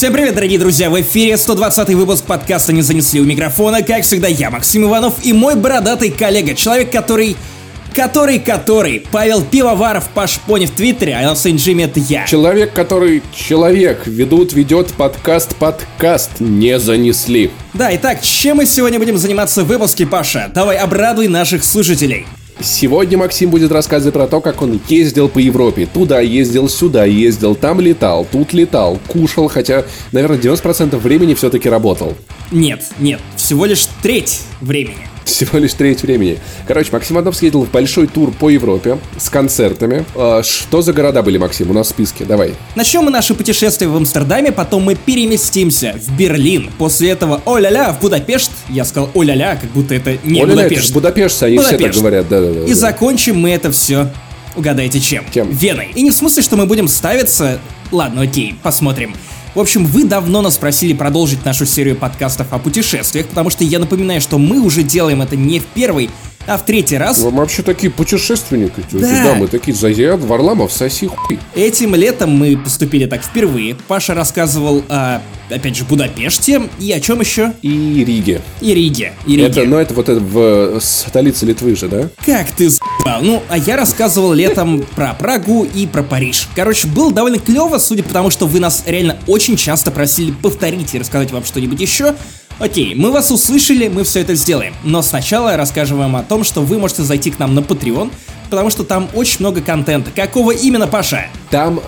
Всем привет, дорогие друзья! В эфире 120-й выпуск подкаста «Не занесли» у микрофона. Как всегда, я, Максим Иванов, и мой бородатый коллега, человек, который Павел Пивоваров, Паш Пони в Твиттере, а Элс Инджими — это я. Человек, который человек, ведет подкаст «Не занесли». Да, итак, чем мы сегодня будем заниматься в выпуске, Паша? Давай, обрадуй наших слушателей. Сегодня Максим будет рассказывать про то, как он ездил по Европе. Туда ездил, сюда ездил, там летал, тут летал, кушал, хотя, наверное, 90% времени все-таки работал. Нет, всего лишь треть времени. Короче, Максим Иванов съездил в большой тур по Европе с концертами. Что за города были, Максим? У нас в списке, давай. Начнем мы наше путешествие в Амстердаме, потом мы переместимся в Берлин. После этого, о-ля-ля, в Будапешт. Я сказал о-ля-ля, как будто это не о-ля-ля, Будапешт. Это будапешцы, они Будапешт. Все так говорят, да. И закончим мы это все, угадайте чем? Веной. И не в смысле, что мы будем ставиться... Ладно, окей, посмотрим. В общем, вы давно нас просили продолжить нашу серию подкастов о путешествиях, потому что я напоминаю, что мы уже делаем это не в первый, а в третий раз. Вы вообще такие путешественники, да, мы такие зазят, Варламов, соси хуй. Этим летом мы поступили так впервые. Паша рассказывал о, опять же, Будапеште и о чем еще? И Риге. Это в столице Литвы же, да? Как ты с***ал? Ну, а я рассказывал летом про Прагу и про Париж. Короче, было довольно клево, судя по тому, что вы нас реально очень часто просили повторить и рассказать вам что-нибудь еще. Окей, мы вас услышали, мы все это сделаем. Но сначала расскажем вам о том, что вы можете зайти к нам на Patreon, потому что там очень много контента. Какого именно, Паша? Там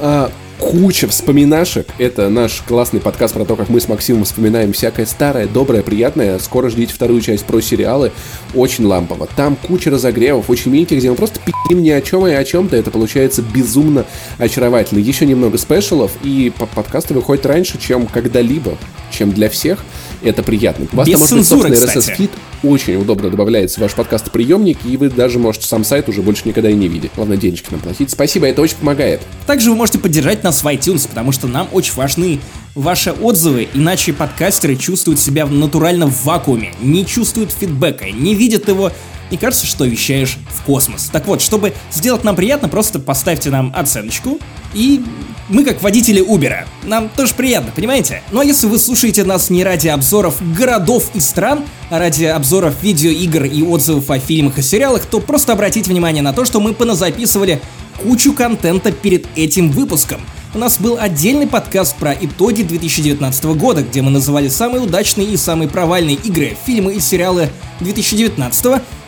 куча вспоминашек. Это наш классный подкаст про то, как мы с Максимом вспоминаем всякое старое, доброе, приятное. Скоро ждите вторую часть про сериалы. Очень лампово. Там куча разогревов, очень миленьких, где мы просто пи***ем ни о чем и о чем-то. Это получается безумно очаровательно. Еще немного спешалов, и подкасты выходят раньше, чем когда-либо, чем для всех. Это приятно. У вас без там цензуры, может быть, собственный RSS-фид. Очень удобно добавляется в ваш подкастоприемник, и вы даже можете сам сайт уже больше никогда и не видеть. Главное, денежки нам платить. Спасибо, это очень помогает. Также вы можете поддержать нас в iTunes, потому что нам очень важны ваши отзывы, иначе подкастеры чувствуют себя натурально в вакууме, не чувствуют фидбэка, не видят его, и кажется, что вещаешь в космос. Так вот, чтобы сделать нам приятно, просто поставьте нам оценочку, и... мы как водители Uber, нам тоже приятно, понимаете? Ну а если вы слушаете нас не ради обзоров городов и стран, а ради обзоров видеоигр и отзывов о фильмах и сериалах, то просто обратите внимание на то, что мы поназаписывали кучу контента перед этим выпуском. У нас был отдельный подкаст про итоги 2019 года, где мы называли самые удачные и самые провальные игры, фильмы и сериалы 2019.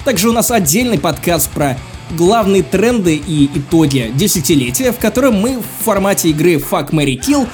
Также у нас отдельный подкаст про... главные тренды и итоги десятилетия, в котором мы в формате игры Fuck, Marry, Kill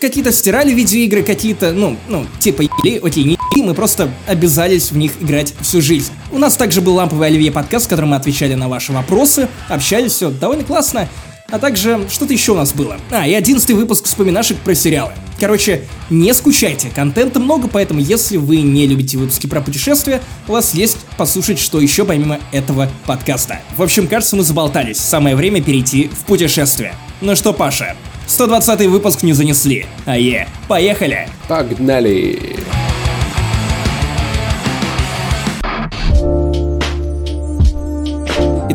какие-то стирали видеоигры, какие-то, ну, типа ебли, окей, не ебли, мы просто обязались в них играть всю жизнь. У нас также был ламповый Оливье подкаст, в котором мы отвечали на ваши вопросы, общались, все довольно классно. А также что-то еще у нас было. И 11-й выпуск вспоминашек про сериалы. Короче, не скучайте, контента много, поэтому если вы не любите выпуски про путешествия, у вас есть послушать, что еще помимо этого подкаста. В общем, кажется, мы заболтались. Самое время перейти в путешествие. Ну что, Паша, 120-й выпуск не занесли. Поехали! Погнали!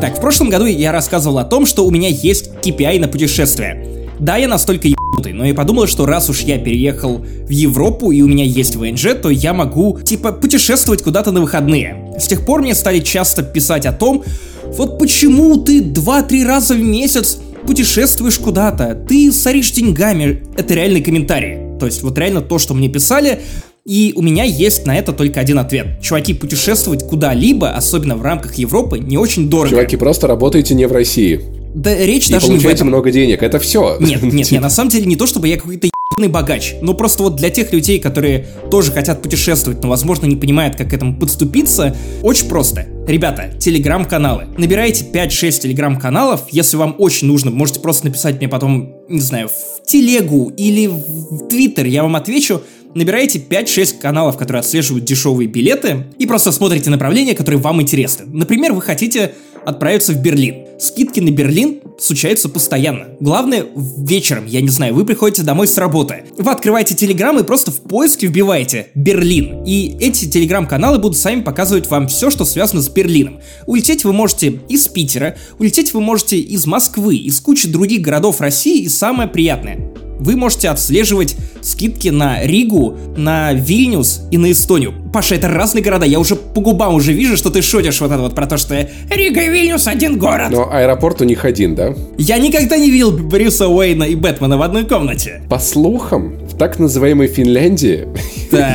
Итак, в прошлом году я рассказывал о том, что у меня есть KPI на путешествия. Да, я настолько ебанутый, но я подумал, что раз уж я переехал в Европу и у меня есть ВНЖ, то я могу, путешествовать куда-то на выходные. С тех пор мне стали часто писать о том, вот почему ты 2-3 раза в месяц путешествуешь куда-то, ты соришь деньгами. Это реальный комментарий. То есть вот реально то, что мне писали... И у меня есть на это только один ответ. Чуваки, путешествовать куда-либо, особенно в рамках Европы, не очень дорого. Чуваки, просто работаете не в России. Да речь даже не в этом. И получаете много денег, это все. Нет, на самом деле не то, чтобы я какой-то ебаный богач. Но просто вот для тех людей, которые тоже хотят путешествовать, но, возможно, не понимают, как к этому подступиться, очень просто. Ребята, телеграм-каналы. Набирайте 5-6 телеграм-каналов, если вам очень нужно, можете просто написать мне потом, не знаю, в телегу или в твиттер, я вам отвечу. Набираете 5-6 каналов, которые отслеживают дешевые билеты, и просто смотрите направления, которые вам интересны. Например, вы хотите отправиться в Берлин. Скидки на Берлин случаются постоянно. Главное, вечером, вы приходите домой с работы. Вы открываете телеграм и просто в поиске вбиваете «Берлин». И эти телеграм-каналы будут сами показывать вам все, что связано с Берлином. Улететь вы можете из Питера, улететь вы можете из Москвы, из кучи других городов России, и самое приятное — вы можете отслеживать скидки на Ригу, на Вильнюс и на Эстонию. Паша, это разные города, я уже по губам уже вижу, что ты шутишь вот это вот про то, что Рига и Вильнюс один город. Но аэропорт у них один, да? Я никогда не видел Брюса Уэйна и Бэтмена в одной комнате. По слухам, в так называемой Финляндии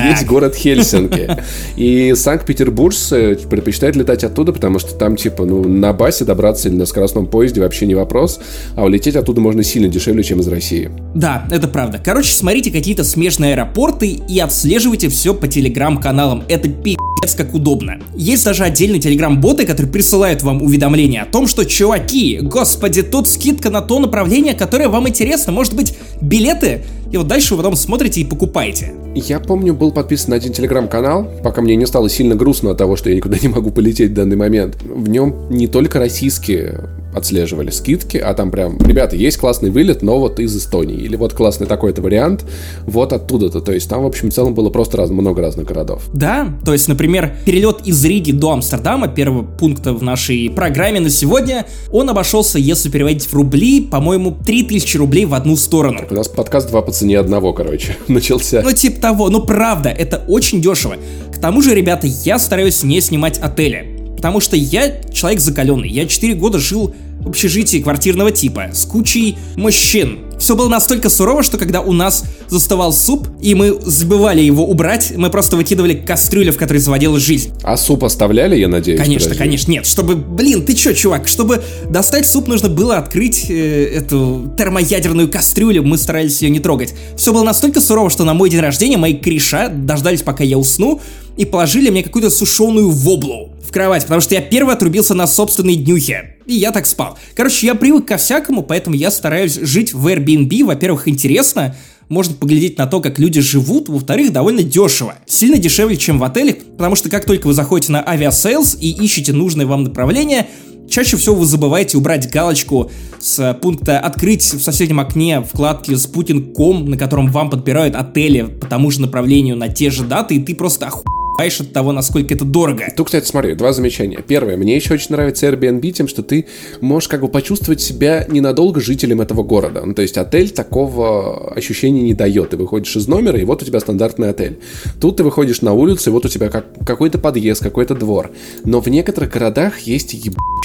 есть город Хельсинки. И санкт-петербуржцы предпочитают летать оттуда, потому что там типа, ну, на басе добраться или на скоростном поезде вообще не вопрос, а улететь оттуда можно сильно дешевле, чем из России. Да, это правда. Короче, смотрите какие-то смежные аэропорты и отслеживайте все по телеграм-каналам. Это пи***ц как удобно. Есть даже отдельные телеграм-боты, которые присылают вам уведомления о том, что, чуваки, господи, тут скидка на то направление, которое вам интересно. Может быть, билеты? И вот дальше вы потом смотрите и покупаете. Я помню, был подписан на один телеграм-канал, пока мне не стало сильно грустно от того, что я никуда не могу полететь в данный момент. В нем не только российские отслеживали скидки, а там прям, ребята, есть классный вылет, но вот из Эстонии, или вот классный такой-то вариант, вот оттуда-то. То есть там, в общем, в целом было просто много разных городов. Да, то есть, например, перелет из Риги до Амстердама, первого пункта в нашей программе на сегодня, он обошелся, если переводить в рубли, по-моему, 3000 рублей в одну сторону. Так, у нас подкаст 2 по цене одного, короче, начался. Ну, типа того, ну правда, это очень дешево. К тому же, ребята, я стараюсь не снимать отели, потому что я человек закаленный, я 4 года жил в общежитии квартирного типа с кучей мужчин. Все было настолько сурово, что когда у нас застывал суп, и мы забывали его убрать, мы просто выкидывали кастрюлю, в которой заводилась жизнь. А суп оставляли, я надеюсь? Конечно, подожди. Конечно, нет, чтобы, блин, ты че, чувак, чтобы достать суп, нужно было открыть эту термоядерную кастрюлю, мы старались ее не трогать. Все было настолько сурово, что на мой день рождения мои кореша дождались, пока я усну, и положили мне какую-то сушеную воблу в кровать, потому что я первый отрубился на собственной днюхе. И я так спал. Короче, я привык ко всякому, поэтому я стараюсь жить в Airbnb. Во-первых, интересно, можно поглядеть на то, как люди живут. Во-вторых, довольно дешево. Сильно дешевле, чем в отелях, потому что как только вы заходите на авиасейлс и ищете нужное вам направление, чаще всего вы забываете убрать галочку с пункта «Открыть» в соседнем окне вкладки «Спутник.ком», на котором вам подбирают отели по тому же направлению на те же даты, и ты просто охуеваешь от того, насколько это дорого. Тут, кстати, смотри, два замечания. Первое, мне еще очень нравится Airbnb тем, что ты можешь как бы почувствовать себя ненадолго жителем этого города. Ну, то есть отель такого ощущения не дает. Ты выходишь из номера, и вот у тебя стандартный отель. Тут ты выходишь на улицу, и вот у тебя какой-то подъезд, какой-то двор. Но в некоторых городах есть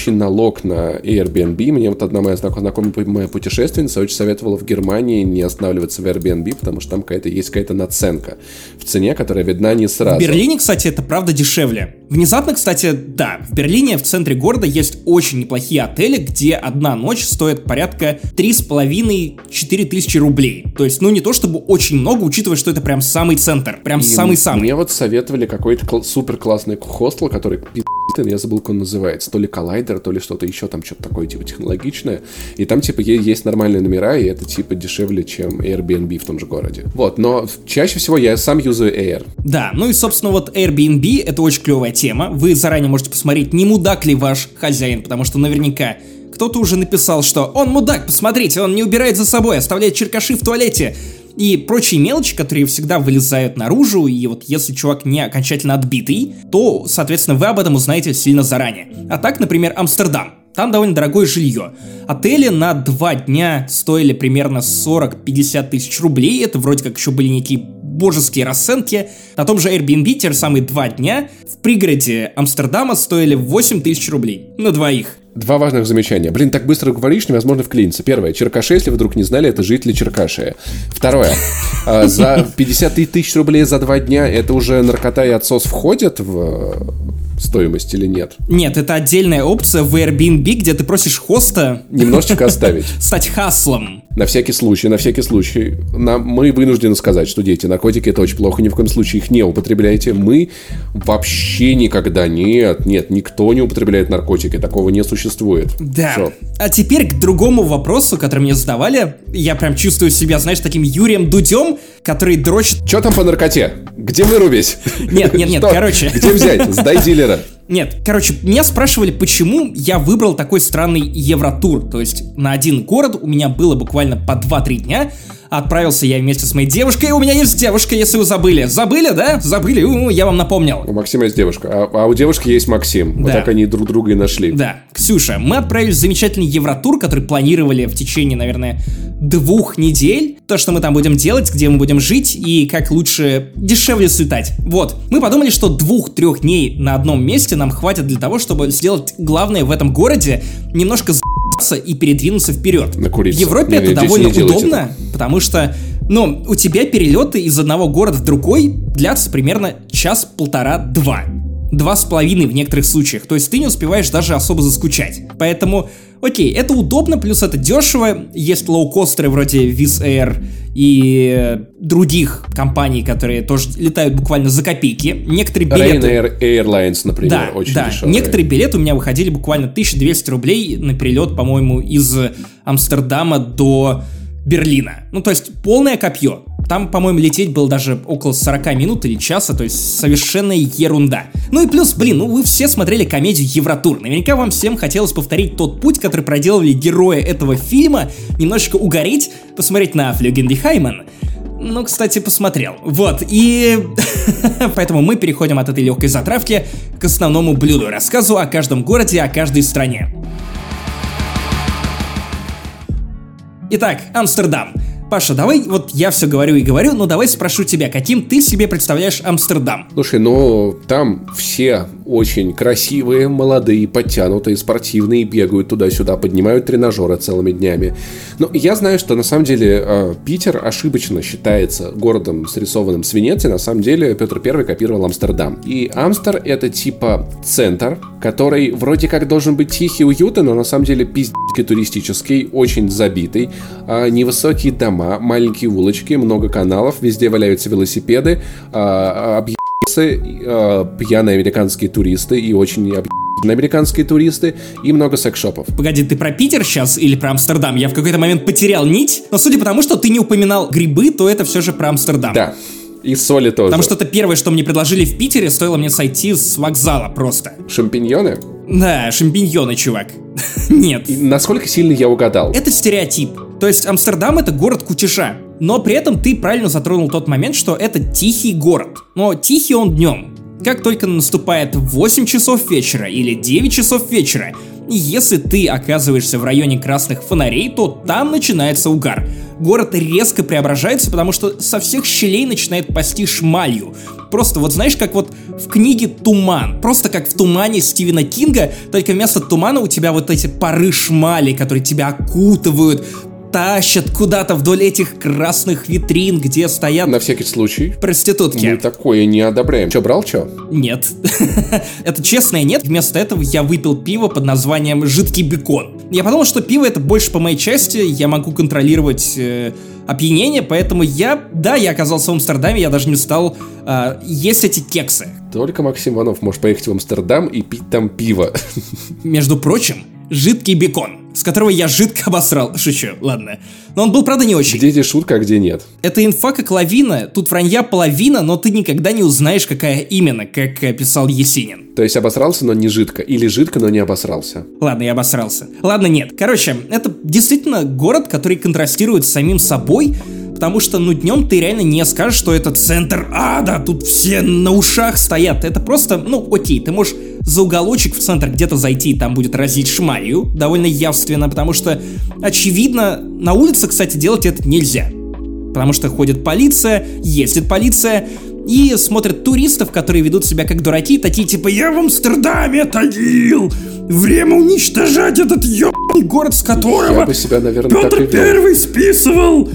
налог на Airbnb. Мне вот одна моя знакомая путешественница очень советовала в Германии не останавливаться в Airbnb, потому что там есть какая-то наценка в цене, которая видна не сразу. В Берлине, кстати, это правда дешевле. Внезапно, кстати, да, в Берлине, в центре города, есть очень неплохие отели, где одна ночь стоит порядка 3,5-4 тысячи рублей. То есть, ну не то чтобы очень много, учитывая, что это прям самый центр, прям самый-самый. Мне вот советовали какой-то супер-классный хостел, который я забыл, как он называется, то ли коллайдер, то ли что-то еще, там что-то такое типа технологичное. И там типа есть нормальные номера, и это типа дешевле, чем Airbnb в том же городе. Вот, но чаще всего я сам юзаю Air. Да, ну и собственно вот Airbnb, это очень клевая тема. Вы заранее можете посмотреть, не мудак ли ваш хозяин, потому что наверняка кто-то уже написал, что он мудак, посмотрите, он не убирает за собой, оставляет черкаши в туалете и прочие мелочи, которые всегда вылезают наружу, и вот если чувак не окончательно отбитый, то, соответственно, вы об этом узнаете сильно заранее. А так, например, Амстердам. Там довольно дорогое жилье. Отели на 2 дня стоили примерно 40-50 тысяч рублей, это вроде как еще были некие божеские расценки. На том же Airbnb те же самые 2 дня в пригороде Амстердама стоили 8 тысяч рублей на двоих. Два важных замечания. Блин, так быстро говоришь, невозможно вклиниться. Первое. Черкаши, если вы вдруг не знали, это жители Черкаши. Второе. За 50 тысяч рублей за 2 дня это уже наркота и отсос входят в стоимость или нет? Нет, это отдельная опция в Airbnb, где ты просишь хоста немножечко оставить. Стать хаслом. На всякий случай. Мы вынуждены сказать, что дети, наркотики — это очень плохо, ни в коем случае их не употребляйте. Мы вообще никогда нет, никто не употребляет наркотики, такого не существует. Да. Все. А теперь к другому вопросу, который мне задавали. Я прям чувствую себя, знаешь, таким Юрием Дудем, который дрочит. Че там по наркоте? Где вырубить? Нет, короче. Где взять? Сдай дилера. Нет, короче, меня спрашивали, почему я выбрал такой странный евротур. То есть на один город у меня было буквально по 2-3 дня. Отправился я вместе с моей девушкой. У меня есть девушка, если вы забыли. Забыли, да? Забыли? Я вам напомнил. У Максима есть девушка. А у девушки есть Максим. Да. Вот так они друг друга и нашли. Да. Ксюша, мы отправились в замечательный евротур, который планировали в течение, наверное, 2 недель. То, что мы там будем делать, где мы будем жить и как лучше дешевле слетать. Вот. Мы подумали, что 2-3 дней на одном месте нам хватит для того, чтобы сделать главное в этом городе, немножко за***ться и передвинуться вперед. В Европе это довольно удобно, потому что, ну, у тебя перелеты из одного города в другой длятся примерно 1-1.5-2. 2,5 в некоторых случаях. То есть ты не успеваешь даже особо заскучать. Поэтому, окей, это удобно, плюс это дешево. Есть лоукостеры вроде Wizz Air и других компаний, которые тоже летают буквально за копейки. Некоторые билеты... Ryanair Airlines, например, да, очень да. дешевые. Некоторые билеты у меня выходили буквально 1200 рублей на перелет, по-моему, из Амстердама до Берлина. Ну, то есть полное копье. Там, по-моему, лететь было даже около 40 минут или часа, то есть совершенная ерунда. Ну и плюс, блин, ну вы все смотрели комедию «Евротур». Наверняка вам всем хотелось повторить тот путь, который проделали герои этого фильма, немножечко угореть, посмотреть на «Флюген ди Хайман». Ну, кстати, посмотрел. Вот, и... Поэтому мы переходим от этой легкой затравки к основному блюду, рассказу о каждом городе, о каждой стране. Итак, Амстердам. Паша, давай, вот я все говорю и говорю, но давай спрошу тебя, каким ты себе представляешь Амстердам? Слушай, ну там все очень красивые, молодые, подтянутые, спортивные, бегают туда-сюда, поднимают тренажеры целыми днями. Но я знаю, что на самом деле Питер ошибочно считается городом, срисованным с Венеции. На самом деле Петр I копировал Амстердам. И Амстер — это типа центр, который вроде как должен быть тихий, уютный, но на самом деле пиздецкий туристический, очень забитый, невысокие дома, маленькие улочки, много каналов, везде валяются велосипеды, пьяные американские туристы и очень американские туристы и много секс-шопов. Погоди, ты про Питер сейчас или про Амстердам? Я в какой-то момент потерял нить, но судя по тому, что ты не упоминал грибы, то это все же про Амстердам. Да. И соли тоже. Потому что это первое, что мне предложили в Питере, стоило мне сойти с вокзала просто. Шампиньоны? Да, шампиньоны, чувак. Нет. И насколько сильно я угадал? Это стереотип. То есть Амстердам — это город кутежа. Но при этом ты правильно затронул тот момент, что это тихий город. Но тихий он днем. Как только наступает 8 часов вечера или 9 часов вечера, если ты оказываешься в районе красных фонарей, то там начинается угар. Город резко преображается, потому что со всех щелей начинает пасти шмалью. Просто вот знаешь, как вот в книге «Туман». Просто как в «Тумане» Стивена Кинга, только вместо тумана у тебя вот эти пары шмали, которые тебя окутывают, тащат куда-то вдоль этих красных витрин, где стоят... На всякий случай. Проститутки. Мы такое не одобряем. Че, брал че? Нет. Это честное нет. Вместо этого я выпил пиво под названием «Жидкий бекон». Я подумал, что пиво это больше по моей части, я могу контролировать... опьянение, поэтому я оказался в Амстердаме, я даже не стал есть эти кексы. Только Максим Иванов может поехать в Амстердам и пить там пиво. Между прочим, жидкий бекон, с которого я жидко обосрал. Шучу, ладно. Но он был, правда, не очень. Где здесь шутка, а где нет? Это инфа как лавина, тут вранья половина, но ты никогда не узнаешь, какая именно, как писал Есенин. То есть обосрался, но не жидко. Или жидко, но не обосрался. Ладно, я обосрался. Ладно, нет. Короче, это действительно город, который контрастирует с самим собой, потому что, ну, днем ты реально не скажешь, что это центр ада, тут все на ушах стоят. Это просто, ну, окей, ты можешь за уголочек в центр где-то зайти, там будет разить шмалью, довольно явственно, потому что, очевидно, на улице, кстати, делать это нельзя. Потому что ходит полиция, ездит полиция и смотрят туристов, которые ведут себя как дураки, такие типа «Я в Амстердаме ходил! Время уничтожать этот ебаный город, с которого Петр Первый списывал!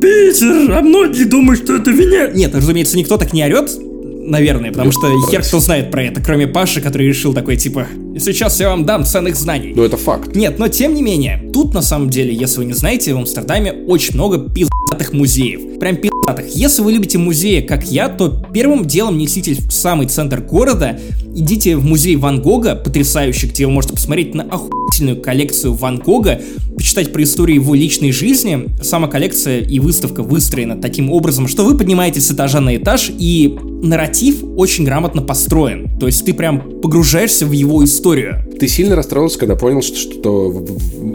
Питер, а многие думают, что это Венера». Нет, разумеется, никто так не орет, наверное, потому что хер кто знает про это, кроме Паши, который решил такой, типа, сейчас я вам дам ценных знаний. Но это факт. Нет, но тем не менее, тут на самом деле, если вы не знаете, в Амстердаме очень много пиздец пи***тых музеев. Прям пи***тых. Если вы любите музеи, как я, то первым делом неситесь в самый центр города, идите в музей Ван Гога, потрясающий, где вы можете посмотреть на охуительную коллекцию Ван Гога, почитать про историю его личной жизни. Сама коллекция и выставка выстроена таким образом, что вы поднимаетесь с этажа на этаж, и нарратив очень грамотно построен. То есть ты прям погружаешься в его историю. Ты сильно расстроился, когда понял, что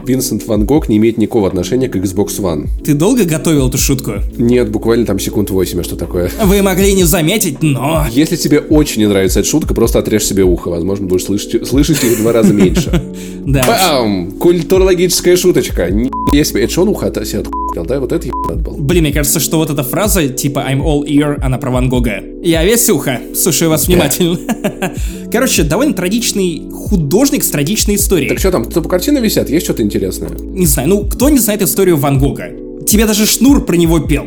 Винсент Ван Гог не имеет никакого отношения к Xbox One? Ты долго готовил эту шутку? Нет, буквально там секунд 8, а что такое? Вы могли не заметить, но... Если тебе очень не нравится эта шутка, просто отрежь себе ухо. Возможно, будешь слышать их в 2 раза меньше. Да. Бам! Культурологическая шуточка. Если бы это шон ухо, себе отхуял, да? Вот это ебанат был. Блин, мне кажется, что вот эта фраза, типа I'm all ear, она про Ван Гога. Я весь ухо. Слушаю вас внимательно. Короче, довольно трагичный художник с трагичной историей. Так что там, по картинам висят? Есть что-то интересное? Не знаю, ну кто не знает историю Ван Гога? Тебе даже Шнур про него пел.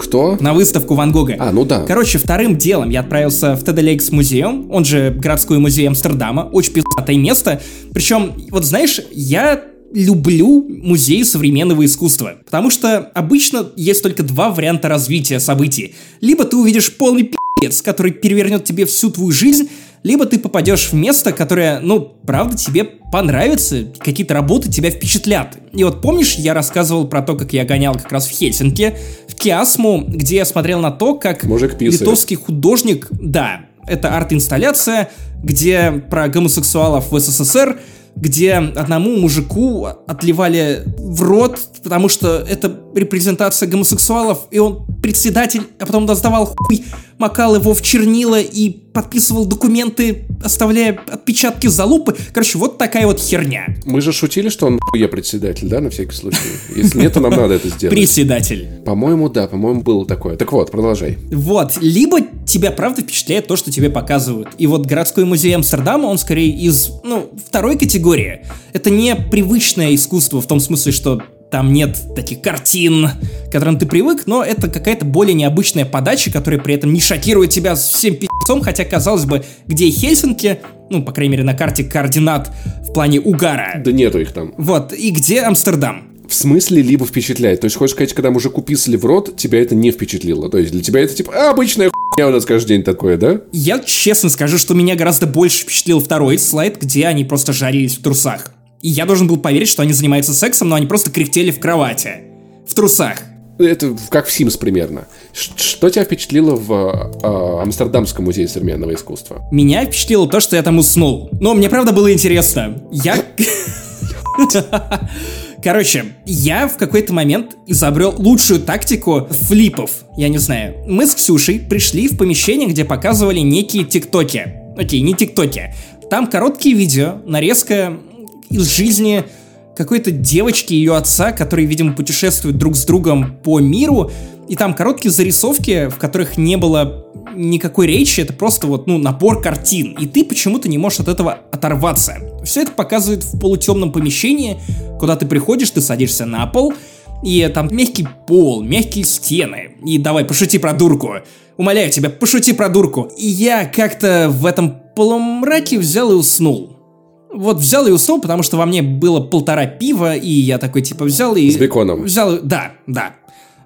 Кто? На выставку Ван Гога. А, ну да. Короче, вторым делом я отправился в TDLX-музей, он же городской музей Амстердама, очень пиздатое место. Причем, вот знаешь, я люблю музеи современного искусства, потому что обычно есть только 2 варианта развития событий. Либо ты увидишь полный пи***ц, который перевернет тебе всю твою жизнь, либо ты попадешь в место, которое, ну, правда, тебе понравится, какие-то работы тебя впечатлят. И вот помнишь, я рассказывал про то, как я гонял как раз в Хельсинки, в Киасму, где я смотрел на то, как литовский художник... Да, это арт-инсталляция, где про гомосексуалов в СССР, где одному мужику отливали в рот, потому что это репрезентация гомосексуалов, и он председатель, а потом доставал хуй, макал его в чернила и подписывал документы, оставляя отпечатки залупы. Короче, вот такая вот херня. Мы же шутили, что он хуя председатель, да, на всякий случай? Если нет, то нам надо это сделать. Председатель. По-моему, да, по-моему, было такое. Так вот, продолжай. Вот, либо тебя правда впечатляет то, что тебе показывают. И вот городской музей Амстердама, он скорее из, ну, второй категории. Это не привычное искусство в том смысле, что там нет таких картин, к которым ты привык, но это какая-то более необычная подача, которая при этом не шокирует тебя всем пи***цом, хотя, казалось бы, где Хельсинки, ну, по крайней мере, на карте координат в плане угара. Да нету их там. Вот, и где Амстердам? В смысле либо впечатляет? То есть, хочешь сказать, когда мужику писали в рот, тебя это не впечатлило? То есть, для тебя это типа обычная хуйня у нас каждый день такое, да? Я честно скажу, что меня гораздо больше впечатлил второй слайд, где они просто жарились в трусах. И я должен был поверить, что они занимаются сексом, но они просто кряхтели в кровати. В трусах. Это как в Sims примерно. Что тебя впечатлило в Амстердамском музее современного искусства? Меня впечатлило то, что я там уснул. Но мне правда было интересно. Короче, я в какой-то момент изобрел лучшую тактику флипов. Я не знаю. Мы с Ксюшей пришли в помещение, где показывали некие тиктоки. Окей, не тиктоки. Там короткие видео, нарезка из жизни какой-то девочки и ее отца, которые, видимо, путешествуют друг с другом по миру. И там короткие зарисовки, в которых не было никакой речи. Это просто вот, ну, набор картин. И ты почему-то не можешь от этого оторваться. Все это показывает в полутемном помещении, куда ты приходишь, ты садишься на пол, и там мягкий пол, мягкие стены. И давай, пошути про дурку. Умоляю тебя, пошути про дурку. И я как-то в этом полумраке взял и уснул. Вот взял и уснул, потому что во мне было 1,5 пива, и я такой, типа, взял и... С беконом. Взял, да.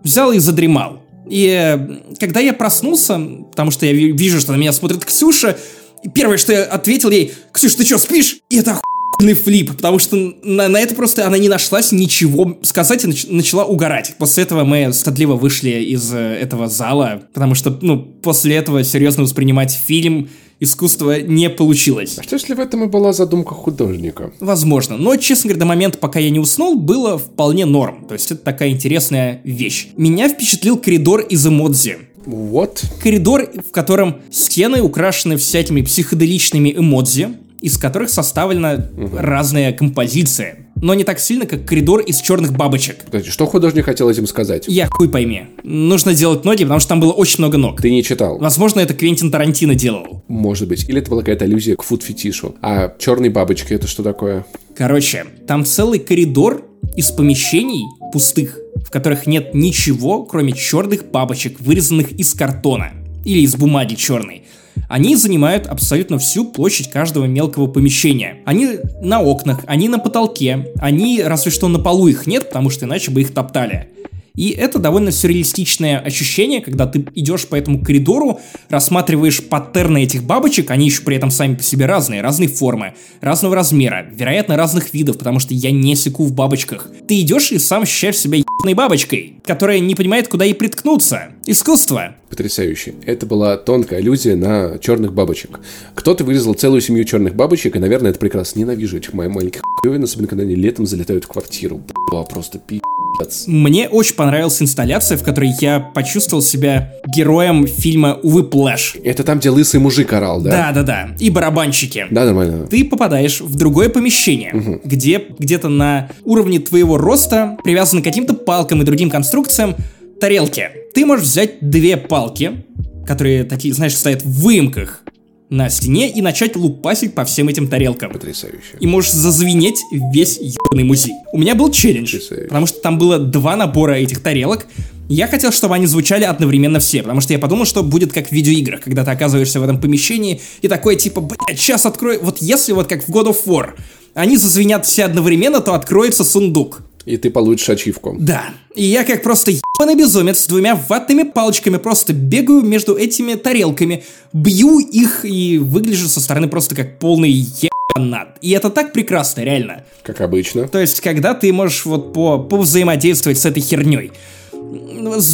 Взял и задремал. И когда я проснулся, потому что я вижу, что на меня смотрит Ксюша, и первое, что я ответил ей: «Ксюш, ты что, спишь?» И это охуенный флип, потому что на это просто она не нашлась ничего сказать и начала угорать. После этого мы стыдливо вышли из этого зала, потому что, ну, после этого серьезно воспринимать фильм... искусство не получилось. А что, если в этом и была задумка художника? Возможно, но, честно говоря, до момента, пока я не уснул, было вполне норм. То есть это такая интересная вещь. Меня впечатлил коридор из эмодзи. Вот. Коридор, в котором стены украшены всякими психоделичными эмодзи, из которых составлена разная композиция. Но не так сильно, как коридор из черных бабочек. Подожди, что художник хотел этим сказать? Я хуй пойми. Нужно делать ноги, потому что там было очень много ног. Ты не читал. Возможно, это Квентин Тарантино делал. Может быть. Или это была какая-то аллюзия к фуд-фетишу. А черные бабочки — это что такое? Короче, там целый коридор из помещений пустых, в которых нет ничего, кроме черных бабочек, вырезанных из картона. Или из бумаги черной. Они занимают абсолютно всю площадь каждого мелкого помещения. Они на окнах, они на потолке, они разве что на полу их нет, потому что иначе бы их топтали. И это довольно сюрреалистичное ощущение, когда ты идешь по этому коридору, рассматриваешь паттерны этих бабочек, они еще при этом сами по себе разные, разной формы, разного размера, вероятно, разных видов, потому что я не секу в бабочках. Ты идешь и сам ощущаешь себя ебаной бабочкой, которая не понимает, куда ей приткнуться. Искусство. Потрясающе. Это была тонкая аллюзия на черных бабочек. Кто-то вырезал целую семью черных бабочек, и, наверное, это прекрасно. Ненавижу этих моих маленьких хуёвин, особенно когда они летом залетают в квартиру. Просто пи***ц. Мне очень понравилась инсталляция, в которой я почувствовал себя героем фильма «Whiplash». Это там, где лысый мужик орал, да? Да-да-да. И барабанщики. Да, нормально. Ты попадаешь в другое помещение, угу, где где-то на уровне твоего роста привязаны к каким-то палкам и другим конструкциям тарелки. Ты можешь взять две палки, которые такие, знаешь, стоят в выемках на стене, и начать лупасить по всем этим тарелкам. Потрясающе. И можешь зазвенеть весь ебаный музей. У меня был челлендж. Потрясающе. Потому что там было два набора этих тарелок. Я хотел, чтобы они звучали одновременно все, потому что я подумал, что будет как в видеоиграх, когда ты оказываешься в этом помещении и такой типа, блядь, сейчас открою. Вот если вот как в God of War они зазвенят все одновременно, то откроется сундук. И ты получишь ачивку. Да. И я как просто ебаный безумец с двумя ватными палочками просто бегаю между этими тарелками, бью их и выгляжу со стороны просто как полный ебанат. И это так прекрасно, реально. Как обычно. То есть, когда ты можешь вот повзаимодействовать с этой херней.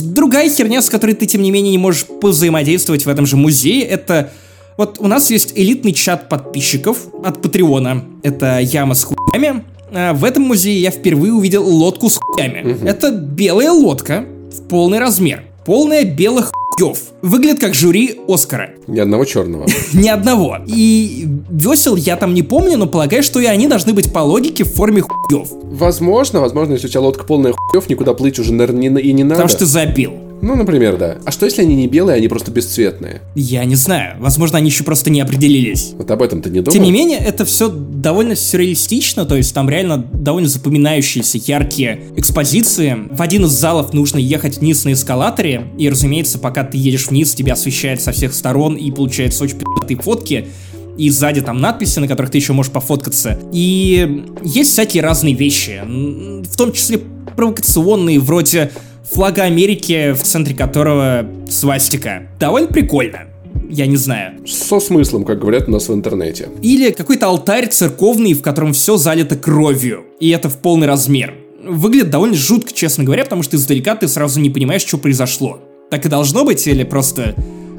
Другая херня, с которой ты, тем не менее, не можешь повзаимодействовать в этом же музее, это... Вот у нас есть элитный чат подписчиков от Патреона. Это яма с хуями. В этом музее я впервые увидел лодку с хуями. Угу. Это белая лодка в полный размер. Полная белых хуев. Выглядит как жюри Оскара. Ни одного черного. Ни одного. И весел я там не помню, но полагаю, что и они должны быть по логике в форме хуев. Возможно, если у тебя лодка полная хуев, никуда плыть уже, наверное, и не надо. Потому что ты забил. Ну, например, да. А что, если они не белые, они просто бесцветные? Я не знаю. Возможно, они еще просто не определились. Вот об этом ты не думал? Тем не менее, это все довольно сюрреалистично, то есть там реально довольно запоминающиеся яркие экспозиции. В один из залов нужно ехать вниз на эскалаторе, и, разумеется, пока ты едешь вниз, тебя освещает со всех сторон, и получается очень пи***тые фотки. И сзади там надписи, на которых ты еще можешь пофоткаться. И есть всякие разные вещи, в том числе провокационные, вроде... флага Америки, в центре которого свастика. Довольно прикольно. Я не знаю. Со смыслом, как говорят у нас в интернете. Или какой-то алтарь церковный, в котором все залито кровью. И это в полный размер. Выглядит довольно жутко, честно говоря, потому что издалека ты сразу не понимаешь, что произошло. Так и должно быть, или просто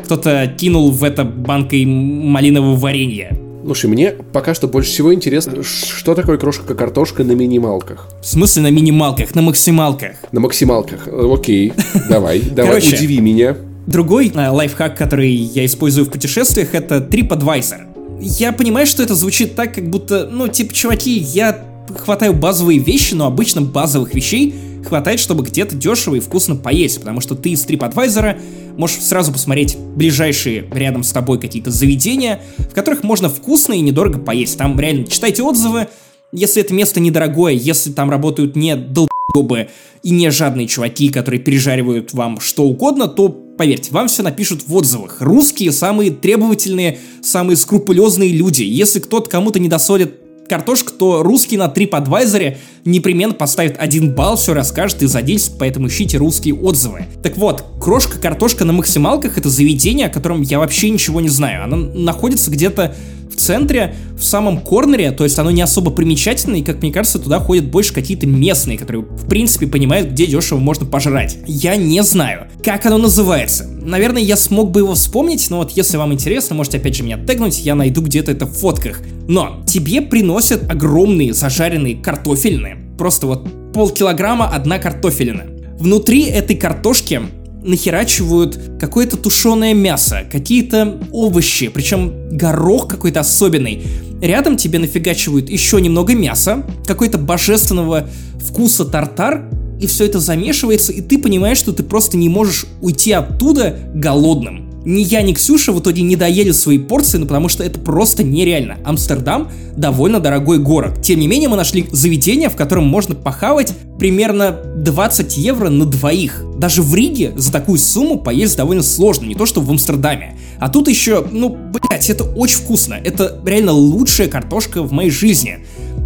кто-то кинул в это банкой малинового варенья? Слушай, мне пока что больше всего интересно, что такое крошка-картошка на минималках? В смысле на минималках? На максималках. На максималках. Окей, давай, удиви меня. Другой лайфхак, который я использую в путешествиях, это TripAdvisor. Я понимаю, что это звучит так, как будто, ну, типа, чуваки, я хватаю базовые вещи, но обычно базовых вещей хватает, чтобы где-то дешево и вкусно поесть, потому что ты из TripAdvisor можешь сразу посмотреть ближайшие рядом с тобой какие-то заведения, в которых можно вкусно и недорого поесть. Там реально читайте отзывы, если это место недорогое, если там работают не долб***бы и не жадные чуваки, которые пережаривают вам что угодно, то, поверьте, вам все напишут в отзывах. Русские самые требовательные, самые скрупулезные люди. Если кто-то кому-то не досолит картошку, то русский на TripAdvisor непременно поставит 1 балл, все расскажет и за 10, поэтому ищите русские отзывы. Так вот, крошка-картошка на максималках — это заведение, о котором я вообще ничего не знаю. Оно находится где-то в центре, в самом корнере, то есть оно не особо примечательное, и, как мне кажется, туда ходят больше какие-то местные, которые, в принципе, понимают, где дешево можно пожрать. Я не знаю, как оно называется. Наверное, я смог бы его вспомнить, но вот если вам интересно, можете опять же меня тегнуть, я найду где-то это в фотках. Но тебе приносят огромные зажаренные картофельные, просто вот 0,5 килограмма 1 картофелина. Внутри этой картошки нахерачивают какое-то тушеное мясо, какие-то овощи, причем горох какой-то особенный. Рядом тебе нафигачивают еще немного мяса, какой-то божественного вкуса тартар, и все это замешивается, и ты понимаешь, что ты просто не можешь уйти оттуда голодным. Ни я, ни Ксюша в итоге не доели свои порции, ну потому что это просто нереально. Амстердам довольно дорогой город. Тем не менее, мы нашли заведение, в котором можно похавать примерно 20 евро на двоих. Даже в Риге за такую сумму поесть довольно сложно, не то что в Амстердаме. А тут еще, ну, блять, это очень вкусно. Это реально лучшая картошка в моей жизни.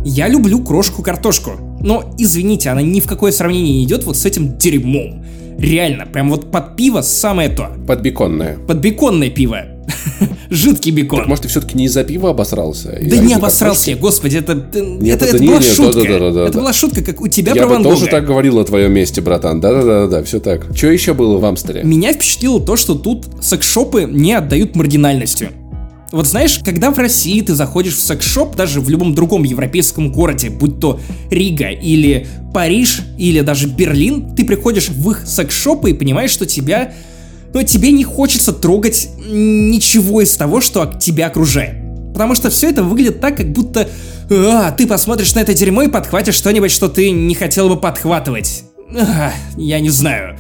Я люблю крошку-картошку. но, извините, она ни в какое сравнение не идет вот с этим дерьмом. Реально, прям вот под пиво самое то. Подбеконное. Подбеконное пиво. Жидкий бекон. Так, может, ты все-таки не из-за пива обосрался? Да не обосрался я, господи, это была шутка. Это была шутка, как у тебя про Ван Гога. Я бы тоже так говорил о твоем месте, братан. Да-да-да, все так. Что еще было в Амстере? Меня впечатлило то, что тут секс-шопы не отдают маргинальностью. Вот знаешь, когда в России ты заходишь в секс-шоп, даже в любом другом европейском городе, будь то Рига или Париж, или даже Берлин, ты приходишь в их секс-шопы и понимаешь, что тебя... Но тебе не хочется трогать ничего из того, что тебя окружает. Потому что все это выглядит так, как будто ты посмотришь на это дерьмо и подхватишь что-нибудь, что ты не хотел бы подхватывать. Я не знаю.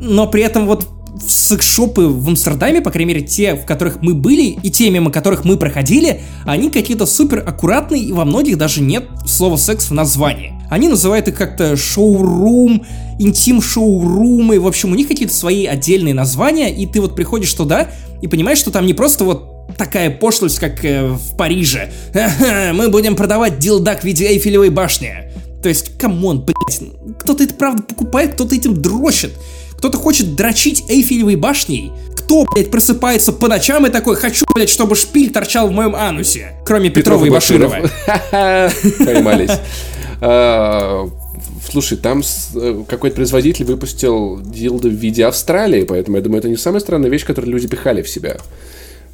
Но при этом вот секс-шопы в Амстердаме, по крайней мере те, в которых мы были, и те, мимо которых мы проходили, они какие-то супер аккуратные, и во многих даже нет слова «секс» в названии. Они называют их как-то шоурум, интим-шоурумы, в общем, у них какие-то свои отдельные названия, и ты вот приходишь туда и понимаешь, что там не просто вот такая пошлость, как в Париже. Мы будем продавать дилдак в виде Эйфелевой башни. То есть, камон, блять, кто-то это правда покупает, кто-то этим дрочит. Кто-то хочет дрочить Эйфелевой башней? Кто, блядь, просыпается по ночам и такой: хочу, блядь, чтобы шпиль торчал в моем анусе? Кроме Петрова и Баширова. Поймались. Слушай, там какой-то производитель выпустил дилдо в виде Австралии, поэтому я думаю, это не самая странная вещь, которую люди пихали в себя.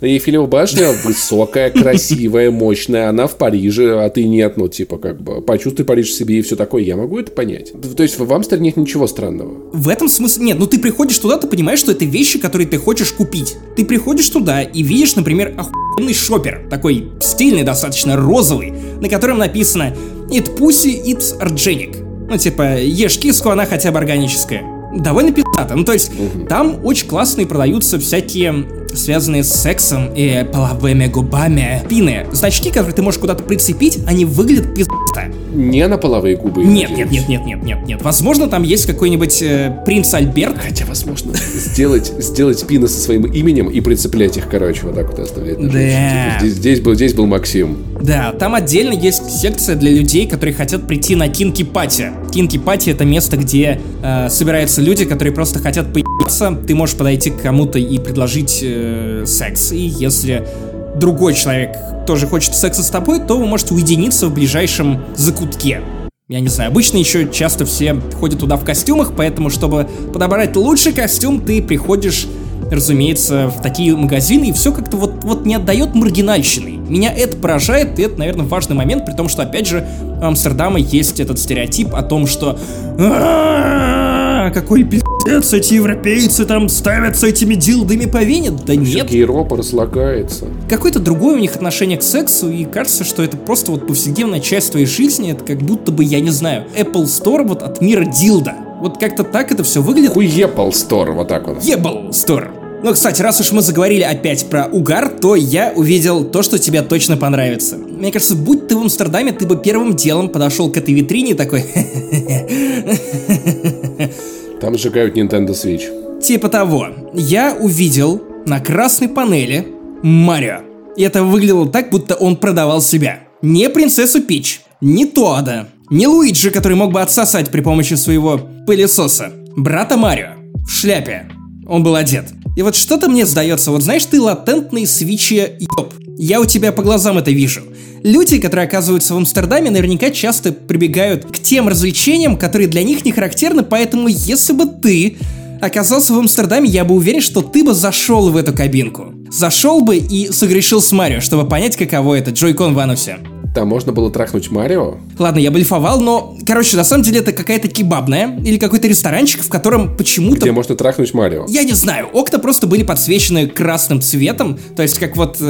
Эйфелева башня высокая, красивая, мощная, она в Париже, а ты нет, ну типа как бы почувствуй Париж в себе и все такое, я могу это понять. То есть в Амстердаме нет ничего странного. В этом смысле нет, ну ты приходишь туда, ты понимаешь, что это вещи, которые ты хочешь купить. Ты приходишь туда и видишь, например, охуенный шопер, такой стильный, достаточно розовый, на котором написано «It pussy, it's organic». Ну типа ешь киску, она хотя бы органическая. Довольно пи***то, ну то есть там очень классные продаются всякие связанные с сексом и половыми губами пины. Значки, которые ты можешь куда-то прицепить, они выглядят пи***то. Не на половые губы. Нет. Возможно, там есть какой-нибудь принц Альберт. Хотя, возможно, сделать пины со своим именем и прицеплять их, короче, вот так вот оставлять. Да. Здесь был Максим. Да, там отдельно есть секция для людей, которые хотят прийти на кинки-пати. Кинки-пати — это место, где собираются люди, которые просто хотят поебаться. Ты можешь подойти к кому-то и предложить секс, и если другой человек тоже хочет секса с тобой, то вы можете уединиться в ближайшем закутке. Я не знаю, обычно еще часто все ходят туда в костюмах, поэтому, чтобы подобрать лучший костюм, ты приходишь, разумеется, в такие магазины, и все как-то вот не отдает маргинальщины. Меня это поражает, и это, наверное, важный момент, при том, что, опять же, у Амстердама есть этот стереотип о том, что какой пиздец, эти европейцы там ставятся этими дилдами по Вене. Да нет. Европа разлагается. Какое-то другое у них отношение к сексу, и кажется, что это просто вот повседневная часть твоей жизни, это как будто бы, я не знаю, Apple Store вот от мира дилда. Вот как-то так это все выглядит. Apple Store, вот так вот. Apple Store. Ну, кстати, раз уж мы заговорили опять про угар, то я увидел то, что тебе точно понравится. Мне кажется, будь ты в Амстердаме, ты бы первым делом подошел к этой витрине и такой... Там сжигают Nintendo Switch. Типа того. Я увидел на красной панели Марио. И это выглядело так, будто он продавал себя. Не принцессу Пич, не Тоада, не Луиджи, который мог бы отсосать при помощи своего пылесоса. Брата Марио. В шляпе. Он был одет. И вот что-то мне сдается, вот знаешь, ты латентный свичья ёб. Я у тебя по глазам это вижу. Люди, которые оказываются в Амстердаме, наверняка часто прибегают к тем развлечениям, которые для них не характерны, поэтому если бы ты оказался в Амстердаме, я бы уверен, что ты бы зашел в эту кабинку. Зашел бы и согрешил с Марио, чтобы понять, каково это, джойкон в анусе. Да, можно было трахнуть Марио. Ладно, я блефовал, но, короче, на самом деле это какая-то кебабная или какой-то ресторанчик, в котором почему-то... Где можно трахнуть Марио? Я не знаю, окна просто были подсвечены красным цветом, то есть как вот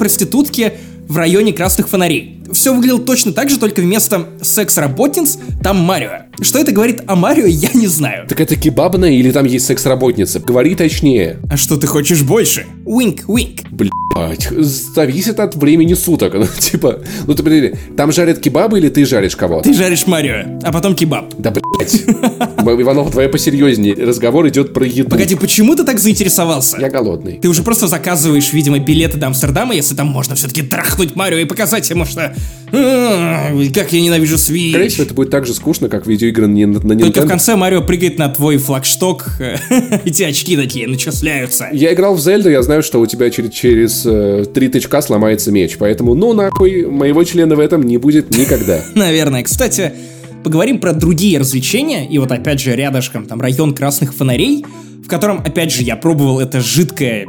проститутки в районе красных фонарей. Все выглядело точно так же, только вместо секс-работниц там Марио. Что это говорит о Марио, я не знаю. Так это кебабная или там есть секс-работница? Говори точнее. А что ты хочешь больше? Уинк-уинк. Блин. Зависит от времени суток. Ну, типа, ну ты блин, там жарят кебабы или ты жаришь кого-то? Ты жаришь Марио, а потом кебаб. Да блять. Иванов, твоя посерьезнее. Разговор идет про еду. Погоди, почему ты так заинтересовался? Я голодный. Ты уже просто заказываешь, видимо, билеты до Амстердама, если там можно все-таки трахнуть Марио и показать ему, что Как я ненавижу Switch. Скорее всего, это будет так же скучно, как видеоигры на Nintendo. Только в конце Марио прыгает на твой флагшток, и те очки такие начисляются. Я играл в Зельду, я знаю, что у тебя через 3 тычка сломается меч. Поэтому, ну нахуй, моего члена в этом не будет никогда. Наверное. Кстати, поговорим про другие развлечения. И вот опять же рядышком там район красных фонарей, в котором, опять же, я пробовал это жидкое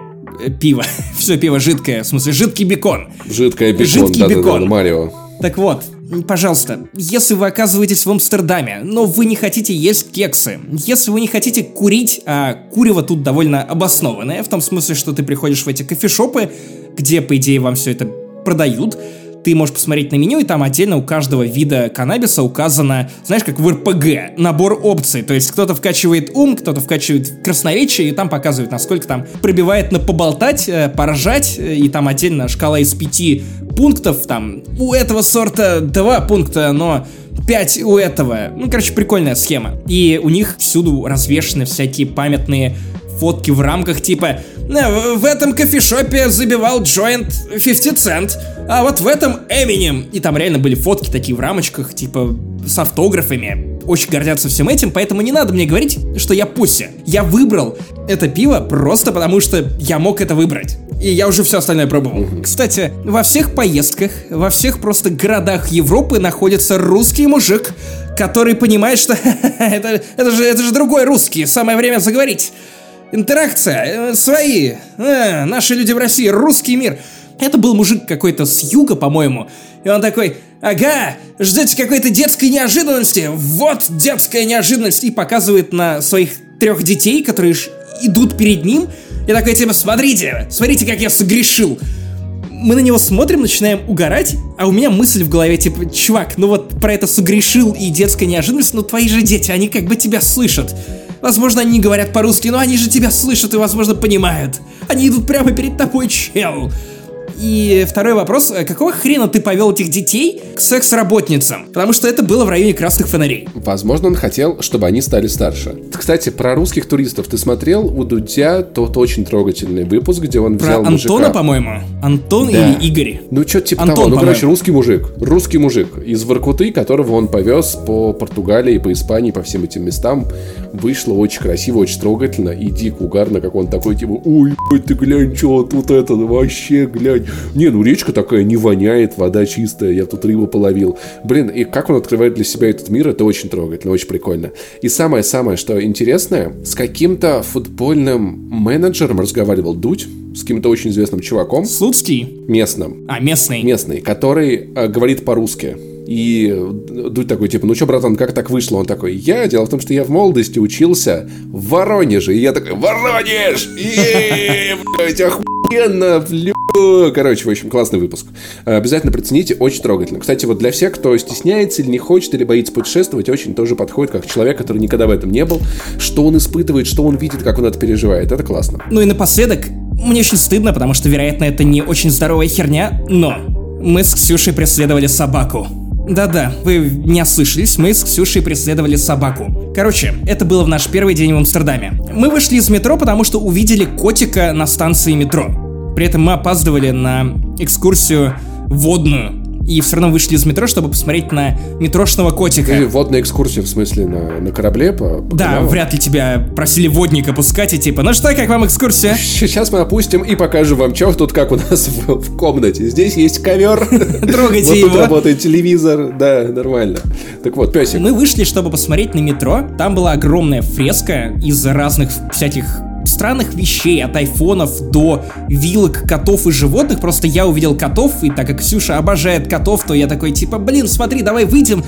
пиво. Все пиво жидкое, в смысле жидкий бекон. Жидкое бекон, жидкий бекон. Марио. Так вот, пожалуйста, если вы оказываетесь в Амстердаме, но вы не хотите есть кексы, если вы не хотите курить, а курево тут довольно обоснованное, в том смысле, что ты приходишь в эти кофешопы, где, по идее, вам все это продают, ты можешь посмотреть на меню, и там отдельно у каждого вида каннабиса указано, знаешь, как в РПГ, набор опций. То есть кто-то вкачивает ум, кто-то вкачивает красноречие, и там показывает, насколько там пробивает на поболтать, поржать, и там отдельно шкала из 5 пунктов, там у этого сорта 2 пункта, но 5 у этого. Ну, короче, прикольная схема. И у них всюду развешаны всякие памятные фотки в рамках, типа в этом кофешопе забивал джойнт 50 Cent, а вот в этом Eminem. И там реально были фотки такие в рамочках, типа с автографами. Очень гордятся всем этим, поэтому не надо мне говорить, что я пусси. Я выбрал это пиво просто потому, что я мог это выбрать. И я уже все остальное пробовал. Кстати, во всех поездках, во всех просто городах Европы находится русский мужик, который понимает, что это же другой русский, самое время заговорить. Интеракция, свои, наши люди в России, русский мир. Это был мужик какой-то с юга, по-моему, и он такой: ага, ждете какой-то детской неожиданности, вот детская неожиданность, и показывает на своих 3 детей, которые идут перед ним, и такой типа: смотрите, как я согрешил. Мы на него смотрим, начинаем угорать, а у меня мысль в голове, типа: чувак, ну вот про это согрешил и детская неожиданность, но твои же дети, они как бы тебя слышат. Возможно, они не говорят по-русски, но они же тебя слышат и, возможно, понимают. Они идут прямо перед тобой, чел. И второй вопрос. Какого хрена ты повел этих детей к секс-работницам? Потому что это было в районе красных фонарей. Возможно, он хотел, чтобы они стали старше. Кстати, про русских туристов ты смотрел? У Дудя тот очень трогательный выпуск, где он взял мужика. Про Антона, по-моему? Антон или Игорь? Ну, что-то типа Антон, того. Ну, короче, русский мужик из Воркуты, которого он повез по Португалии, по Испании, по всем этим местам. Вышло очень красиво, очень трогательно и дико угарно, как он такой, типа: ой, ты глянь, что тут это, вообще глянь. Не, ну речка такая, не воняет, вода чистая, я тут рыбу половил. Блин, и как он открывает для себя этот мир, это очень трогательно, очень прикольно. И самое-самое, что интересное, с каким-то футбольным менеджером разговаривал Дудь, с каким-то очень известным чуваком. Слуцкий? Местным. А, местный. Местный, который говорит по-русски. И Дудь такой, типа: ну что, братан, как так вышло? Он такой: дело в том, что я в молодости учился в Воронеже. И я такой: Воронеж! Блять, охуенно, блядь. Короче, в общем, классный выпуск. Обязательно прицените, очень трогательно. Кстати, вот для всех, кто стесняется или не хочет, или боится путешествовать, очень тоже подходит как человек, который никогда в этом не был. Что он испытывает, что он видит, как он это переживает. Это классно. Ну и напоследок, мне очень стыдно, потому что, вероятно, это не очень здоровая херня, но мы с Ксюшей преследовали собаку. Да-да, вы не ослышались, мы с Ксюшей преследовали собаку. Короче, это было в наш первый день в Амстердаме. Мы вышли из метро, потому что увидели котика на станции метро. При этом мы опаздывали на экскурсию водную. И все равно вышли из метро, чтобы посмотреть на метрошного котика. И водная экскурсия, в смысле, на корабле? По да, каналу? Вряд ли тебя просили водника пускать и типа: ну что, как вам экскурсия? Сейчас мы опустим и покажем вам, что тут как у нас в комнате. Здесь есть ковер. Трогайте его. Вот тут работает телевизор. Да, нормально. Так вот, песик. Мы вышли, чтобы посмотреть на метро. Там была огромная фреска из разных всяких странных вещей, от айфонов до вилок, котов и животных. Просто я увидел котов, и так как Ксюша обожает котов, то я такой типа: блин, смотри, давай выйдем.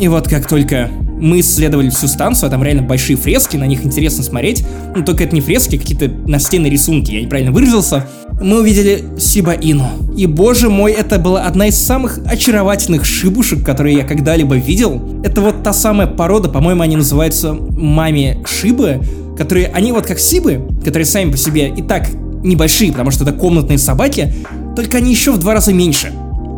И вот как только мы исследовали всю станцию, а там реально большие фрески, на них интересно смотреть, но только это не фрески, какие-то настенные рисунки, я неправильно выразился. Мы увидели Сиба-Ину. И, боже мой, это была одна из самых очаровательных шибушек, которые я когда-либо видел. Это вот та самая порода, по-моему, они называются мами шибы, которые, они вот как сибы, которые сами по себе и так небольшие, потому что это комнатные собаки, только они еще в 2 раза меньше.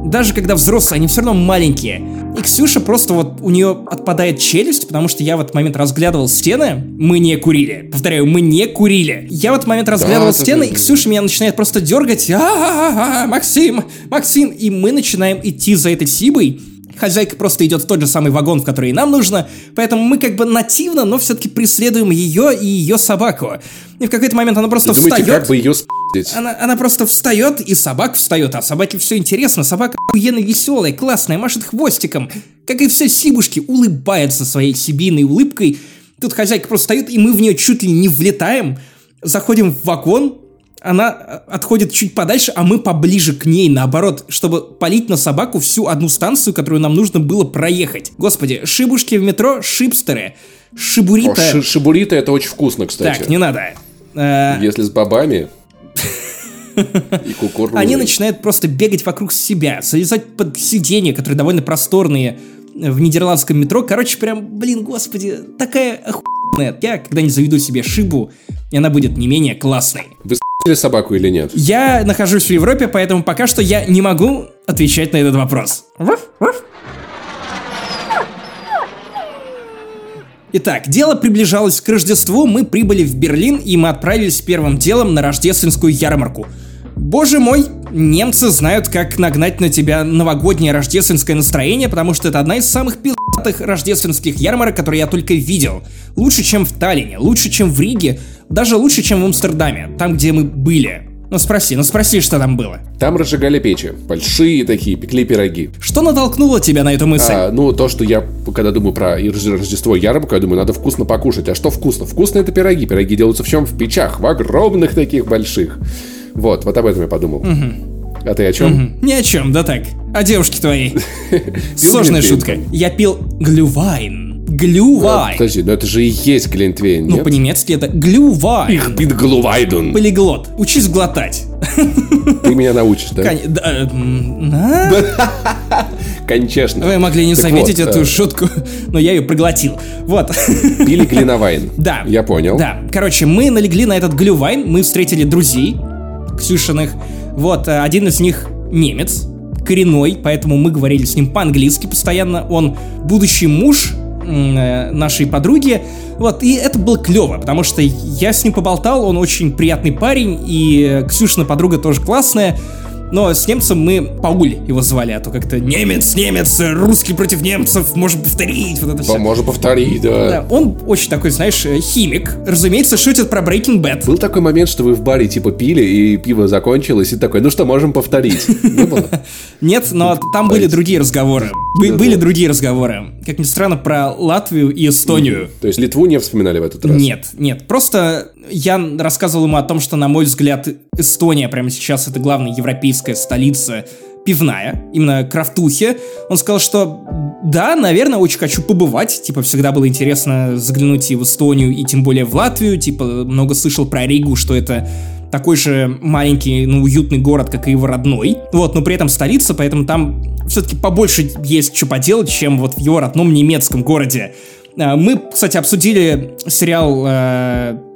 даже когда взрослые, они все равно маленькие. И Ксюша просто вот, у нее отпадает челюсть, потому что я в этот момент разглядывал стены, мы не курили. Повторяю, мы не курили. Я в этот момент разглядывал стены, и Ксюша меня начинает просто дергать. Максим! И мы начинаем идти за этой Сибой. Хозяйка просто идет в тот же самый вагон, в который и нам нужно, поэтому мы как бы нативно, но все-таки преследуем ее и ее собаку. И в какой-то момент она просто встает. Думаете, как бы ее спи***ть? Она просто встает, и собака встает, а собаке все интересно. Собака охуенно веселая, классная, машет хвостиком, как и все сибушки, улыбается своей сибиной улыбкой. Тут хозяйка просто встает, и мы в нее чуть ли не влетаем, заходим в вагон. Она отходит чуть подальше, а мы поближе к ней, наоборот, чтобы палить на собаку всю одну станцию, которую нам нужно было проехать. Господи, шибушки в метро, шипстеры, шибурита. Шибурита это очень вкусно, кстати. Так, не надо. Если с бобами и кукурузой. Они начинают просто бегать вокруг себя, залезать под сиденья, которые довольно просторные в нидерландском метро. Короче, прям, блин, господи, такая охуенная. Я когда-нибудь заведу себе шибу, и она будет не менее классной. Собаку или нет? Я нахожусь в Европе, поэтому пока что я не могу отвечать на этот вопрос. Итак, дело приближалось к Рождеству, мы прибыли в Берлин, и мы отправились первым делом на рождественскую ярмарку. Боже мой, немцы знают, как нагнать на тебя новогоднее рождественское настроение, потому что это одна из самых пиздатых рождественских ярмарок, которые я только видел. Лучше, чем в Таллине, лучше, чем в Риге, даже лучше, чем в Амстердаме, там, где мы были. Ну спроси, что там было. Там разжигали печи, большие такие, пекли пироги. Что натолкнуло тебя на эту мысль? То, что я, когда думаю про Рождество и ярмарку, я думаю, надо вкусно покушать. А что вкусно? Вкусно это пироги. Пироги делаются в чем? В печах, в огромных таких больших. Вот об этом я подумал. Угу. А ты о чем? Угу. Ни о чем, да так. О девушке твоей. Сложная шутка. Я пил глювайн. Глювайн. Подожди, но это же и есть глинтвейн, нет? Ну, по-немецки это глювайн. Их бит глювайдун. Полиглот. Учись глотать. Ты меня научишь, да? Конечно. Вы могли не заметить эту шутку, но я ее проглотил. Вот. Пили глинтвейн. Да. Я понял. Да. Короче, мы налегли на этот глювайн, мы встретили друзей Ксюшиных. Вот, один из них немец, коренной, поэтому мы говорили с ним по-английски постоянно. Он будущий муж нашей подруги. Вот, и это было клево, потому что я с ним поболтал, он очень приятный парень, и Ксюшина подруга тоже классная. Но с немцем мы Пауль его звали, а то как-то немец, русский против немцев, можем повторить, вот это все. Можно повторить, да. Он очень такой, знаешь, химик. Разумеется, шутит про Breaking Bad. Был такой момент, что вы в баре типа пили, и пиво закончилось, и такой, ну что, можем повторить. Не было? Нет, но там были другие разговоры. Были другие разговоры. Как ни странно, про Латвию и Эстонию. То есть Литву не вспоминали в этот раз? Нет. Просто я рассказывал ему о том, что, на мой взгляд, Эстония прямо сейчас это главный европейский столица пивная, именно крафтухи. Он сказал, что да, наверное, очень хочу побывать. Типа, всегда было интересно заглянуть и в Эстонию, и тем более в Латвию. Типа, много слышал про Ригу, что это такой же маленький, но уютный город, как и его родной. Вот, но при этом столица, поэтому там все-таки побольше есть что поделать, чем вот в его родном немецком городе. Мы, кстати, обсудили сериал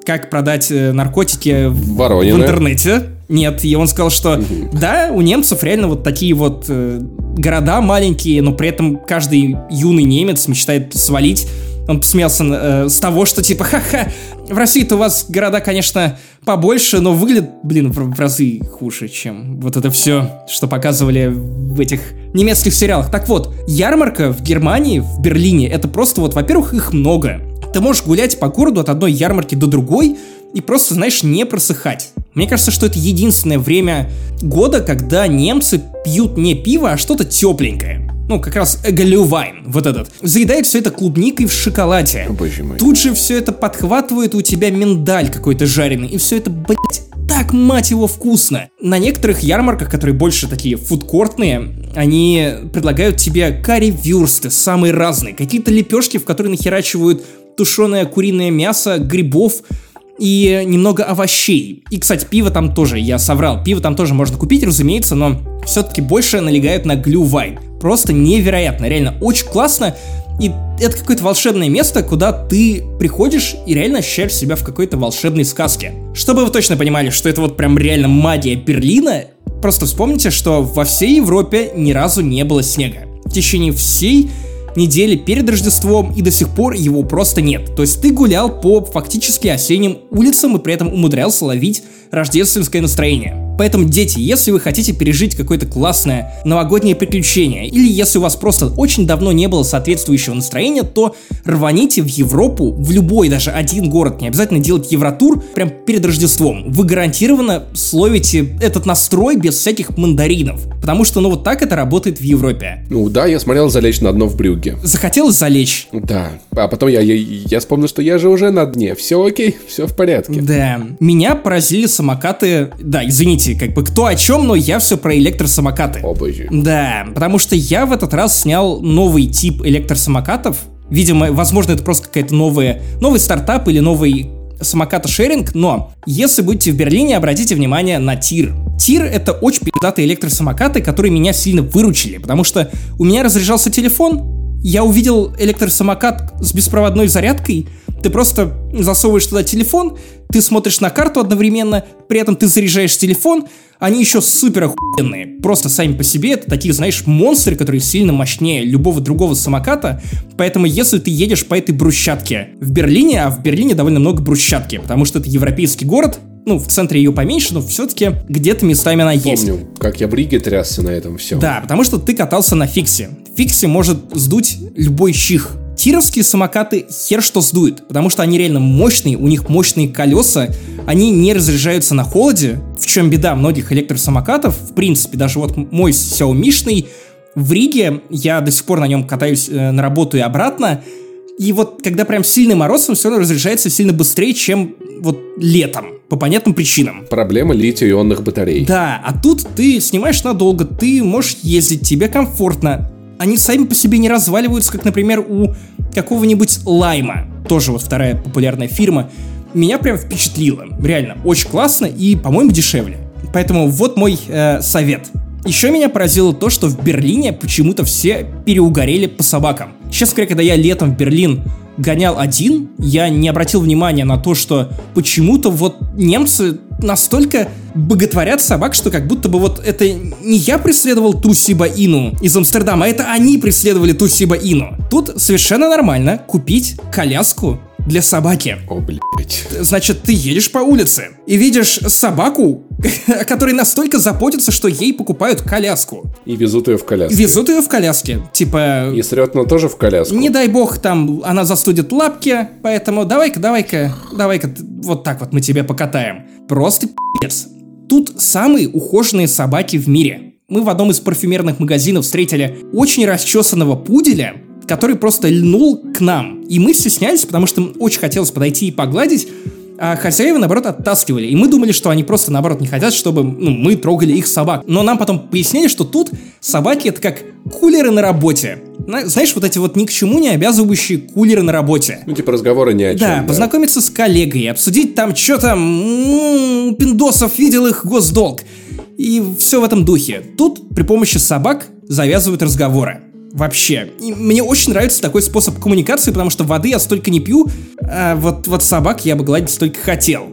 «Как продать наркотики в интернете». Нет, и он сказал, что да, у немцев реально вот такие вот города маленькие, но при этом каждый юный немец мечтает свалить. Он посмеялся с того, что типа, ха-ха, в России-то у вас города, конечно, побольше, но выглядит, блин, в разы хуже, чем вот это все, что показывали в этих немецких сериалах. Так вот, ярмарка в Германии, в Берлине, это просто вот, во-первых, их много. Ты можешь гулять по городу от одной ярмарки до другой и просто, знаешь, не просыхать. Мне кажется, что это единственное время года, когда немцы пьют не пиво, а что-то тепленькое. Ну, как раз глювайн, вот этот. Заедают все это клубникой в шоколаде. Тут же все это подхватывает, у тебя миндаль какой-то жареный. И все это, блять, так, мать его, вкусно. На некоторых ярмарках, которые больше такие фудкортные, они предлагают тебе карри-вюрсты, самые разные. Какие-то лепешки, в которые нахерачивают тушеное куриное мясо, грибов и немного овощей. И, кстати, пиво там тоже, я соврал, пиво там тоже можно купить, разумеется, но все-таки больше налегают на глювайн. Просто невероятно, реально очень классно. И это какое-то волшебное место, куда ты приходишь и реально ощущаешь себя в какой-то волшебной сказке. Чтобы вы точно понимали, что это вот прям реально магия Берлина, Просто вспомните, что во всей Европе ни разу не было снега. В течение всей недели перед Рождеством, и до сих пор его просто нет. То есть ты гулял по фактически осенним улицам и при этом умудрялся ловить рождественское настроение. Поэтому, дети, если вы хотите пережить какое-то классное новогоднее приключение, или если у вас просто очень давно не было соответствующего настроения, то рваните в Европу, в любой, даже один город, не обязательно делать евротур прям перед Рождеством. Вы гарантированно словите этот настрой без всяких мандаринов, потому что, ну, вот так это работает в Европе. Ну да, я смотрел «Залечь на дно в брюге». Захотелось залечь? Да, а потом я вспомнил, что я же уже на дне, все окей, все в порядке. Да, меня поразили самокаты, да, извините, как бы кто о чем, но я все про электросамокаты. О, боже. Да, потому что я в этот раз снял новый тип электросамокатов. Видимо, возможно, это просто какая-то новый стартап или новый самоката-шеринг, но если будете в Берлине, обратите внимание на Тир. Тир — это очень пиздатые электросамокаты, которые меня сильно выручили, потому что у меня разряжался телефон, я увидел электросамокат с беспроводной зарядкой, ты просто засовываешь туда телефон, ты смотришь на карту одновременно, при этом ты заряжаешь телефон. Они еще супер охуенные. Просто сами по себе это такие, знаешь, монстры, которые сильно мощнее любого другого самоката. Поэтому если ты едешь по этой брусчатке в Берлине, а в Берлине довольно много брусчатки, потому что это европейский город, ну, в центре ее поменьше, но все-таки где-то местами она есть. Помню, как я в Риге трясся на этом все. Да, потому что ты катался на фиксе. Фикси может сдуть любой чих. Тировские самокаты хер что сдует, потому что они реально мощные, у них мощные колеса, они не разряжаются на холоде, в чем беда многих электросамокатов, в принципе, даже вот мой Xiaomi-шный в Риге, я до сих пор на нем катаюсь на работу и обратно, и вот когда прям сильный мороз, он все равно разряжается сильно быстрее, чем вот летом. По понятным причинам. Проблема литий-ионных батарей. Да, а тут ты снимаешь надолго, ты можешь ездить, тебе комфортно. Они сами по себе не разваливаются, как, например, у какого-нибудь Лайма. Тоже вот вторая популярная фирма. Меня прям впечатлило. Реально, очень классно и, по-моему, дешевле. Поэтому вот мой совет. Еще меня поразило то, что в Берлине почему-то все переугорели по собакам. Честно говоря, когда я летом в Берлин гонял один, я не обратил внимания на то, что почему-то вот немцы настолько боготворят собак, что как будто бы вот это не я преследовал ту Сиба-Ину из Амстердама, а это они преследовали ту Сиба-Ину. Тут совершенно нормально купить коляску для собаки. О, блять. Значит, ты едешь по улице и видишь собаку, о которой настолько заботятся, что ей покупают коляску. И везут ее в коляске. Типа... И срет она тоже в коляску. Не дай бог, там она застудит лапки, поэтому давай-ка, вот так вот мы тебя покатаем. Просто пи***ц. Тут самые ухоженные собаки в мире. Мы в одном из парфюмерных магазинов встретили очень расчесанного пуделя, который просто льнул к нам. И мы все снялись, потому что им очень хотелось подойти и погладить, а хозяева, наоборот, оттаскивали. И мы думали, что они просто, наоборот, не хотят, чтобы мы трогали их собак. Но нам потом пояснили, что тут собаки — это как кулеры на работе. Знаешь, вот эти вот ни к чему не обязывающие кулеры на работе. Ну, типа разговоры ни о чем. Да, познакомиться с коллегой, обсудить там, что там, пиндосов, видел их, госдолг. И все в этом духе. Тут при помощи собак завязывают разговоры. Вообще. И мне очень нравится такой способ коммуникации, потому что воды я столько не пью, а вот собак я бы гладить столько хотел.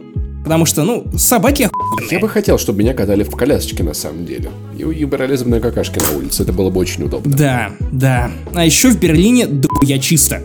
Потому что, собаки охуенные. Я бы хотел, чтобы меня катали в колясочке, на самом деле. И брали за мной какашки на улице. Это было бы очень удобно. Да. А еще в Берлине дохуя чисто.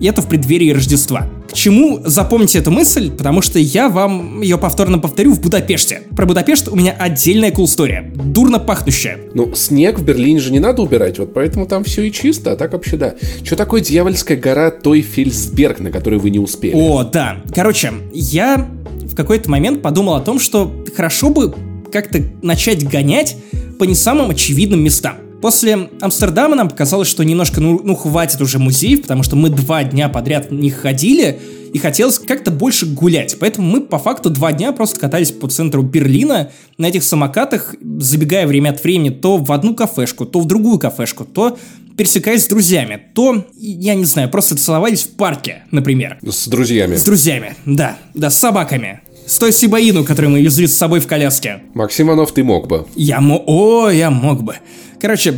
И это в преддверии Рождества. К чему запомните эту мысль, потому что я вам ее повторно повторю в Будапеште. Про Будапешт у меня отдельная cool-история, дурно пахнущая. Снег в Берлине же не надо убирать, вот поэтому там все и чисто, а так вообще да. Что такое дьявольская гора Тойфельсберг, на которую вы не успели? О, да. Короче, я в какой-то момент подумал о том, что хорошо бы как-то начать гонять по не самым очевидным местам. После Амстердама нам показалось, что немножко, хватит уже музеев, потому что мы 2 дня подряд в них ходили, и хотелось как-то больше гулять. Поэтому мы, по факту, 2 дня просто катались по центру Берлина на этих самокатах, забегая время от времени то в одну кафешку, то в другую кафешку, то пересекаясь с друзьями, то, я не знаю, просто целовались в парке, например. С друзьями. С друзьями, да, с собаками. С той Сибаину, которую мы везли с собой в коляске. Максим Иванов, ты мог бы. Я мог бы. Короче,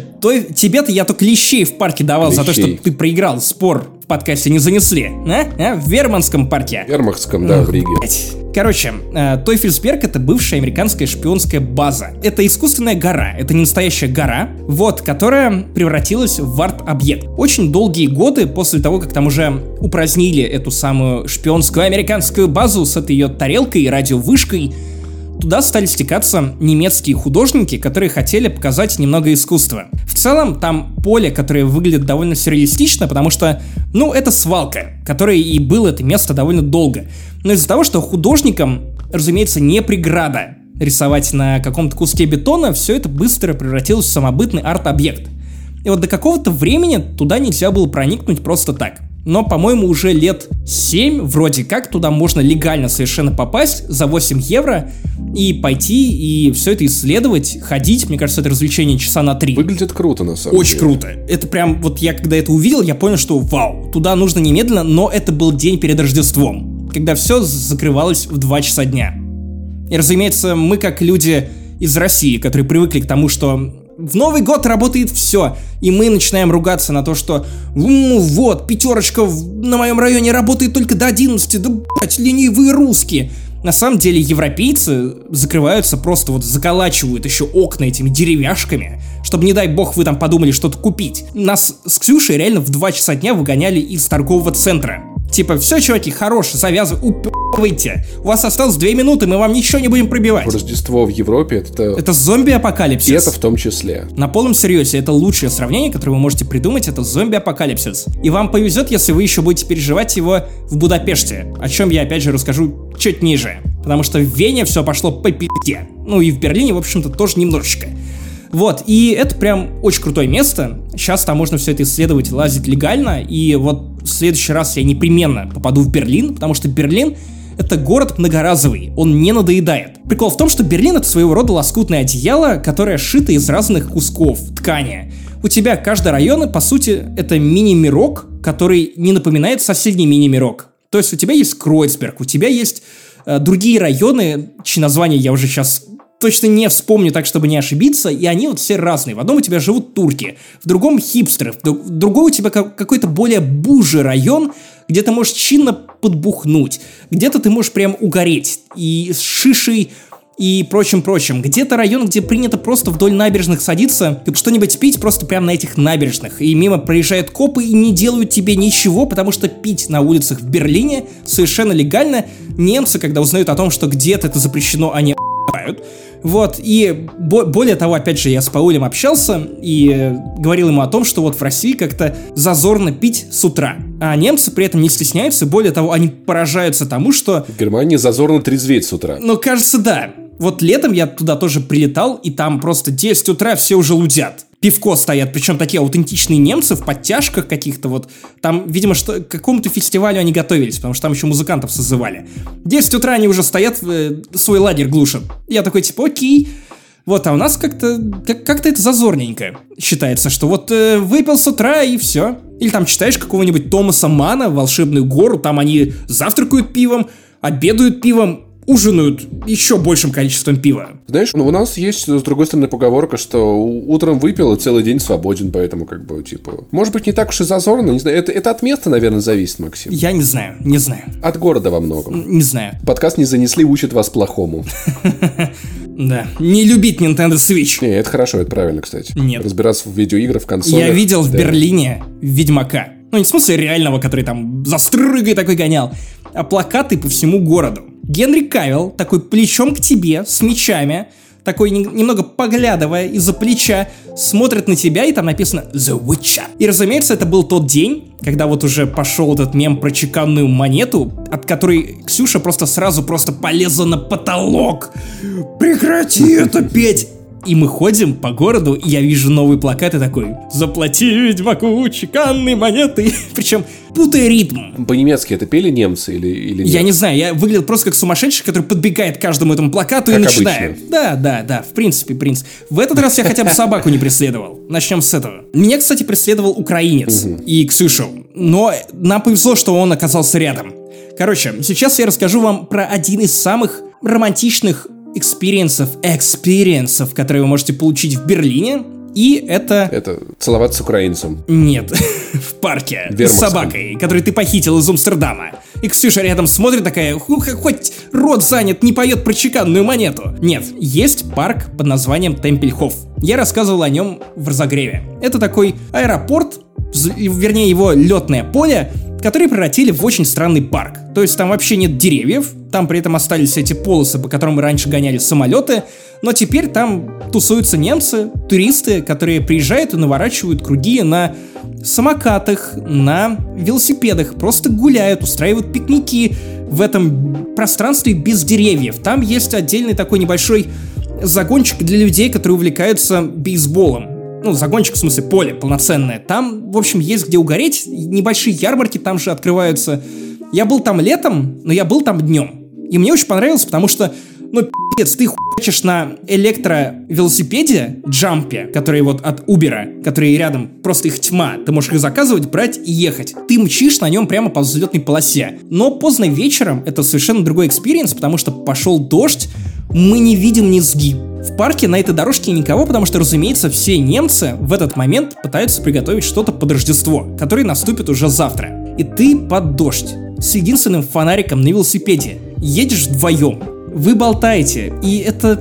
тебе-то я только лещей в парке давал за то, что ты проиграл. Спор в подкасте не занесли. В Верманском парке. В Вермахтском, да, в Риге. Короче, Тойфельсберг — это бывшая американская шпионская база. Это искусственная гора, это не настоящая гора, вот, которая превратилась в арт-объект. Очень долгие годы после того, как там уже упразднили эту самую шпионскую американскую базу с этой ее тарелкой и радиовышкой, туда стали стекаться немецкие художники, которые хотели показать немного искусства. В целом, там поле, которое выглядит довольно сюрреалистично, потому что, ну, это свалка, которой и было это место довольно долго. Но из-за того, что художникам, разумеется, не преграда рисовать на каком-то куске бетона, все это быстро превратилось в самобытный арт-объект. И вот до какого-то времени туда нельзя было проникнуть просто так. Но, по-моему, уже лет 7 вроде как туда можно легально совершенно попасть за 8 евро и пойти, и все это исследовать, ходить. Мне кажется, это развлечение часа на 3. Выглядит круто, на самом деле. Очень круто. Это прям, вот я когда это увидел, я понял, что вау, туда нужно немедленно, но это был день перед Рождеством, когда все закрывалось в 2 часа дня. И, разумеется, мы как люди из России, которые привыкли к тому, что в Новый год работает все, и мы начинаем ругаться на то, что вот, пятерочка на моем районе работает только до 11, да блять, ленивые русские. На самом деле европейцы закрываются просто вот заколачивают еще окна этими деревяшками, чтобы, не дай бог, вы там подумали что-то купить. Нас с Ксюшей реально в 2 часа дня выгоняли из торгового центра. Типа, все, чуваки, хорош, завязывай, упёвайте. У вас осталось 2 минуты, мы вам ничего не будем пробивать. Рождество в Европе — это зомби-апокалипсис. И это в том числе. На полном серьезе, это лучшее сравнение, которое вы можете придумать, это зомби-апокалипсис. И вам повезет, если вы еще будете переживать его в Будапеште, о чем я, опять же, расскажу чуть ниже. Потому что в Вене все пошло по пи***е. Ну и в Берлине, в общем-то, тоже немножечко. Вот, и это прям очень крутое место. Сейчас там можно все это исследовать, лазить легально. И вот в следующий раз я непременно попаду в Берлин, потому что Берлин — это город многоразовый, он не надоедает. Прикол в том, что Берлин — это своего рода лоскутное одеяло, которое шито из разных кусков ткани. У тебя каждый район, по сути, это мини-мирок, который не напоминает соседний мини-мирок. То есть у тебя есть Кройцберг, у тебя есть другие районы, чьи названия я уже сейчас точно не вспомню, так чтобы не ошибиться, и они вот все разные. В одном у тебя живут турки, в другом хипстеры, в другом у тебя какой-то более бужий район, где ты можешь чинно подбухнуть, где-то ты можешь прям угореть и с шишей и прочим-прочим. Где-то район, где принято просто вдоль набережных садиться и что-нибудь пить просто прямо на этих набережных, и мимо проезжают копы и не делают тебе ничего, потому что пить на улицах в Берлине совершенно легально. Немцы, когда узнают о том, что где-то это запрещено, они ***ают. Вот, и более того, опять же, я с Паулем общался и говорил ему о том, что вот в России как-то зазорно пить с утра, а немцы при этом не стесняются, более того, они поражаются тому, что в Германии зазорно трезветь с утра. Ну, кажется, да. Вот летом я туда тоже прилетал, и там просто 10 утра все уже лудят. Пивко стоят, причем такие аутентичные немцы в подтяжках каких-то вот. Там, видимо, что, к какому-то фестивалю они готовились, потому что там еще музыкантов созывали. 10 утра они уже стоят, свой лагерь глушат. Я такой, типа, окей. Вот, а у нас как-то это зазорненько считается, что вот выпил с утра и все. Или там читаешь какого-нибудь Томаса Мана «Волшебную гору», там они завтракают пивом, обедают пивом, ужинают еще большим количеством пива. Знаешь, ну у нас есть, с другой стороны, поговорка, что утром выпил и целый день свободен, поэтому как бы, типа... Может быть, не так уж и зазорно, не знаю. Это от места, наверное, зависит, Максим. Я не знаю, не знаю. От города во многом. Не знаю. Подкаст не занесли, учат вас плохому. Да. Не любить Nintendo Switch. Не, это хорошо, это правильно, кстати. Нет. Разбираться в видеоиграх, в консолях. Я видел в Берлине Ведьмака. Ну, не в смысле реального, который там за стрыгой такой гонял, а плакаты по всему городу. Генри Кавилл такой плечом к тебе, с мечами, такой немного поглядывая из-за плеча, смотрит на тебя, и там написано «The Witcher». И, разумеется, это был тот день, когда вот уже пошел этот мем про чеканную монету, от которой Ксюша просто сразу полезла на потолок. «Прекрати это петь!» И мы ходим по городу, и я вижу новые плакаты такой «Заплати ведьмаку чеканной монетой». Причем путая ритм. По-немецки это пели немцы или нет? Я не знаю, я выглядел просто как сумасшедший, который подбегает к каждому этому плакату как и начинает. Обычно. Да, в принципе, принц. В этот раз я хотя бы собаку не преследовал. Начнем с этого. Меня, кстати, преследовал украинец и Ксюшу, но нам повезло, что он оказался рядом. Короче, сейчас я расскажу вам про один из самых романтичных экспириенсов, которые вы можете получить в Берлине, и это... Это целоваться с украинцем. Нет, в парке с собакой, которую ты похитил из Амстердама. И Ксюша рядом смотрит такая, хоть рот занят, не поет про чеканную монету. Нет, есть парк под названием Темпельхоф. Я рассказывал о нем в разогреве. Это такой аэропорт, вернее его летное поле, которые превратили в очень странный парк. То есть там вообще нет деревьев, там при этом остались эти полосы, по которым раньше гоняли самолеты, но теперь там тусуются немцы, туристы, которые приезжают и наворачивают круги на самокатах, на велосипедах, просто гуляют, устраивают пикники в этом пространстве без деревьев. Там есть отдельный такой небольшой загончик для людей, которые увлекаются бейсболом. Ну, загончик, в смысле, поле полноценное. Там, в общем, есть где угореть. Небольшие ярмарки там же открываются. Я был там летом, но я был там днем. И мне очень понравилось, потому что, ну, пи***ц, ты хуячишь на электровелосипеде, джампе, которые вот от Uber, которые рядом, просто их тьма. Ты можешь их заказывать, брать и ехать. Ты мчишь на нем прямо по взлетной полосе. Но поздно вечером это совершенно другой экспириенс, потому что пошел дождь, мы не видим низги. В парке на этой дорожке никого, потому что, разумеется, все немцы в этот момент пытаются приготовить что-то под Рождество, которое наступит уже завтра. И ты под дождь, с единственным фонариком на велосипеде, едешь вдвоем, вы болтаете, и это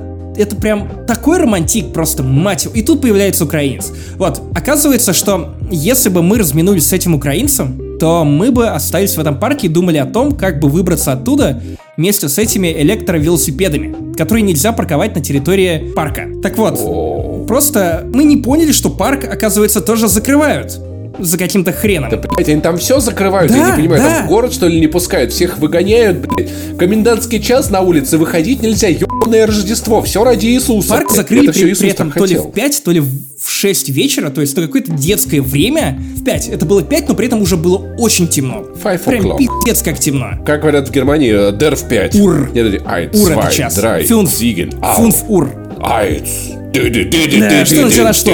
прям такой романтик, просто мать его. И тут появляется украинец. Вот, оказывается, что если бы мы разминулись с этим украинцем, то мы бы остались в этом парке и думали о том, как бы выбраться оттуда вместе с этими электровелосипедами, которые нельзя парковать на территории парка. Так вот, просто мы не поняли, что парк, оказывается, тоже закрывают. За каким-то хреном. Да, блядь, они там все закрывают, да, я не понимаю, да. Там в город, что ли, не пускают? Всех выгоняют, блядь. Комендантский час на улице, выходить нельзя, ебаное Рождество, все ради Иисуса. Парк закрыли при этом то ли в 5, то ли в 6 вечера, то есть на какое-то детское время. В 5, это было 5, но при этом уже было очень темно. Прям пиздец как темно. Как говорят в Германии, der в 5. Ур. Нет, ур это час. Фюнф ур. Айц. Да, что начало что?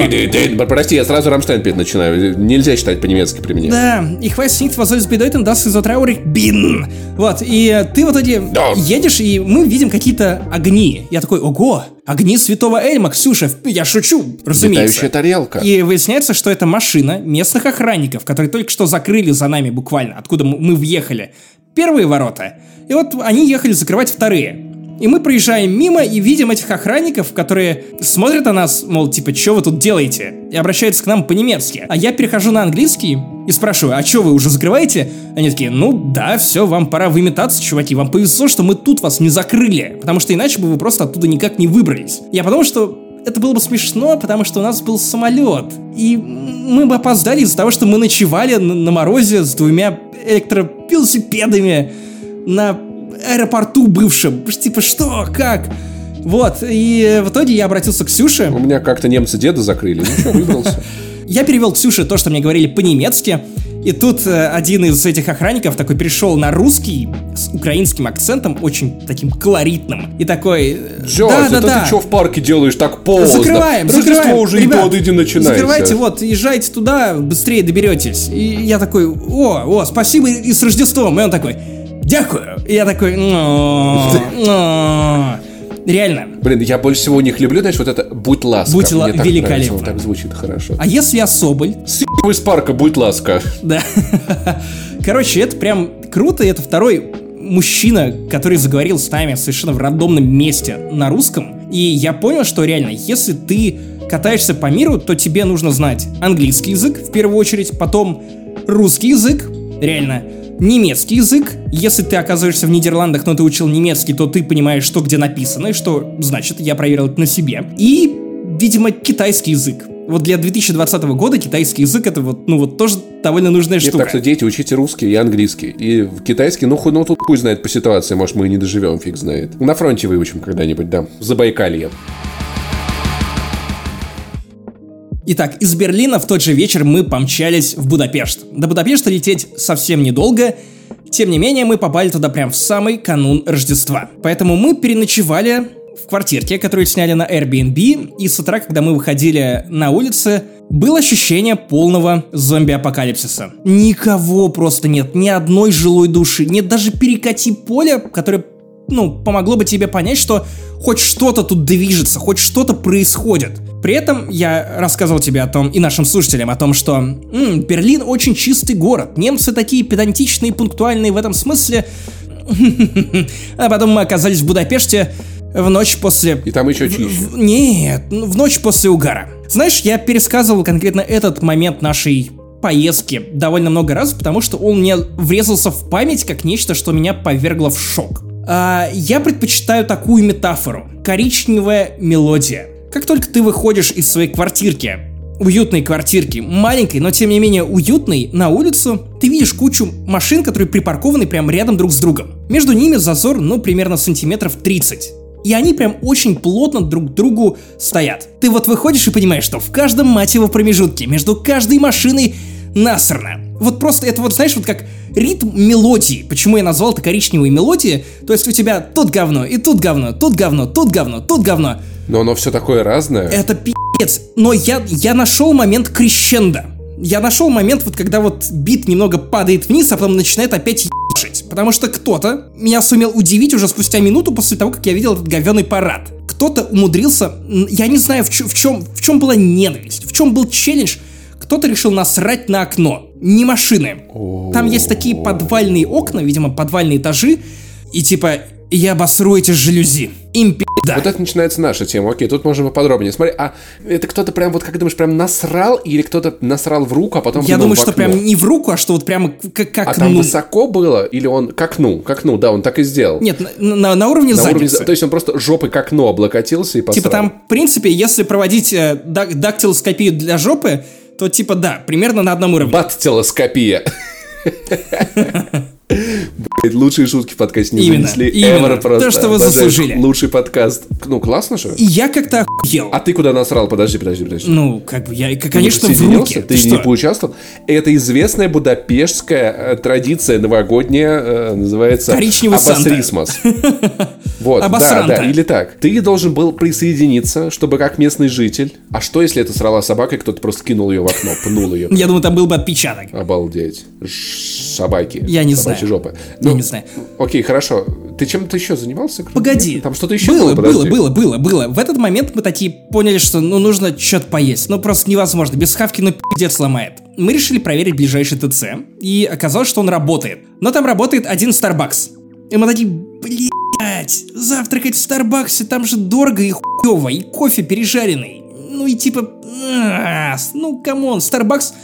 Прости, я сразу Рамштайн петь начинаю. Нельзя считать по-немецки при мне. Да, и хватит снить возоль с бедой, там даст из-за траури бин. Вот, и ты в итоге едешь, и мы видим какие-то огни. Я такой, ого, огни Святого Эльма, Ксюша, я шучу, разумеется. Летающая тарелка. И выясняется, что это машина местных охранников, которые только что закрыли за нами буквально, откуда мы въехали. Первые ворота. И вот они ехали закрывать вторые. И мы проезжаем мимо и видим этих охранников, которые смотрят на нас, мол, типа, чё вы тут делаете? И обращаются к нам по-немецки. А я перехожу на английский и спрашиваю, а чё вы уже закрываете? Они такие, ну да, все, вам пора выметаться, чуваки, вам повезло, что мы тут вас не закрыли, потому что иначе бы вы просто оттуда никак не выбрались. Я подумал, что это было бы смешно, потому что у нас был самолет, и мы бы опоздали из-за того, что мы ночевали на морозе с двумя электровелосипедами на аэропорту бывшем. Типа, что? Как? Вот. И в итоге я обратился к Ксюше. У меня как-то немцы деда закрыли. Ничего, выбрался. Я перевел Ксюше то, что мне говорили по-немецки. И тут один из этих охранников такой перешел на русский с украинским акцентом, очень таким колоритным. И такой... Джаз, да, это да, ты что в парке делаешь так поздно? Закрываем, Рождество уже и подойди начинается. Закрывайте, вот, езжайте туда, быстрее доберетесь. И я такой, о, спасибо и с Рождеством. И он такой... Дякую. И я такой, реально. Блин, я больше всего у них люблю, знаешь, вот это «Будь ласка». Будь ласка, великолепно. Вот так звучит хорошо. А если я Соболь? С***й из парка, будь ласка. Да. Короче, это прям круто, и это второй мужчина, который заговорил с нами совершенно в рандомном месте на русском. И я понял, что реально, если ты катаешься по миру, то тебе нужно знать английский язык, в первую очередь, потом русский язык, реально, немецкий язык. Если ты оказываешься в Нидерландах, но ты учил немецкий, то ты понимаешь, что где написано, и что значит, я проверил это на себе. И, видимо, китайский язык. Вот для 2020 года китайский язык это вот, ну вот тоже довольно нужная штука. Так что, дети, учите русский и английский. И китайский, ну тут хуй знает по ситуации, может мы и не доживем, фиг знает. На фронте выучим когда-нибудь, да, в Забайкалье. Итак, из Берлина в тот же вечер мы помчались в Будапешт. До Будапешта лететь совсем недолго, тем не менее мы попали туда прям в самый канун Рождества. Поэтому мы переночевали в квартирке, которую сняли на Airbnb, и с утра, когда мы выходили на улицы, было ощущение полного зомби-апокалипсиса. Никого просто нет, ни одной жилой души, нет даже перекати поля, которое ну, помогло бы тебе понять, что хоть что-то тут движется, хоть что-то происходит. При этом я рассказывал тебе о том, и нашим слушателям, о том, что Берлин очень чистый город, немцы такие педантичные и пунктуальные в этом смысле. А потом мы оказались в Будапеште в ночь после... И там еще чище. Нет, в ночь после угара. Знаешь, я пересказывал конкретно этот момент нашей поездки довольно много раз, потому что он мне врезался в память как нечто, что меня повергло в шок. Я предпочитаю такую метафору. Коричневая мелодия. Как только ты выходишь из своей квартирки, уютной квартирки, маленькой, но тем не менее уютной, на улицу, ты видишь кучу машин, которые припаркованы прямо рядом друг с другом. Между ними зазор, ну, примерно сантиметров 30. И они прям очень плотно друг к другу стоят. Ты вот выходишь и понимаешь, что в каждом, мать его, промежутке, между каждой машиной насрано. Вот просто это вот, знаешь, вот как ритм мелодии. Почему я назвал это коричневой мелодией? То есть у тебя тут говно, и тут говно, тут говно, тут говно, тут говно. Но оно все такое разное. Это пи***ц. Но я нашел момент крещендо. Я нашел момент, вот когда вот бит немного падает вниз, а потом начинает опять ебашить. Потому что кто-то меня сумел удивить уже спустя минуту после того, как я видел этот говёный парад. Кто-то умудрился... Я не знаю, в чем была ненависть, в чем был челлендж. Кто-то решил насрать на окно. Не машины. Там есть такие подвальные окна, видимо, подвальные этажи. И типа, я обосру эти жалюзи. Им пи***да. Вот это начинается наша тема. Окей, тут можем поподробнее. Смотри, а это кто-то прям, вот как думаешь, прям насрал? Или кто-то насрал в руку, а потом... Я думаю, что прям не в руку, а что вот прямо к окну. А там высоко было? Или он к окну, да, он так и сделал. Нет, на уровне задницы. То есть он просто жопой к окну облокотился и посрал. Типа там, в принципе, если проводить дактилоскопию для жопы, то типа да, примерно на одном уровне. Баттилоскопия. Блять, лучшие шутки в подкасте не вынесли. Именно, то, что вы заслужили. Лучший подкаст. Ну, классно же. И я как-то охуел. А ты куда насрал? Подожди. Ну, как бы я, конечно, в руки. Ты не поучаствовал? Это известная будапештская традиция новогодняя, называется... Коричневый Санта. Обосрисмос. Вот, да, или так. Ты должен был присоединиться, чтобы как местный житель. А что, если это срала собака, и кто-то просто кинул ее в окно, пнул ее? Я думаю, там был бы отпечаток. Обалдеть. Собаки. Я не знаю. Жопы. Ну, я не знаю. Окей, хорошо. Ты чем-то еще занимался? Погоди. Нет? Там что-то еще было? Было. В этот момент мы такие поняли, что ну нужно что-то поесть. Ну просто невозможно. Без хавки, ну пиздец ломает. Мы решили проверить ближайший ТЦ. И оказалось, что он работает. Но там работает один Старбакс. И мы такие, блять, завтракать в Старбаксе, там же дорого и хуево. И кофе пережаренный. Ну и типа, ну камон, Старбакс...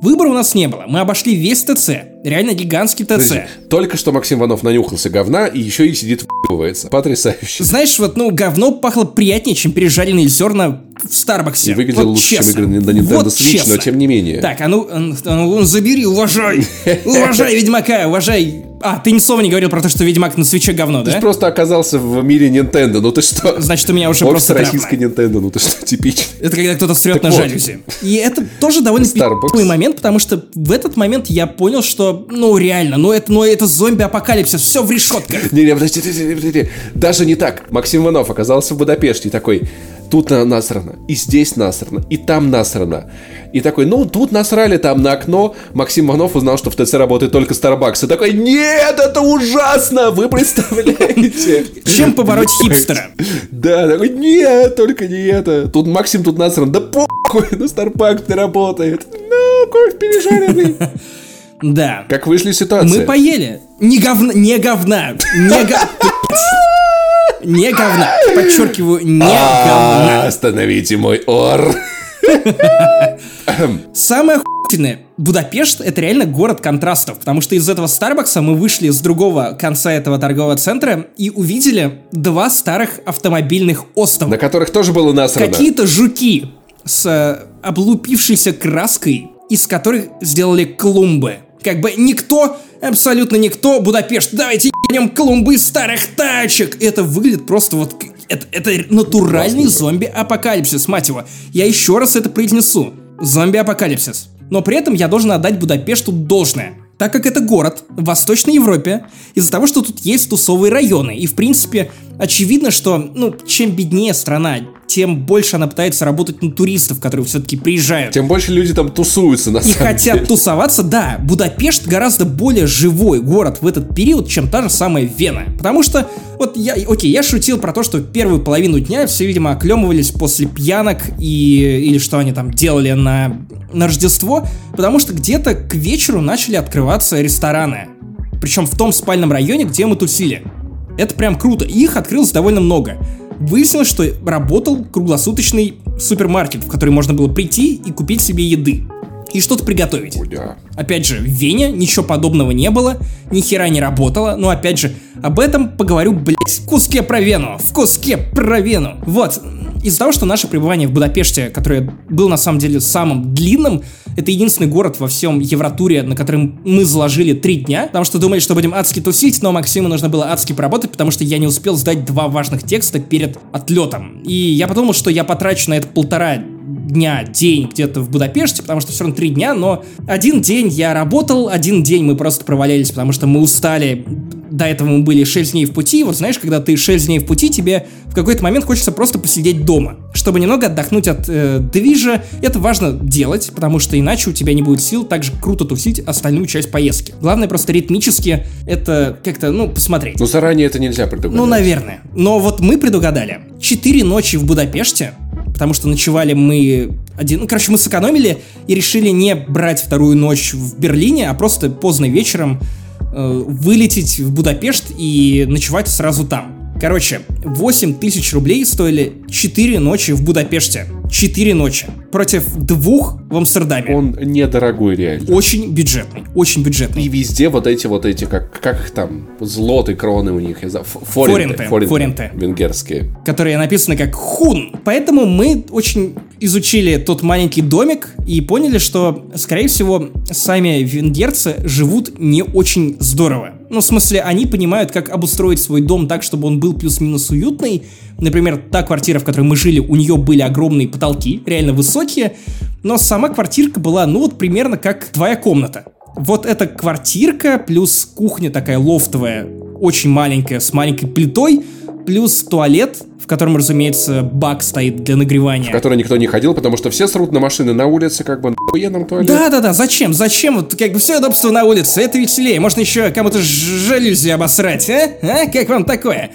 Выбора у нас не было. Мы обошли весь ТЦ. Реально гигантский ТЦ. Подожди, только что Максим Иванов нанюхался говна и еще и сидит в***вается. Потрясающе. Знаешь, вот, ну, говно пахло приятнее, чем пережаренные зерна в Старбаксе. И выглядел вот лучше, честно. Чем игры на Nintendo Switch, честно. Но тем не менее. Так, а ну забери, уважай. Уважай Ведьмака, уважай. А, ты ни слова не говорил про то, что Ведьмак на Switch'е говно, да? Ты же просто оказался в мире Nintendo, ну ты что? Значит, у меня уже просто российской Nintendo, ну ты что, типично. Это когда кто-то срет на жалюзи. И это тоже довольно пи***ый момент, потому что в этот момент я понял, что, ну реально, ну это зомби-апокалипсис, все в решетках. Не-не, подожди, даже не так. Максим Иванов оказался в Будапеште и такой... Тут насрано, и здесь насрано, и там насрано. И такой, ну, тут насрали там на окно. Максим Иванов узнал, что в ТЦ работает только Starbucks. И такой, нет, это ужасно, вы представляете? Чем побороть хипстера? Да, такой, нет, только не это. Тут Максим, тут насрано, да похуй, на Starbucks не работает. Ну, кофе пережаренный. Да. Как вышли из ситуации? Мы поели. Не говна. Подчеркиваю, не говна. Остановите мой ор. Самое охуительное. Будапешт — это реально город контрастов, потому что из этого Старбакса мы вышли с другого конца этого торгового центра и увидели два старых автомобильных остова. На которых тоже было насрано. Какие-то жуки с облупившейся краской, из которых сделали клумбы. Как бы никто... Абсолютно никто. Будапешт, давайте ебанем клумбы старых тачек. Это выглядит просто вот... Это натуральный зомби-апокалипсис, мать его. Я еще раз это произнесу. Зомби-апокалипсис. Но при этом я должен отдать Будапешту должное. так как это город в Восточной Европе, из-за того, что тут есть тусовые районы. И, в принципе, очевидно, что, чем беднее страна, тем больше она пытается работать на туристов, которые все-таки приезжают. Тем больше люди там тусуются, на самом деле. И хотят тусоваться, да. Будапешт гораздо более живой город в этот период, чем та же самая Вена. Потому что, я шутил про то, что первую половину дня все, видимо, оклемывались после пьянок или что они там делали на Рождество, потому что где-то к вечеру начали открываться рестораны. Причем в том спальном районе, где мы тусили. Это прям круто. Их открылось довольно много. Выяснилось, что работал круглосуточный супермаркет, в который можно было прийти и купить себе еды. И что-то приготовить. Опять же, в Вене ничего подобного не было, ни хера не работало. Но опять же, об этом поговорю, в куске про Вену. Вот. Из-за того, что наше пребывание в Будапеште, которое было на самом деле самым длинным, это единственный город во всем Евротуре, на котором мы заложили 3 дня, потому что думали, что будем адски тусить, но Максиму нужно было адски поработать, потому что я не успел сдать 2 важных текста перед отлетом. И я подумал, что я потрачу на это 1,5 дня, день где-то в Будапеште, потому что все равно 3 дня, но 1 день я работал, 1 день мы просто провалялись, потому что мы устали. До этого мы были 6 дней в пути, когда ты 6 дней в пути, тебе в какой-то момент хочется просто посидеть дома, чтобы немного отдохнуть от движа. Это важно делать, потому что иначе у тебя не будет сил так же круто тусить остальную часть поездки. Главное просто ритмически это как-то, посмотреть. Заранее это нельзя предугадать. Наверное. Но мы предугадали. 4 ночи в Будапеште, потому что ночевали мы один... мы сэкономили и решили не брать 2-ю ночь в Берлине, а просто поздно вечером вылететь в Будапешт и ночевать сразу там. 8 тысяч рублей стоили 4 ночи в Будапеште. 4 ночи. Против 2 в Амстердаме. Он недорогой реально. Очень бюджетный. И везде эти как их там, злоты, кроны у них. Форинты. Венгерские. Которые написаны как хун. Поэтому мы очень изучили тот маленький домик и поняли, что, скорее всего, сами венгерцы живут не очень здорово. Они понимают, как обустроить свой дом так, чтобы он был плюс-минус уютный. Например, та квартира, в которой мы жили, у нее были огромные потолки, реально высокие, но сама квартирка была, примерно как 2-я комната. Эта квартирка плюс кухня такая лофтовая, очень маленькая, с маленькой плитой, плюс туалет, в котором, разумеется, бак стоит для нагревания. В который никто не ходил, потому что все срут на машины на улице, нахуя нам туалет? Да-да-да, зачем? Все удобство на улице, это веселее, можно еще кому-то жалюзи обосрать, а? Как вам такое?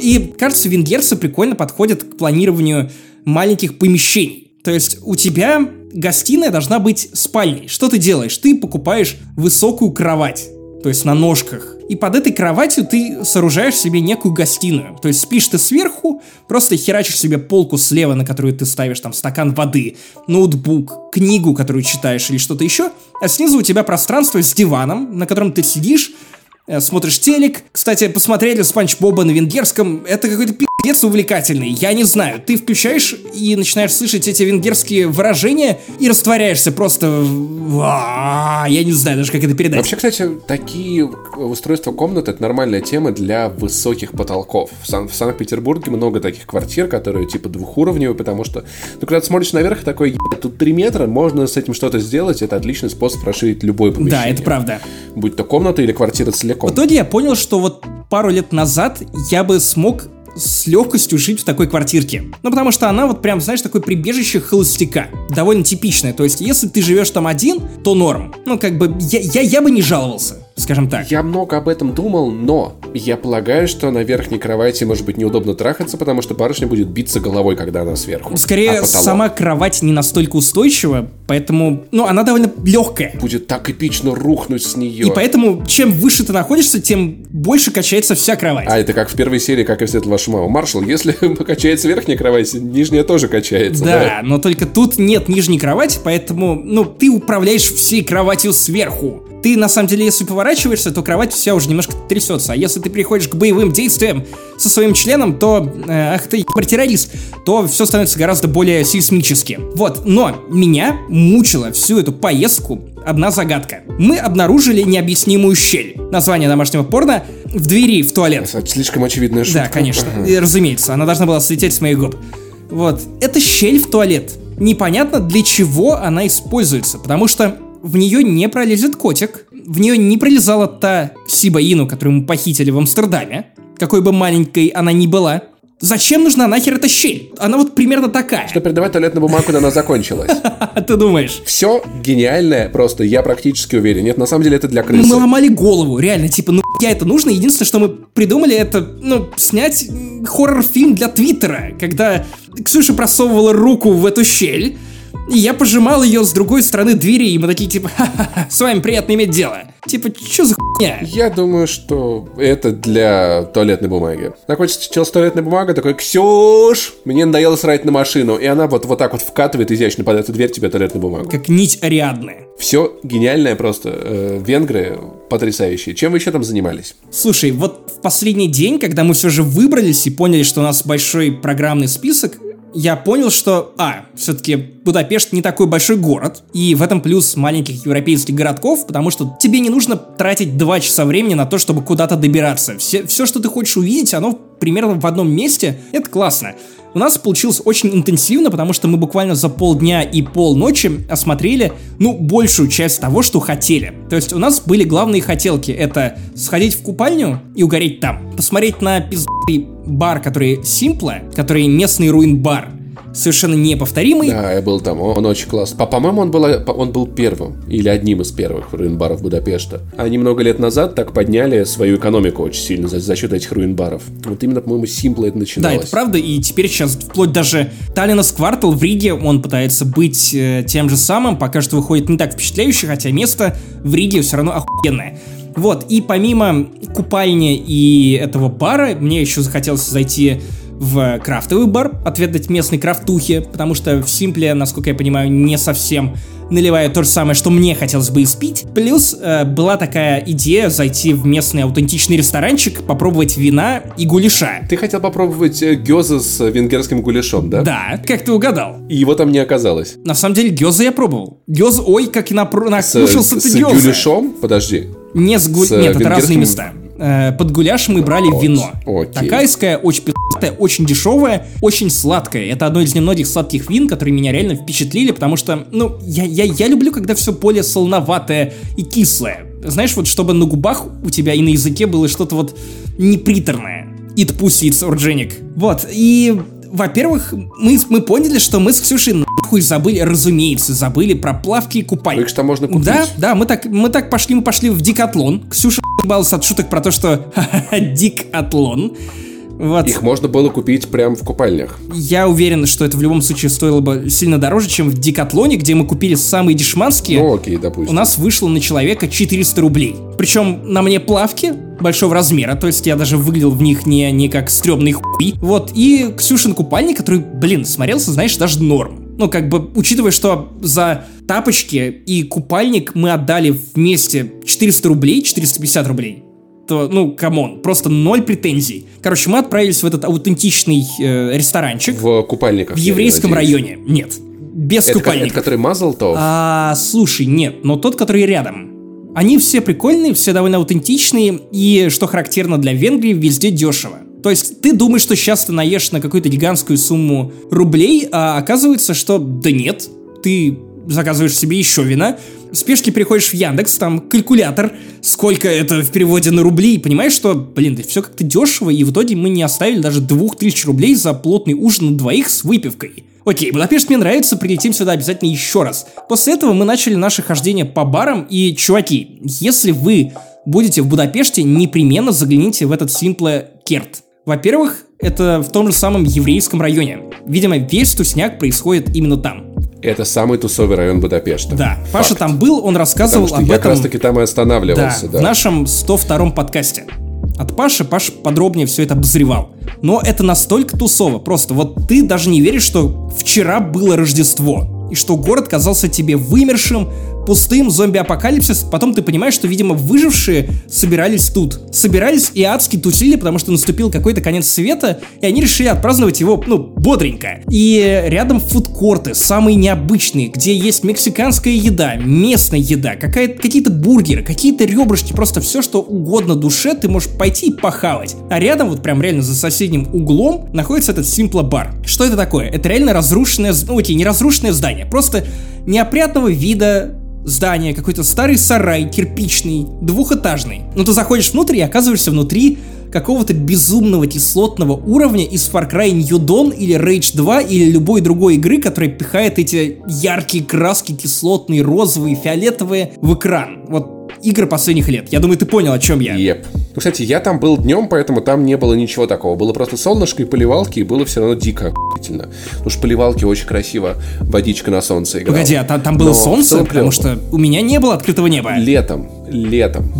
И, кажется, венгерцы прикольно подходят к планированию маленьких помещений. То есть у тебя гостиная должна быть спальней. Что ты делаешь? Ты покупаешь высокую кровать, то есть на ножках. И под этой кроватью ты сооружаешь себе некую гостиную. То есть спишь ты сверху, просто херачишь себе полку слева, на которую ты ставишь там стакан воды, ноутбук, книгу, которую читаешь или что-то еще. А снизу у тебя пространство с диваном, на котором ты сидишь, смотришь телек. Кстати, посмотрели Спанч Боба на венгерском. Это какой-то пиздец увлекательный. Я не знаю. Ты включаешь и начинаешь слышать эти венгерские выражения и растворяешься просто... Я не знаю даже, как это передать. Вообще, кстати, такие устройства комнат — это нормальная тема для высоких потолков. В Санкт-Петербурге много таких квартир, которые типа двухуровневые, потому что, когда ты смотришь наверх, такой, тут 3 метра, можно с этим что-то сделать. Это отличный способ расширить любое помещение. Да, это правда. Будь то комната или квартира целиком. В итоге я понял, что пару лет назад я бы смог с легкостью жить в такой квартирке. Потому что она прям, такое прибежище холостяка. Довольно типичное. То есть, если ты живешь там один, то норм. Я бы не жаловался, скажем так. Я много об этом думал, но я полагаю, что на верхней кровати может быть неудобно трахаться, потому что барышня будет биться головой, когда она сверху. Скорее, сама кровать не настолько устойчива, поэтому, она довольно легкая. Будет так эпично рухнуть с нее. И поэтому, чем выше ты находишься, тем больше качается вся кровать. Это как в первой серии, как я встретил вашу маму. Маршал, если качается верхняя кровать, нижняя тоже качается. Да, но только тут нет нижней кровати, поэтому, ты управляешь всей кроватью сверху. Ты, на самом деле, если поворачиваешься, то кровать вся уже немножко трясется. А если ты переходишь к боевым действиям со своим членом, то, ах ты террорист, то все становится гораздо более сейсмическим. Но меня мучила всю эту поездку одна загадка. Мы обнаружили необъяснимую щель. Название домашнего порно в двери в туалет. Это слишком очевидная шутка. Да, конечно, разумеется, она должна была слететь с моих губ. Это щель в туалет. Непонятно, для чего она используется, потому что в нее не пролезет котик. в нее не прилезала та сибаину, которую мы похитили в Амстердаме, какой бы маленькой она ни была. Зачем нужна нахер эта щель? Она вот примерно такая. Что передавать туалетную бумагу, когда она закончилась. Ты думаешь? Все гениальное, просто я практически уверен. Нет, на самом деле это для крысы. Мы ломали голову, реально, типа, ну я это нужно. Единственное, что мы придумали, это, снять хоррор-фильм для Твиттера, когда Ксюша просовывала руку в эту щель, и я пожимал ее с другой стороны двери, и мы такие, типа, ха-ха-ха, с вами приятно иметь дело. Типа, что за хуйня? Я думаю, что это для туалетной бумаги. Закончится чел с туалетной бумагой, такой, Ксюш, мне надоело срать на машину. И она вот так вот вкатывает изящно под эту дверь тебе туалетную бумагу. Как нить Ариадны. Все гениальное просто. Венгры потрясающие. Чем вы еще там занимались? Слушай, вот в последний день, когда мы все же выбрались и поняли, что у нас большой программный список, я понял, что, все-таки Будапешт не такой большой город, и в этом плюс маленьких европейских городков, потому что тебе не нужно тратить 2 часа времени на то, чтобы куда-то добираться. Все, что ты хочешь увидеть, оно примерно в одном месте, это классно. У нас получилось очень интенсивно, потому что мы буквально за полдня и полночи осмотрели, большую часть того, что хотели. То есть у нас были главные хотелки. Это сходить в купальню и угореть там. Посмотреть на пиздатый бар, который Simple, который местный руин-бар. Совершенно неповторимый. Да, я был там, он очень классный. По-моему, он был первым или одним из первых руин-баров Будапешта. Они много лет назад так подняли свою экономику очень сильно за счет этих руин-баров. Вот именно, по-моему, Simple это начиналось. Да, это правда, и теперь сейчас вплоть даже Таллинас Квартал в Риге, он пытается быть тем же самым, пока что выходит не так впечатляюще, хотя место в Риге все равно охуенное. Вот, и помимо купальни и этого бара, мне еще захотелось зайти в крафтовый бар, отведать местной крафтухи, потому что в Simple, насколько я понимаю, не совсем наливают то же самое, что мне хотелось бы испить. Плюс была такая идея зайти в местный аутентичный ресторанчик, попробовать вина и гуляша. Ты хотел попробовать гёза с венгерским гуляшом, да? Да, как ты угадал. И его там не оказалось. На самом деле гёза я пробовал. Гёза, ой, как я накушался ты гёза. С гуляшом? Подожди. Не с гуляшом, нет, это разные места. Под гуляш мы брали вино. Такайское, очень пиздатое, очень дешевое, очень сладкое. Это одно из немногих сладких вин, которые меня реально впечатлили, потому что, я люблю, когда все более солоноватое и кислое. Знаешь, вот чтобы на губах у тебя и на языке было что-то вот неприторное. It pussy, it's organic. Вот, и, во-первых, мы поняли, что мы с Ксюшей забыли про плавки и купальник. Их же там можно купить. Да, мы так пошли, в Декатлон. Ксюша ебалась от шуток про то, что Декатлон. Вот. Их можно было купить прямо в купальнях. Я уверен, что это в любом случае стоило бы сильно дороже, чем в Декатлоне, где мы купили самые дешманские. Окей, допустим. У нас вышло на человека 400 рублей. Причем на мне плавки большого размера, то есть я даже выглядел в них не как стрёмный хуй. Вот, и Ксюшин купальник, который, смотрелся, знаешь, даже норм. Учитывая, что за тапочки и купальник мы отдали вместе 400 рублей, 450 рублей, то, камон, просто ноль претензий. Короче, мы отправились в этот аутентичный ресторанчик. В купальниках. В еврейском районе. Нет, без купальников. Это который мазал то? Слушай, нет, но тот, который рядом. Они все прикольные, все довольно аутентичные, и, что характерно для Венгрии, везде дешево. То есть ты думаешь, что сейчас ты наешь на какую-то гигантскую сумму рублей, а оказывается, что да нет, ты заказываешь себе еще вина, в спешке приходишь в Яндекс, там калькулятор, сколько это в переводе на рубли, и понимаешь, что, все как-то дешево, и в итоге мы не оставили даже 2000 рублей за плотный ужин на двоих с выпивкой. Окей, Будапешт мне нравится, прилетим сюда обязательно еще раз. После этого мы начали наше хождение по барам, и, чуваки, если вы будете в Будапеште, непременно загляните в этот Simple Kert. Во-первых, это в том же самом еврейском районе. Видимо, весь тусняк происходит именно там. Это самый тусовый район Будапешта. Да, факт. Паша там был, он рассказывал об этом. Я как раз таки там и останавливался. Да, в нашем 102-м подкасте. От Паши, Паша подробнее все это обозревал. Но это настолько тусово, просто вот ты даже не веришь, что вчера было Рождество. И что город казался тебе вымершим, пустым, зомби-апокалипсис. Потом ты понимаешь, что, видимо, выжившие собирались тут. Собирались и адски тусили, потому что наступил какой-то конец света, и они решили отпраздновать его, бодренько. И рядом фудкорты, самые необычные, где есть мексиканская еда, местная еда, какие-то бургеры, какие-то ребрышки, просто все, что угодно душе, ты можешь пойти и похавать. А рядом, вот прям реально за соседним углом, находится этот Simple бар. Что это такое? Это реально разрушенное, не разрушенное здание, просто неопрятного вида здание, какой-то старый сарай, кирпичный, двухэтажный. Но ты заходишь внутрь и оказываешься внутри какого-то безумного кислотного уровня из Far Cry New Dawn или Rage 2 или любой другой игры, которая пихает эти яркие краски, кислотные, розовые, фиолетовые, в экран. Вот игры последних лет. Я думаю, ты понял, о чем я. Yep. Ну, кстати, я там был днем, поэтому там не было ничего такого. Было просто солнышко и поливалки, и было все равно дико охуительно. Потому что поливалки очень красиво, водичка на солнце играла. Погоди, а там было солнце? Потому что у меня не было открытого неба. Летом.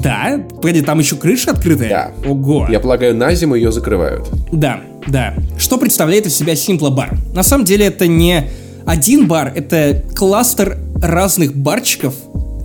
Да? Погоди, там еще крыша открытая? Да. Ого. Я полагаю, на зиму ее закрывают. Да. Что представляет из себя Simple бар? На самом деле это не один бар, это кластер разных барчиков,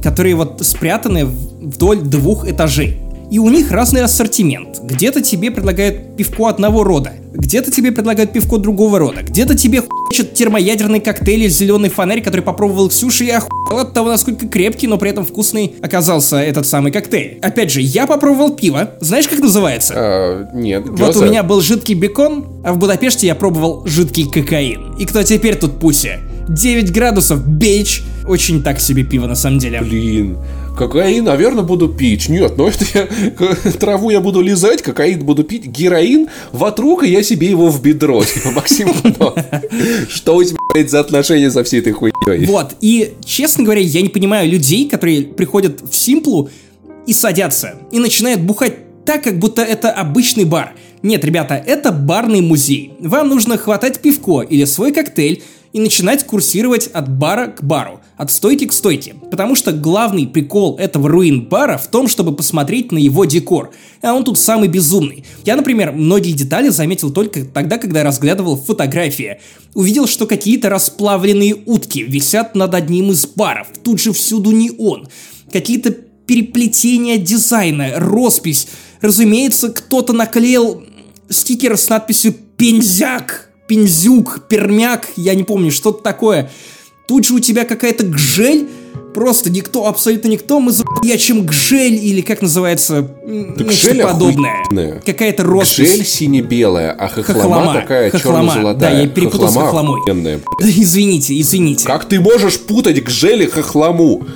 которые вот спрятаны вдоль двух этажей. И у них разный ассортимент. Где-то тебе предлагают пивко одного рода, где-то тебе предлагают пивко другого рода, где-то тебе хуйчат термоядерный коктейль «Зеленый фонарь», который попробовал Ксюша, и я охуел от того, насколько крепкий, но при этом вкусный оказался этот самый коктейль. Опять же, я попробовал пиво. Знаешь, как называется? Нет. Вот у меня был жидкий бекон, а в Будапеште я пробовал жидкий кокаин. И кто теперь тут пуся? 9 градусов, бейдж. Очень так себе пиво, на самом деле. Блин. Кокаин, наверное, буду пить. Нет, но это я... Траву я буду лизать, кокаин буду пить. Героин вокруг, и я себе его в бедро. Максим Иванов, что у тебя, блядь, за отношения со всей этой хуйней? Вот, и, честно говоря, я не понимаю людей, которые приходят в Симплу и садятся, и начинают бухать так, как будто это обычный бар. Нет, ребята, это барный музей. Вам нужно хватать пивко или свой коктейль, и начинать курсировать от бара к бару, от стойки к стойке. Потому что главный прикол этого руин-бара в том, чтобы посмотреть на его декор. А он тут самый безумный. Я, например, многие детали заметил только тогда, когда разглядывал фотографии. Увидел, что какие-то расплавленные утки висят над одним из баров. Тут же всюду неон. Какие-то переплетения дизайна, роспись. Разумеется, кто-то наклеил стикер с надписью «Пензяк». Пензюк, пермяк, я не помню, что-то такое. Тут же у тебя какая-то гжель. Просто никто, абсолютно никто, мы заячим гжель, или как называется, так нечто подобное. Охуенная. Какая-то роспись. Гжель сине-белая, а хохлома такая черно-золотая. Да, я перепутал хохлома с хохломой. Да, извините. Как ты можешь путать гжель и хохлому?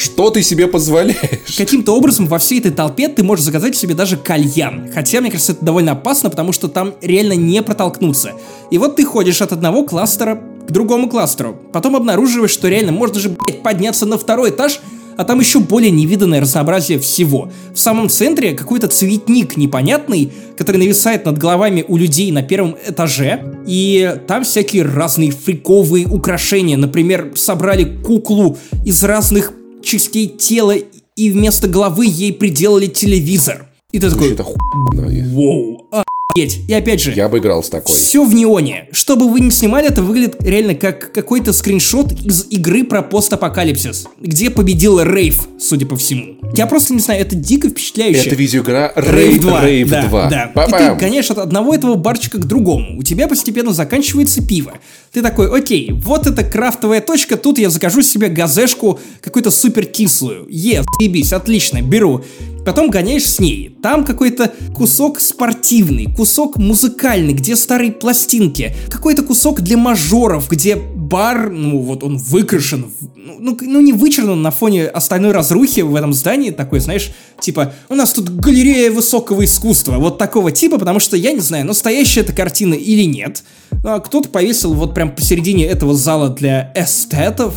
Что ты себе позволяешь? Каким-то образом во всей этой толпе ты можешь заказать себе даже кальян. Хотя, мне кажется, это довольно опасно, потому что там реально не протолкнуться. И вот ты ходишь от одного кластера к другому кластеру. Потом обнаруживаешь, что реально можно же, блядь, подняться на второй этаж, а там еще более невиданное разнообразие всего. В самом центре какой-то цветник непонятный, который нависает над головами у людей на первом этаже. И там всякие разные фриковые украшения. Например, собрали куклу из разных частей тела, и вместо головы ей приделали телевизор. И ты такой, воу, охуеть. И опять же, я бы играл с такой. Все в неоне. Что бы вы ни снимали, это выглядит реально как какой-то скриншот из игры про постапокалипсис, где победил рейв, судя по всему. Я просто не знаю, это дико впечатляюще. Это видеоигра Рейв 2. Да. И ты, конечно, от одного этого барчика к другому. У тебя постепенно заканчивается пиво. Ты такой, окей, вот это крафтовая точка, тут я закажу себе газешку какую-то супер кислую. Заебись, отлично, беру. Потом гоняешь с ней. Там какой-то кусок спортивный, кусок музыкальный, где старые пластинки. Какой-то кусок для мажоров, где бар, ну вот он выкрашен, ну не вычернен на фоне остальной разрухи в этом здании, такой, знаешь, типа, у нас тут галерея высокого искусства, вот такого типа, потому что я не знаю, настоящая эта картина или нет. А кто-то повесил вот прям посередине этого зала для эстетов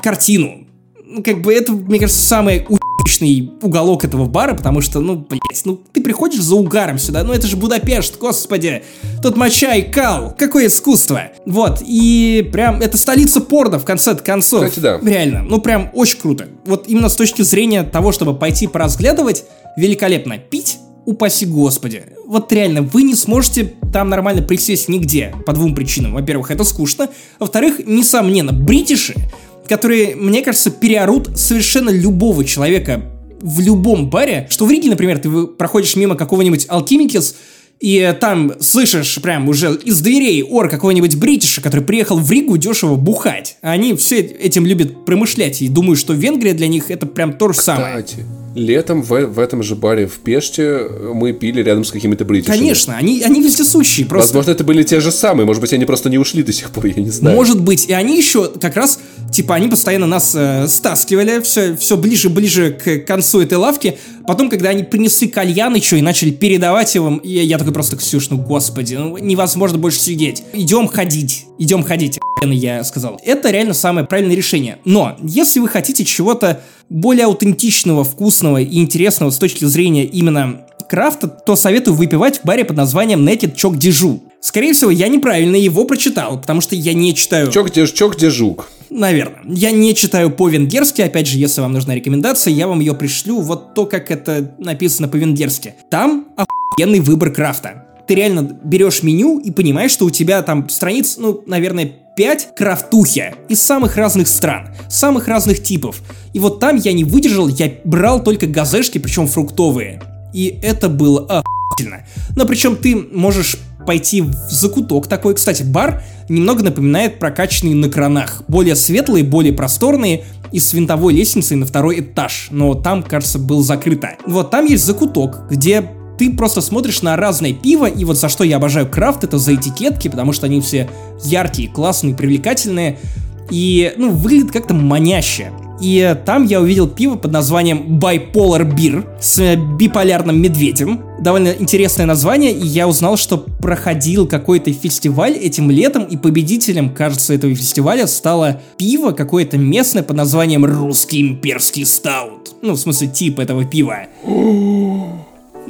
картину. Ну, как бы это, мне кажется, самый уебищный уголок этого бара, потому что, ты приходишь за угаром сюда, это же Будапешт, господи. Тут моча и кал, какое искусство. Вот, и прям, это столица порно, в конце концов. Кстати, да. Реально, прям очень круто. Вот именно с точки зрения того, чтобы пойти поразглядывать, великолепно. Пить, упаси господи. Вот реально, вы не сможете там нормально присесть нигде, по двум причинам. Во-первых, это скучно. Во-вторых, несомненно, бритиши, которые, мне кажется, переорут совершенно любого человека в любом баре, что в Риге, например, ты проходишь мимо какого-нибудь алкимикис, и там слышишь прям уже из дверей ор какого-нибудь бритиша, который приехал в Ригу дешево бухать. Они все этим любят промышлять и думаю, что Венгрия для них это прям то же самое. Кстати, Летом в этом же баре в Пеште мы пили рядом с какими-то бритишами. Конечно, они вездесущие просто. Возможно, это были те же самые, может быть, они просто не ушли до сих пор, я не знаю. Может быть, и они еще как раз, типа, они постоянно нас стаскивали все ближе к концу этой лавки. Потом, когда они принесли кальян еще и начали передавать его, я такой просто: Ксюш, ну господи, ну невозможно больше сидеть. Идем ходить, я сказал. Это реально самое правильное решение. Но, если вы хотите чего-то более аутентичного, вкусного и интересного с точки зрения именно крафта, то советую выпивать в баре под названием Naked Chok-Diju. Скорее всего, я неправильно его прочитал, потому что я не читаю... Чок-дежук. Наверное. Я не читаю по-венгерски. Опять же, если вам нужна рекомендация, я вам ее пришлю. Вот то, как это написано по-венгерски. Там охуенный выбор крафта. Ты реально берешь меню и понимаешь, что у тебя там страниц, ну, наверное, 5 крафтухи из самых разных стран, самых разных типов. И вот там я не выдержал, я брал только газешки, причем фруктовые. И это было охуительно. Но причем ты можешь пойти в закуток такой. Кстати, бар немного напоминает прокачанные на кранах. Более светлые, более просторные и с винтовой лестницей на второй этаж. Но там, кажется, было закрыто. Вот там есть закуток, где ты просто смотришь на разное пиво. И вот за что я обожаю крафт, это за этикетки, потому что они все яркие, классные, привлекательные. И, ну, выглядит как-то маняще. И там я увидел пиво под названием Bipolar Beer с биполярным медведем. Довольно интересное название, и я узнал, что проходил какой-то фестиваль этим летом, и победителем, кажется, этого фестиваля стало пиво какое-то местное под названием Русский имперский стаут. Ну, в смысле, тип этого пива.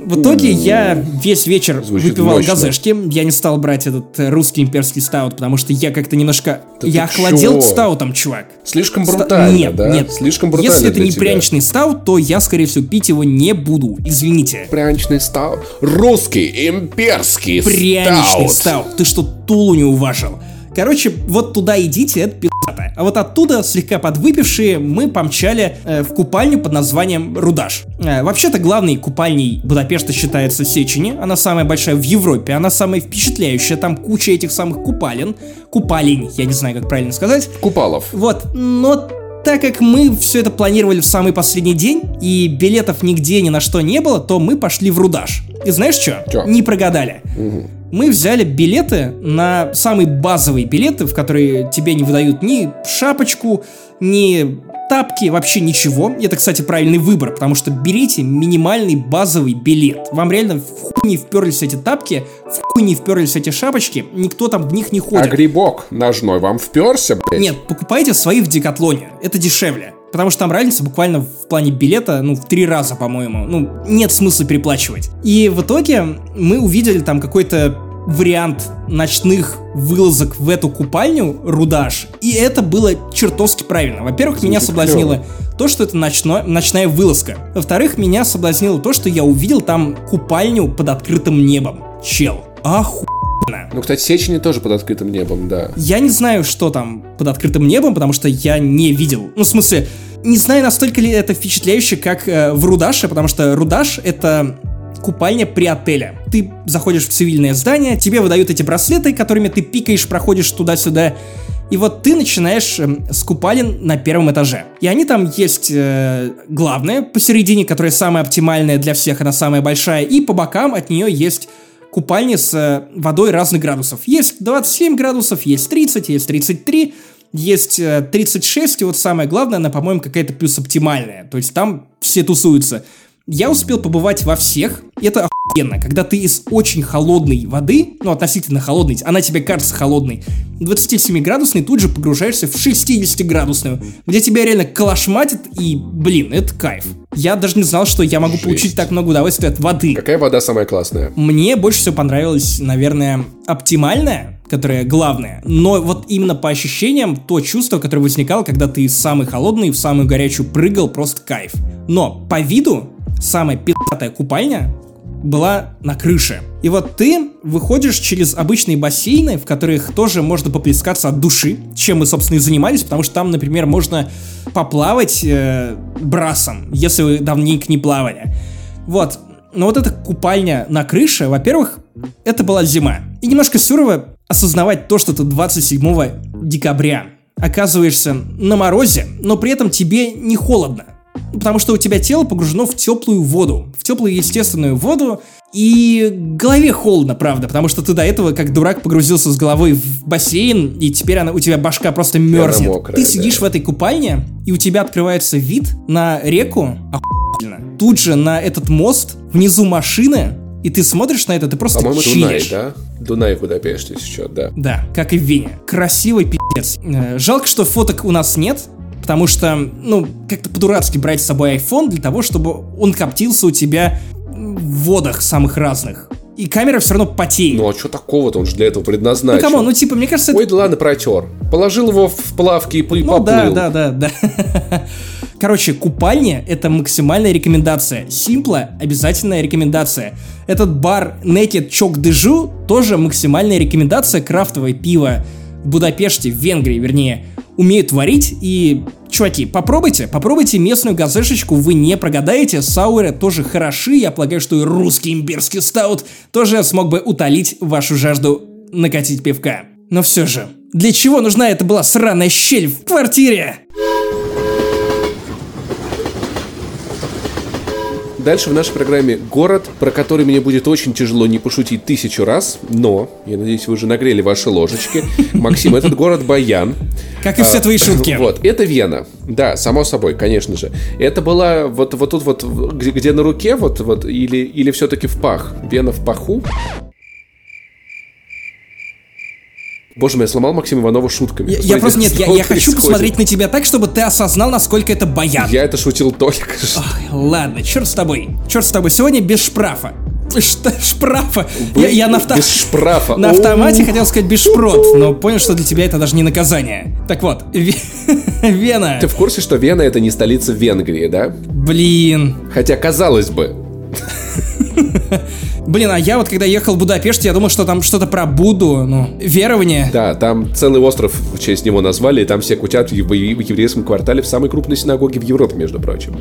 В итоге я весь вечер выпивал газешки. Я не стал брать этот русский имперский стаут, потому что я как-то немножко... Да я охладел к стаутам, чувак. Слишком брутально, Нет. Слишком брутально. Если это не пряничный стаут, то я, скорее всего, пить его не буду. Извините. Пряничный стаут? Русский имперский стаут. Пряничный стаут. Ты что, Тулу не уважил? Короче, вот туда идите, это пи***то. А вот оттуда, слегка подвыпившие, мы помчали в купальню под названием Рудаш. Вообще-то главной купальней Будапешта считается Сечени. Она самая большая в Европе, она самая впечатляющая. Там куча этих самых купалень, я не знаю, как правильно сказать. Купалов. Вот, но... Так как мы все это планировали в самый последний день, и билетов нигде ни на что не было, то мы пошли в Рудаш. И знаешь что? Не прогадали. Угу. Мы взяли билеты на самые базовые билеты, в которые тебе не выдают ни шапочку, ни тапки, вообще ничего. Это, кстати, правильный выбор, потому что берите минимальный базовый билет. Вам реально в хуй не вперлись эти тапки, в хуй не вперлись эти шапочки, никто там в них не ходит. А грибок ножной вам вперся, блядь? Нет, покупайте свои в Декатлоне, это дешевле. Потому что там разница буквально в плане билета, ну, в 3 раза, по-моему. Ну, нет смысла переплачивать. И в итоге мы увидели там какой-то вариант ночных вылазок в эту купальню Рудаш. И это было чертовски правильно. Во-первых, меня соблазнило то, что это ночная вылазка. Во-вторых, меня соблазнило то, что я увидел там купальню под открытым небом. Чел, охуенно. Ну, кстати, Сечени тоже под открытым небом, да. Я не знаю, что там под открытым небом, потому что я не видел. Ну, в смысле, не знаю, настолько ли это впечатляюще, как в Рудаше, потому что Рудаш — это... купальня при отеле. Ты заходишь в цивильное здание, тебе выдают эти браслеты, которыми ты пикаешь, проходишь туда-сюда, и вот ты начинаешь с купалин на 1-м этаже. И они там есть главная посередине, которая самая оптимальная для всех, она самая большая, и по бокам от нее есть купальни с водой разных градусов. Есть 27 градусов, есть 30, есть 33, есть 36, и вот самое главное, она, по-моему, какая-то плюс оптимальная, то есть там все тусуются. Я успел побывать во всех, и это охуенно, когда ты из очень холодной воды, ну, относительно холодной, она тебе кажется холодной, 27-градусной, тут же погружаешься в 60-градусную, где тебя реально калашматит, и, блин, это кайф. Я даже не знал, что я могу получить так много удовольствия от воды. Какая вода самая классная? Мне больше всего понравилась, наверное, оптимальная, которая главная, но вот именно по ощущениям, то чувство, которое возникало, когда ты из самой холодной в самую горячую прыгал, просто кайф. Но по виду самая пи***тая купальня была на крыше. И вот ты выходишь через обычные бассейны, в которых тоже можно поплескаться от души, чем мы, собственно, и занимались, потому что там, например, можно поплавать брасом, если вы давненько не плавали. Вот. Но вот эта купальня на крыше, во-первых, это была зима. И немножко сурово осознавать то, что ты 27 декабря оказываешься на морозе, но при этом тебе не холодно. потому что у тебя тело погружено в теплую воду, в теплую естественную воду, и голове холодно, правда, потому что ты до этого, как дурак, погрузился с головой в бассейн, и теперь у тебя башка просто мерзнет. Мокрая, ты сидишь в этой купальне, и у тебя открывается вид на реку, охуенно. Тут же на этот мост, внизу машины, и ты смотришь на это, ты просто по-моему, чилишь. Дунай, да? Дунай в Будапеште сейчас, да. Да, как и в Вене. Красивый пи***ц. Жалко, что фоток у нас нет, потому что, ну, как-то по-дурацки брать с собой iPhone для того, чтобы он коптился у тебя в водах самых разных. И камера все равно потеет. Ну а что такого-то? Он же для этого предназначен. Ну камон, ну типа, мне кажется... Ой, да ладно, протер. Положил его в плавки и поплыл. Ну да. Короче, купальня — это максимальная рекомендация. Simple — обязательная рекомендация. Этот бар Naked Chok-Diju тоже максимальная рекомендация. Крафтовое пиво в Будапеште, в Венгрии, вернее, умеют варить. И, чуваки, попробуйте местную газешечку, вы не прогадаете. Сауры тоже хороши. Я полагаю, что и русский имбирский стаут тоже смог бы утолить вашу жажду накатить пивка. Но все же, для чего нужна эта была сраная щель в квартире? Дальше в нашей программе город, про который мне будет очень тяжело не пошутить 1000 раз, но, я надеюсь, вы уже нагрели ваши ложечки. Максим, этот город Баян. Как и все твои шутки. Вот, это Вена. Да, само собой, конечно же. Это была вот тут вот, где на руке, вот или все-таки в пах. Вена в паху. Боже мой, я сломал Максима Иванова шутками. Я просто нет, я хочу посмотреть на тебя так, чтобы ты осознал, насколько это Баян. Я это шутил только что. Ой, ладно, черт с тобой, сегодня без шпрафа. Шпрафа? Без шпрафа. На автомате хотел сказать без шпрот, но понял, что для тебя это даже не наказание. Так вот, Вена. Ты в курсе, что Вена — это не столица Венгрии, да? Блин. Хотя, казалось бы. Блин, а я вот когда ехал в Будапешт, я думал, что там что-то про Будду, верование. Да, там целый остров в честь него назвали, и там все кутят в еврейском квартале в самой крупной синагоге в Европе, между прочим.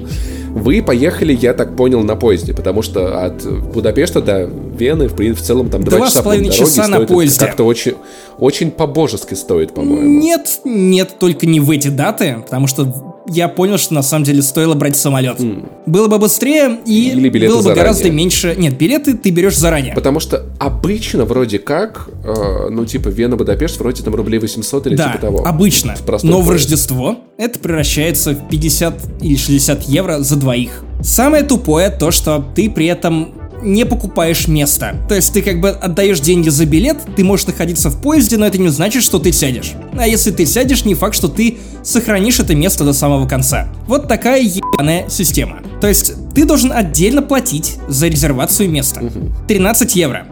Вы поехали, я так понял, на поезде, потому что от Будапешта до Вены, в целом, там 2 часа путь дороги стоит. 2,5 часа на поезде. Как-то очень, очень по-божески стоит, по-моему. Нет, только не в эти даты, потому что... Я понял, что на самом деле стоило брать самолет. Было бы быстрее и было бы гораздо меньше. Нет, билеты ты берешь заранее. Потому что обычно вроде как, Вена-Будапешт вроде там рублей 800 или типа того. Да, обычно. Но в Рождество это превращается в 50 или 60 евро за двоих. Самое тупое то, что ты при этом не покупаешь место. То есть ты как бы отдаешь деньги за билет, ты можешь находиться в поезде, но это не значит, что ты сядешь. А если ты сядешь, не факт, что ты сохранишь это место до самого конца. Вот такая ебаная система. То есть ты должен отдельно платить за резервацию места. 13 евро.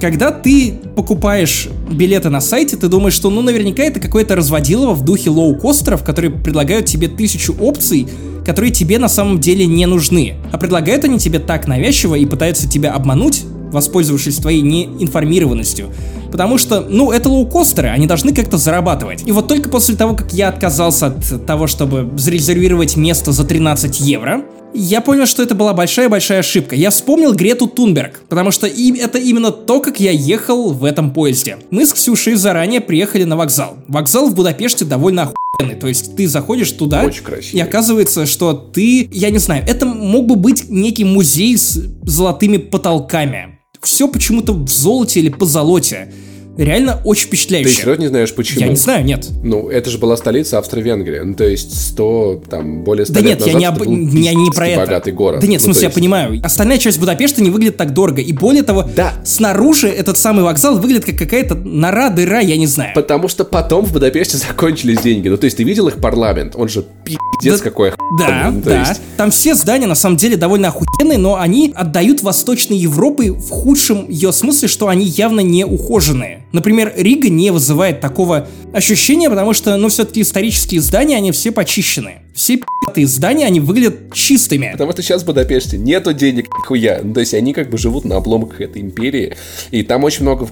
Когда ты покупаешь билеты на сайте, ты думаешь, что наверняка это какое-то разводилово в духе лоукостеров, которые предлагают тебе 1000 опций, которые тебе на самом деле не нужны. А предлагают они тебе так навязчиво и пытаются тебя обмануть, воспользовавшись твоей неинформированностью. Потому что, это лоукостеры, они должны как-то зарабатывать. И вот только после того, как я отказался от того, чтобы зарезервировать место за 13 евро, я понял, что это была большая-большая ошибка. Я вспомнил Грету Тунберг, потому что это именно то, как я ехал в этом поезде. Мы с Ксюшей заранее приехали на вокзал. Вокзал в Будапеште довольно охуенный, то есть ты заходишь туда, и оказывается, что ты, я не знаю, это мог бы быть некий музей с золотыми потолками. Все почему-то в золоте или позолоте. Реально очень впечатляюще. Ты еще не знаешь почему? Я не знаю, нет. Это же была столица Австро-Венгрии. То есть более 100 лет назад. Да нет, я не про это. Богатый город. Да нет, в смысле, я понимаю. Остальная часть Будапешта не выглядит так дорого. И более того, снаружи этот самый вокзал выглядит как какая-то нора-дыра, я не знаю. Потому что потом в Будапеште закончились деньги. То есть ты видел их парламент? Он же пиздец какой охуенный. Да. Там все здания на самом деле довольно охуенные, но они отдают Восточной Европы в худшем ее смысле, что они явно не ухоженные. Например, Рига не вызывает такого ощущения, потому что, все-таки исторические здания, они все почищены. Все пи***тые здания, они выглядят чистыми. Потому что сейчас в Будапеште нету денег нихуя. То есть они как бы живут на обломках этой империи. И там очень много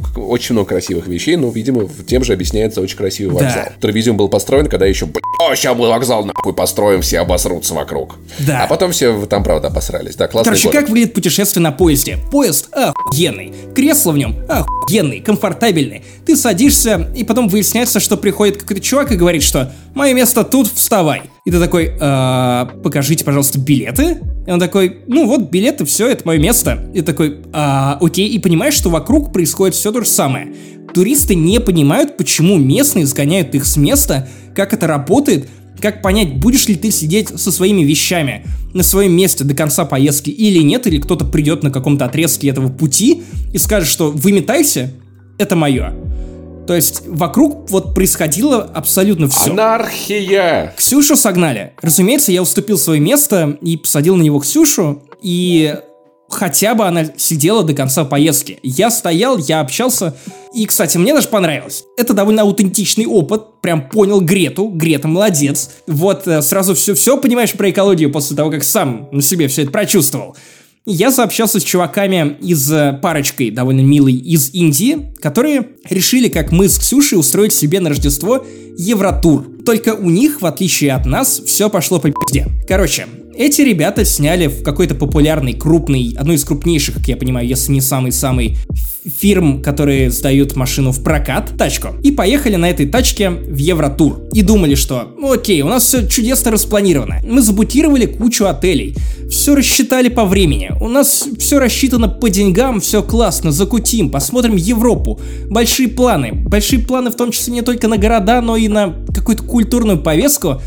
красивых вещей. Видимо, тем же объясняется очень красивый вокзал. Который, видимо, был построен, когда еще... сейчас был вокзал, построим, все обосрутся вокруг. Да. А потом все там, правда, обосрались. Да, классный город. Короче, как выглядит путешествие на поезде? Поезд охуенный. Кресло в нем охуенный, комфортабельный. Ты садишься, и потом выясняется, что приходит какой-то чувак и говорит, что мое место тут, вставай. И ты такой, покажите, пожалуйста, билеты. И он такой, ну вот, билеты, все, это мое место. И такой, окей. И понимаешь, что вокруг происходит все то же самое. Туристы не понимают, почему местные сгоняют их с места, как это работает, как понять, будешь ли ты сидеть со своими вещами на своем месте до конца поездки или нет, или кто-то придет на каком-то отрезке этого пути и скажет, что выметайся, это мое. То есть вокруг вот происходило абсолютно все. Анархия! Ксюшу согнали. Разумеется, я уступил свое место и посадил на него Ксюшу, и хотя бы она сидела до конца поездки. Я стоял, я общался. И, кстати, мне даже понравилось. Это довольно аутентичный опыт. Прям понял Грету. Грета молодец. Вот сразу все понимаешь про экологию после того, как сам на себе все это прочувствовал. Я сообщался с чуваками из парочкой, довольно милой, из Индии, которые решили, как мы с Ксюшей, устроить себе на Рождество евротур. Только у них, в отличие от нас, все пошло по пизде. Короче, эти ребята сняли в какой-то популярной, крупной, одной из крупнейших, как я понимаю, если не самый-самый, фирм, которые сдают машину в прокат, тачку. И поехали на этой тачке в евротур. И думали, что окей, у нас все чудесно распланировано. Мы забутировали кучу отелей. Все рассчитали по времени. У нас все рассчитано по деньгам, все классно, закутим, посмотрим Европу. Большие планы. Большие планы в том числе не только на города, но и на какую-то культурную повестку.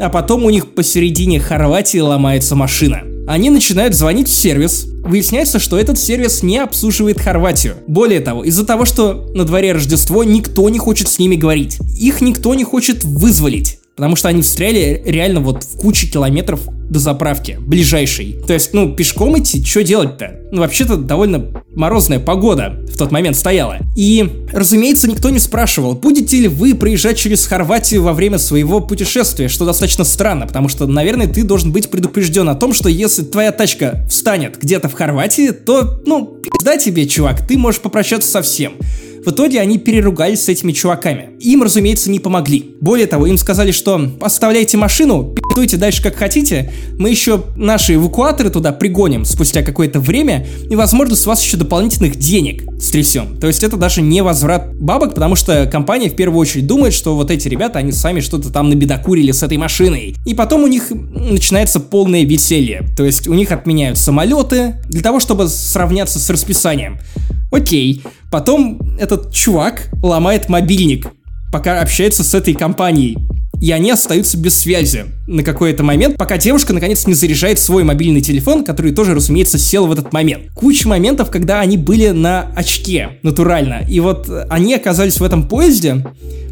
А потом у них посередине Хорватии ломается машина. Они начинают звонить в сервис. Выясняется, что этот сервис не обслуживает Хорватию. Более того, из-за того, что на дворе Рождество, никто не хочет с ними говорить. Их никто не хочет вызволить. Потому что они встряли реально вот в куче километров до заправки ближайшей. То есть, ну, пешком идти, что делать-то? Ну, вообще-то довольно морозная погода в тот момент стояла. И, разумеется, никто не спрашивал, будете ли вы проезжать через Хорватию во время своего путешествия, что достаточно странно, потому что, наверное, ты должен быть предупрежден о том, что если твоя тачка встанет где-то в Хорватии, то, ну, пизда тебе, чувак, ты можешь попрощаться со всем. В итоге они переругались с этими чуваками. Им, разумеется, не помогли. Более того, им сказали, что оставляйте машину, пи***дуйте дальше как хотите, мы еще наши эвакуаторы туда пригоним спустя какое-то время, и, возможно, с вас еще дополнительных денег стрясем. То есть это даже не возврат бабок, потому что компания в первую очередь думает, что вот эти ребята, они сами что-то там набедокурили с этой машиной. И потом у них начинается полное веселье. То есть у них отменяют самолеты для того, чтобы сравняться с расписанием. Окей. Потом этот чувак ломает мобильник, пока общается с этой компанией. И они остаются без связи на какой-то момент, пока девушка наконец не заряжает свой мобильный телефон, который тоже, разумеется, сел в этот момент. Куча моментов, когда они были на очке, натурально. И вот они оказались в этом поезде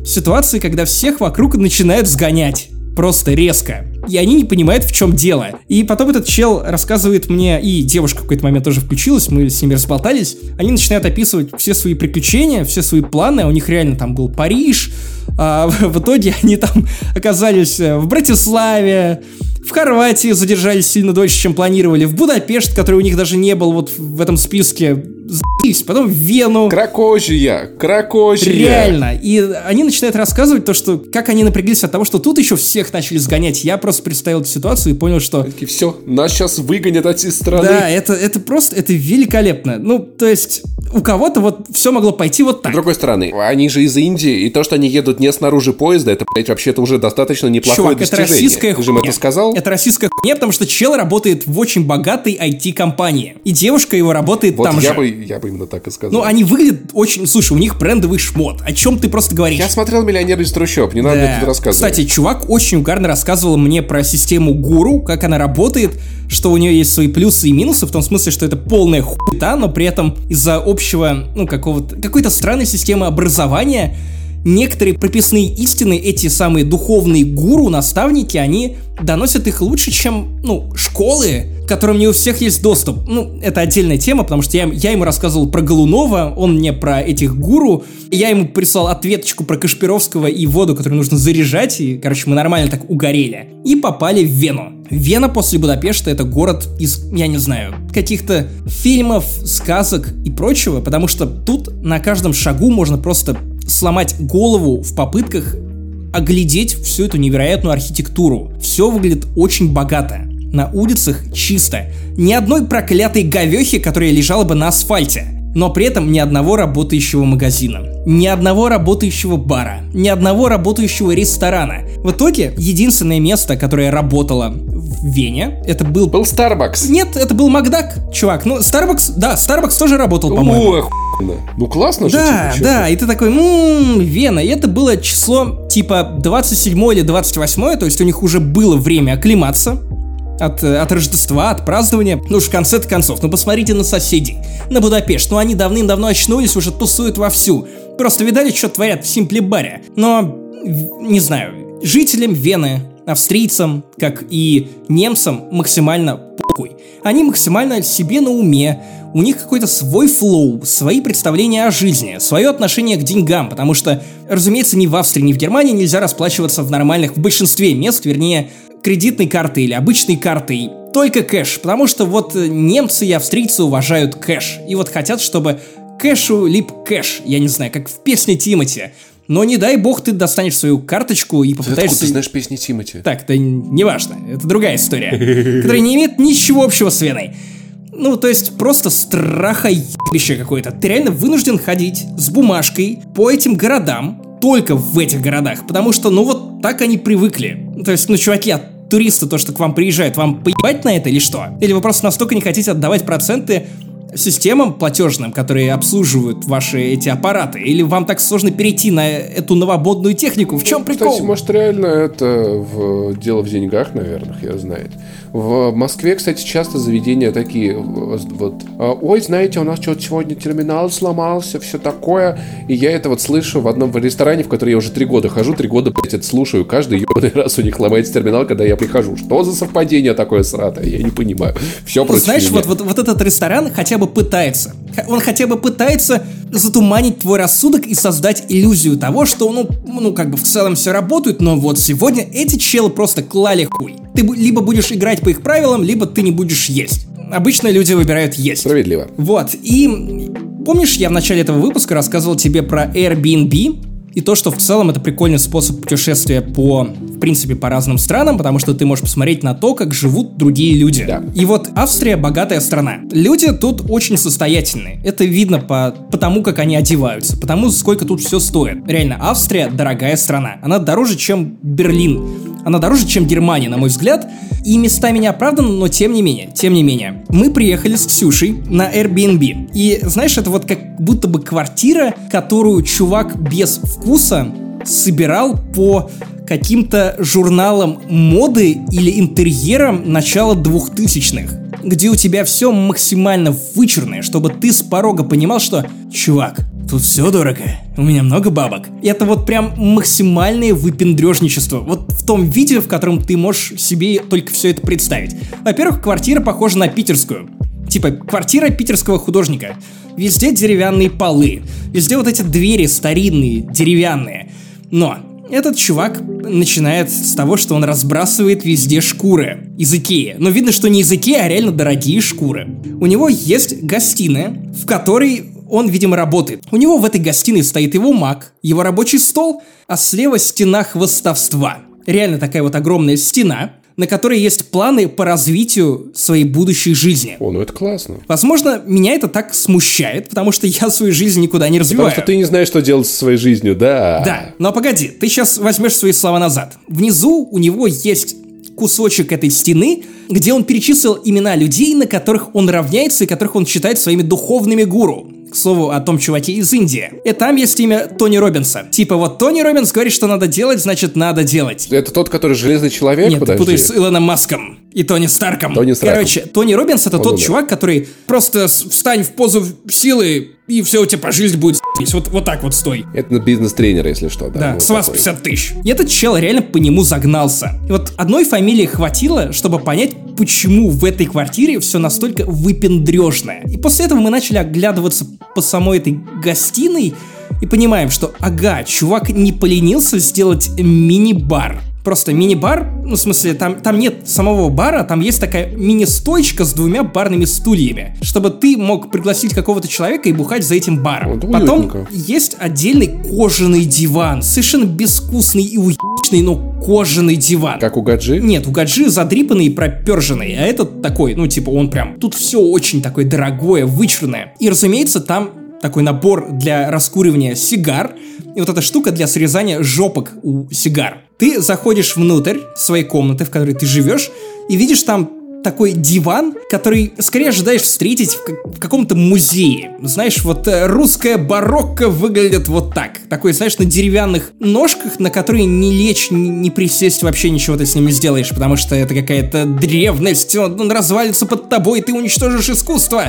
в ситуации, когда всех вокруг начинают сгонять. Просто резко. И они не понимают, в чем дело. И потом этот чел рассказывает мне, и девушка в какой-то момент тоже включилась, мы с ними разболтались. Они начинают описывать все свои приключения, все свои планы. У них реально там был Париж. А в итоге они там оказались в Братиславе, в Хорватии задержались сильно дольше, чем планировали. В Будапешт, который у них даже не был вот в этом списке, за***ись. Потом в Вену. Кракожья. Реально. И они начинают рассказывать то, что как они напряглись от того, что тут еще всех начали сгонять. Я просто представил эту ситуацию и понял, что... Все, нас сейчас выгонят от этой страны. Да, это просто, это великолепно. Ну, то есть, у кого-то вот все могло пойти вот так. С другой стороны, они же из Индии, и то, что они едут не снаружи поезда, это, блядь, вообще-то уже достаточно неплохое достижение. Чувак, это российская хуйня. Ты же мне это сказал? Это российская хуйня, потому что чел работает в очень богатой IT-компании. И девушка его работает вот там же. Я бы именно так и сказал. Ну, они выглядят очень... Слушай, у них брендовый шмот. О чем ты просто говоришь? Я смотрел «Миллионер из трущоб», не надо мне тут рассказывать. Кстати, чувак очень угарно рассказывал мне про систему Гуру, как она работает, что у нее есть свои плюсы и минусы, в том смысле, что это полная хуйта, но при этом из-за общего, ну, какой-то странной системы образования некоторые прописные истины, эти самые духовные гуру, наставники, они доносят их лучше, чем, ну, школы, к которым не у всех есть доступ. Ну, это отдельная тема, потому что я ему рассказывал про Голунова, он мне про этих гуру, я ему прислал ответочку про Кашпировского и воду, которую нужно заряжать, и, короче, мы нормально так угорели. И попали в Вену. Вена после Будапешта — это город из, я не знаю, каких-то фильмов, сказок и прочего, потому что тут на каждом шагу можно просто сломать голову в попытках оглядеть всю эту невероятную архитектуру. Все выглядит очень богато. На улицах чисто. Ни одной проклятой говехи, которая лежала бы на асфальте. но при этом ни одного работающего магазина, ни одного работающего бара, ни одного работающего ресторана. В итоге, единственное место, которое работало в Вене, это был Старбакс. Нет, это был Макдак, чувак. Ну, Старбакс, да, Старбакс тоже работал, по-моему. Охуенно. Ну, классно же. Да, типа, да, и ты такой, Вена. И это было число, типа, 27 или 28, то есть у них уже было время оклематься от Рождества, от празднования. Ну уж в конце-то концов, ну посмотрите на соседей, на Будапешт, ну они давным-давно очнулись, уже тусуют вовсю. Просто видали, что творят в Симпле-баре. Но, не знаю, жителям Вены, австрийцам, как и немцам, максимально похуй. Они максимально себе на уме, у них какой-то свой флоу, свои представления о жизни, свое отношение к деньгам, потому что, разумеется, ни в Австрии, ни в Германии нельзя расплачиваться в большинстве мест, вернее, кредитной картой или обычной картой, только кэш, потому что вот немцы и австрийцы уважают кэш, и вот хотят, чтобы кэшу лип кэш, я не знаю, как в песне Тимати, но не дай бог ты достанешь свою карточку и попытаешься... Откуда ты знаешь песни Тимати? Так, да неважно, это другая история, которая не имеет ничего общего с Веной. Ну, то есть, просто страхоебище какое-то. Ты реально вынужден ходить с бумажкой по этим городам, только в этих городах, потому что, ну, вот так они привыкли. То есть, ну, чуваки, от туриста то, что к вам приезжают, вам поебать на это или что? Или вы просто настолько не хотите отдавать проценты системам платежным, которые обслуживают ваши эти аппараты? Или вам так сложно перейти на эту новомодную технику? В чем прикол? Кстати, может, реально это дело в деньгах, наверное, я знаю. В Москве, кстати, часто заведения такие вот: ой, знаете, у нас что-то сегодня терминал сломался, все такое. И я это вот слышу в одном ресторане, в который я уже 3 года хожу, 3 года, блядь, это слушаю. Каждый ебаный раз у них ломается терминал, когда я прихожу. Что за совпадение такое сратое? Я не понимаю. Все против меня. Знаешь, вот этот ресторан хотя бы пытается. Он хотя бы пытается затуманить твой рассудок и создать иллюзию того, что, ну, как бы в целом все работает, но вот сегодня эти челы просто клали хуй. Ты либо будешь играть по их правилам, либо ты не будешь есть. Обычно люди выбирают есть. Справедливо. Вот, и помнишь, я в начале этого выпуска рассказывал тебе про Airbnb? И то, что в целом это прикольный способ путешествия в принципе, по разным странам, потому что ты можешь посмотреть на то, как живут другие люди. Да. И вот Австрия — богатая страна. Люди тут очень состоятельные. Это видно по тому, как они одеваются, потому сколько тут все стоит. Реально, Австрия — дорогая страна. Она дороже, чем Берлин. Она дороже, чем Германия, на мой взгляд. И местами не оправданы, но тем не менее. Мы приехали с Ксюшей на Airbnb. И, знаешь, это вот как будто бы квартира, которую чувак без вкуса собирал по каким-то журналам моды или интерьерам начала 2000-х, где у тебя все максимально вычурное, чтобы ты с порога понимал, что «Чувак, тут все дорого, у меня много бабок». Это вот прям максимальное выпендрежничество, вот в том виде, в котором ты можешь себе только все это представить. Во-первых, квартира похожа на питерскую. Типа, квартира питерского художника. Везде деревянные полы, везде вот эти двери старинные, деревянные. Но этот чувак начинает с того, что он разбрасывает везде шкуры из Икеи. Но видно, что не из Икеи, а реально дорогие шкуры. У него есть гостиная, в которой он, видимо, работает. У него в этой гостиной стоит его Мак, его рабочий стол, а слева стена хвостовства. Реально такая вот огромная стена, на которой есть планы по развитию своей будущей жизни. О, ну это классно. Возможно, меня это так смущает, потому что я свою жизнь никуда не развиваю. Потому что ты не знаешь, что делать со своей жизнью, да. Да, но погоди, ты сейчас возьмешь свои слова назад. Внизу у него есть кусочек этой стены, где он перечислил имена людей, на которых он равняется и которых он считает своими духовными гуру. К слову, о том чуваке из Индии. И там есть имя Тони Роббинса. Типа, вот Тони Роббинс говорит, что надо делать, значит, надо делать. Это тот, который Железный Человек? Нет, подожди. Ты путаешь с Илоном Маском и Тони Старком. Короче, Тони Роббинс — это тот чувак, который просто встань в позу силы, и все, у тебя по жизни будет с***ть. Вот так вот стой. Это бизнес-тренер, если что. Да, вот с вас 50 тысяч. И этот чел реально по нему загнался. И вот одной фамилии хватило, чтобы понять, почему в этой квартире все настолько выпендрежное. И после этого мы начали оглядываться по самой этой гостиной и понимаем, что, ага, чувак не поленился сделать мини-бар. Просто мини-бар, ну, в смысле, там нет самого бара, там есть такая мини-стойчка с 2 барными стульями, чтобы ты мог пригласить какого-то человека и бухать за этим баром. Потом есть отдельный кожаный диван, совершенно безвкусный и уебищный, обычный, но кожаный диван. Как у Гаджи? Нет, у Гаджи задрипанный и проперженный, а этот такой, ну типа он прям... Тут все очень такое дорогое, вычурное. И разумеется, там такой набор для раскуривания сигар и вот эта штука для срезания жопок у сигар. Ты заходишь внутрь своей комнаты, в которой ты живешь, и видишь там такой диван, который скорее ожидаешь встретить в каком-то музее. Знаешь, вот русская барокко выглядит вот так. Такой, знаешь, на деревянных ножках, на которые не лечь, не присесть, вообще ничего ты с ними сделаешь, потому что это какая-то древность, он развалится под тобой, ты уничтожишь искусство.